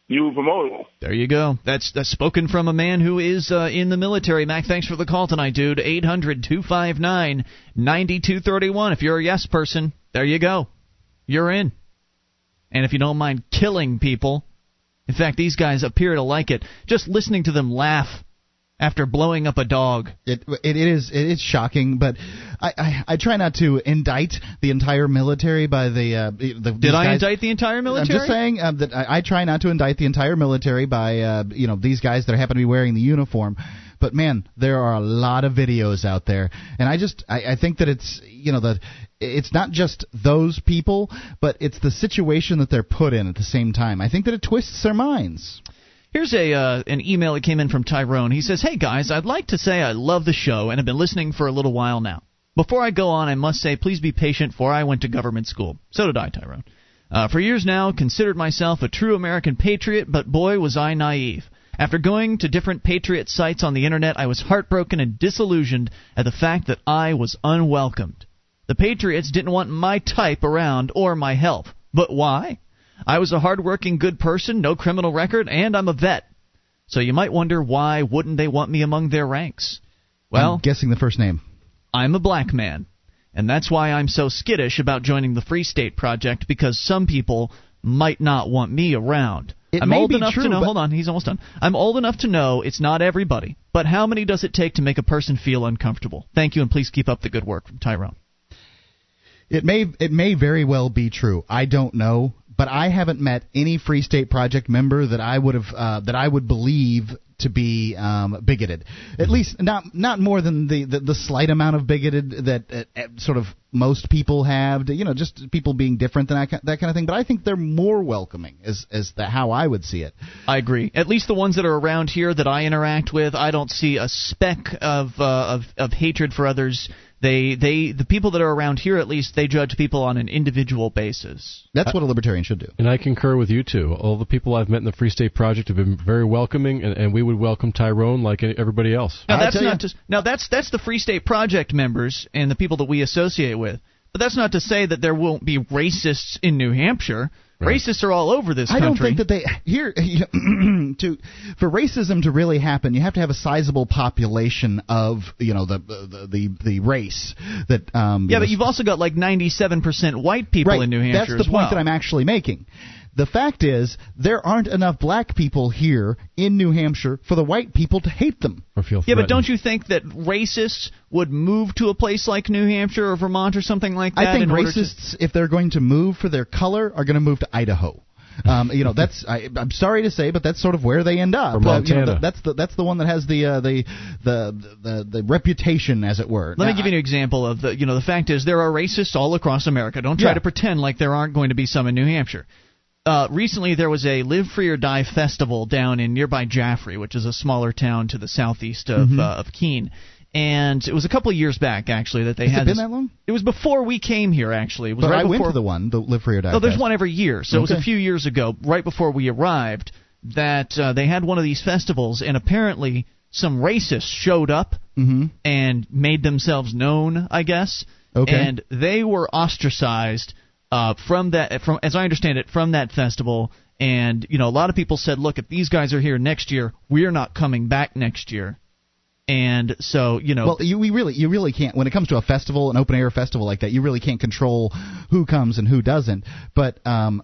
you're promotable. There you go. That's spoken from a man who is in the military. Mac, thanks for the call tonight, dude. 800-259-9231. If you're a yes person, there you go. You're in. And if you don't mind killing people, in fact, these guys appear to like it. Just listening to them laugh after blowing up a dog, it's shocking. But I try not to indict the entire military by the. Did I indict the entire military? I'm just saying that I try not to indict the entire military by you know, these guys that happen to be wearing the uniform. But man, there are a lot of videos out there, and I think that it's, you know, it's not just those people, but it's the situation that they're put in at the same time. I think that it twists their minds. Here's an email that came in from Tyrone. He says, "Hey, guys, I'd like to say I love the show and have been listening for a little while now. Before I go on, I must say please be patient, for I went to government school." So did I, Tyrone. "For years now, considered myself a true American patriot, but boy, was I naive. After going to different patriot sites on the internet, I was heartbroken and disillusioned at the fact that I was unwelcomed. The patriots didn't want my type around or my help. But why? I was a hard-working good person, no criminal record, and I'm a vet. So you might wonder, why wouldn't they want me among their ranks? Well, I'm guessing the first name. I'm a black man, and that's why I'm so skittish about joining the Free State Project, because some people might not want me around. I'm old enough to know. Hold on, he's almost done. I'm old enough to know it's not everybody, but how many does it take to make a person feel uncomfortable? Thank you, and please keep up the good work. From Tyrone. It may very well be true. I don't know, but I haven't met any Free State Project member that I would have that I would believe to be bigoted. At least not more than the slight amount of bigoted that sort of most people have, you know, just people being different and that kind of thing. But I think they're more welcoming is how I would see it. I agree. At least the ones that are around here that I interact with, I don't see a speck of hatred for others. The people that are around here, at least, they judge people on an individual basis. That's what a libertarian should do. And I concur with you, too. All the people I've met in the Free State Project have been very welcoming, and we would welcome Tyrone like everybody else. Now, that's the Free State Project members and the people that we associate with. But that's not to say that there won't be racists in New Hampshire. Right. Racists are all over this country. I don't think that for racism to really happen, you have to have a sizable population of, you know, the race that. But you've also got like 97% white people in New Hampshire. That's the point that I'm actually making. The fact is, there aren't enough black people here in New Hampshire for the white people to hate them. Or feel threatened. Yeah, but don't you think that racists would move to a place like New Hampshire or Vermont or something like that? I think racists, if they're going to move for their color, are going to move to Idaho. You know, that's I'm sorry to say, but that's sort of where they end up. You know, that's the one that has the reputation, as it were. Let me give you an example of the. You know, the fact is, there are racists all across America. Don't try to pretend like there aren't going to be some in New Hampshire. Recently, there was a Live Free or Die festival down in nearby Jaffrey, which is a smaller town to the southeast of Keene. And it was a couple of years back, actually, that they had. Has it been that long? It was before we came here, actually. It was right before, I went to the Live Free or Die. Oh, there's one every year. So it was a few years ago, right before we arrived, that they had one of these festivals, and apparently some racists showed up and made themselves known, I guess. Okay. And they were ostracized from as I understand it, from that festival. And, you know, a lot of people said, look, if these guys are here next year, we're not coming back next year. And so, you know, well, you really can't. When it comes to a festival, an open air festival like that, you really can't control who comes and who doesn't. But you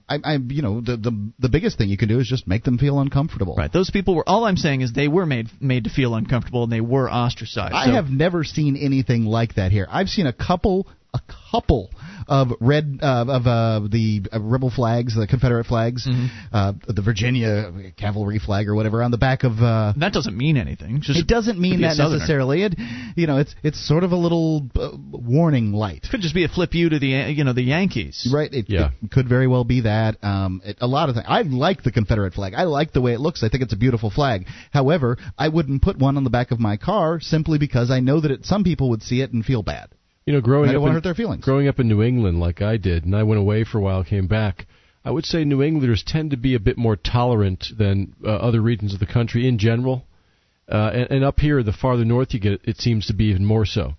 know, the biggest thing you can do is just make them feel uncomfortable. Right. Those people were. All I'm saying is they were made to feel uncomfortable, and they were ostracized. I have never seen anything like that here. I've seen a couple of the rebel flags, the Confederate flags, the Virginia cavalry flag or whatever on the back of. That doesn't mean anything. It doesn't mean that necessarily. It's sort of a little warning light. Could just be a flip you to the Yankees. Right. It could very well be that. A lot of things. I like the Confederate flag. I like the way it looks. I think it's a beautiful flag. However, I wouldn't put one on the back of my car simply because I know that some people would see it and feel bad. You know, growing up in New England like I did, and I went away for a while, came back, I would say New Englanders tend to be a bit more tolerant than other regions of the country in general. And up here, the farther north you get, it seems to be even more so.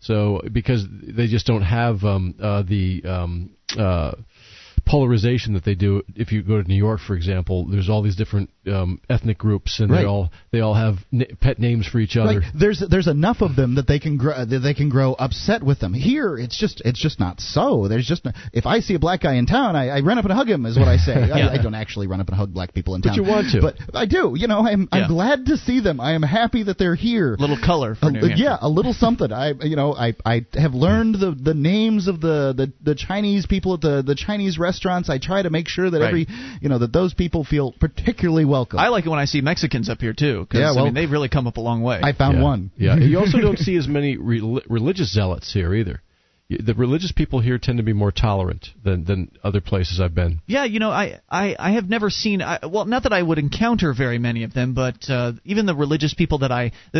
So because they just don't have the polarization that they do. If you go to New York, for example, there's all these different ethnic groups, and they all have pet names for each other. Right. There's enough of them that they can grow upset with them. Here, it's just not so. There's just no, if I see a black guy in town, I run up and hug him, is what I say. I don't actually run up and hug black people in town. But you want to. But I do. You know, I'm glad to see them. I am happy that they're here. Little color for New Hampshire. Yeah, a little something. I have learned the names of the Chinese people at the Chinese restaurants. I try to make sure that that those people feel particularly welcome. I like it when I see Mexicans up here too, because they've really come up a long way. I found one. Yeah, you also don't see as many religious zealots here either. the religious people here tend to be more tolerant than other places I've been. Yeah, you know, I have never seen well, not that I would encounter very many of them, but even the religious people that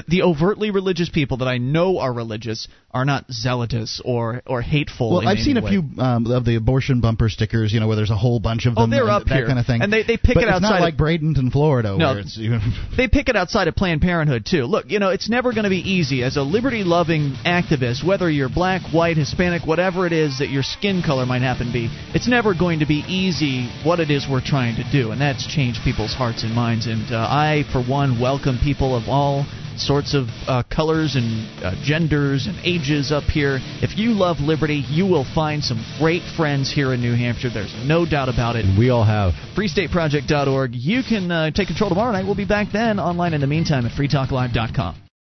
the overtly religious people that I know are religious are not zealotous or hateful. Well, I've seen a few of the abortion bumper stickers, you know, where there's a whole bunch of them. Oh, they're up here. That kind of thing. And they pick it outside. It's not like Bradenton, Florida. No, where it's even they pick it outside of Planned Parenthood too. Look, you know, it's never going to be easy as a liberty-loving activist, whether you're black, white, Hispanic, whatever it is that your skin color might happen to be, it's never going to be easy what it is we're trying to do, and that's change people's hearts and minds. And I, for one, welcome people of all sorts of colors and genders and ages up here. If you love liberty, you will find some great friends here in New Hampshire. There's no doubt about it. We all have. FreeStateProject.org. You can take control tomorrow night. We'll be back then online in the meantime at freetalklive.com.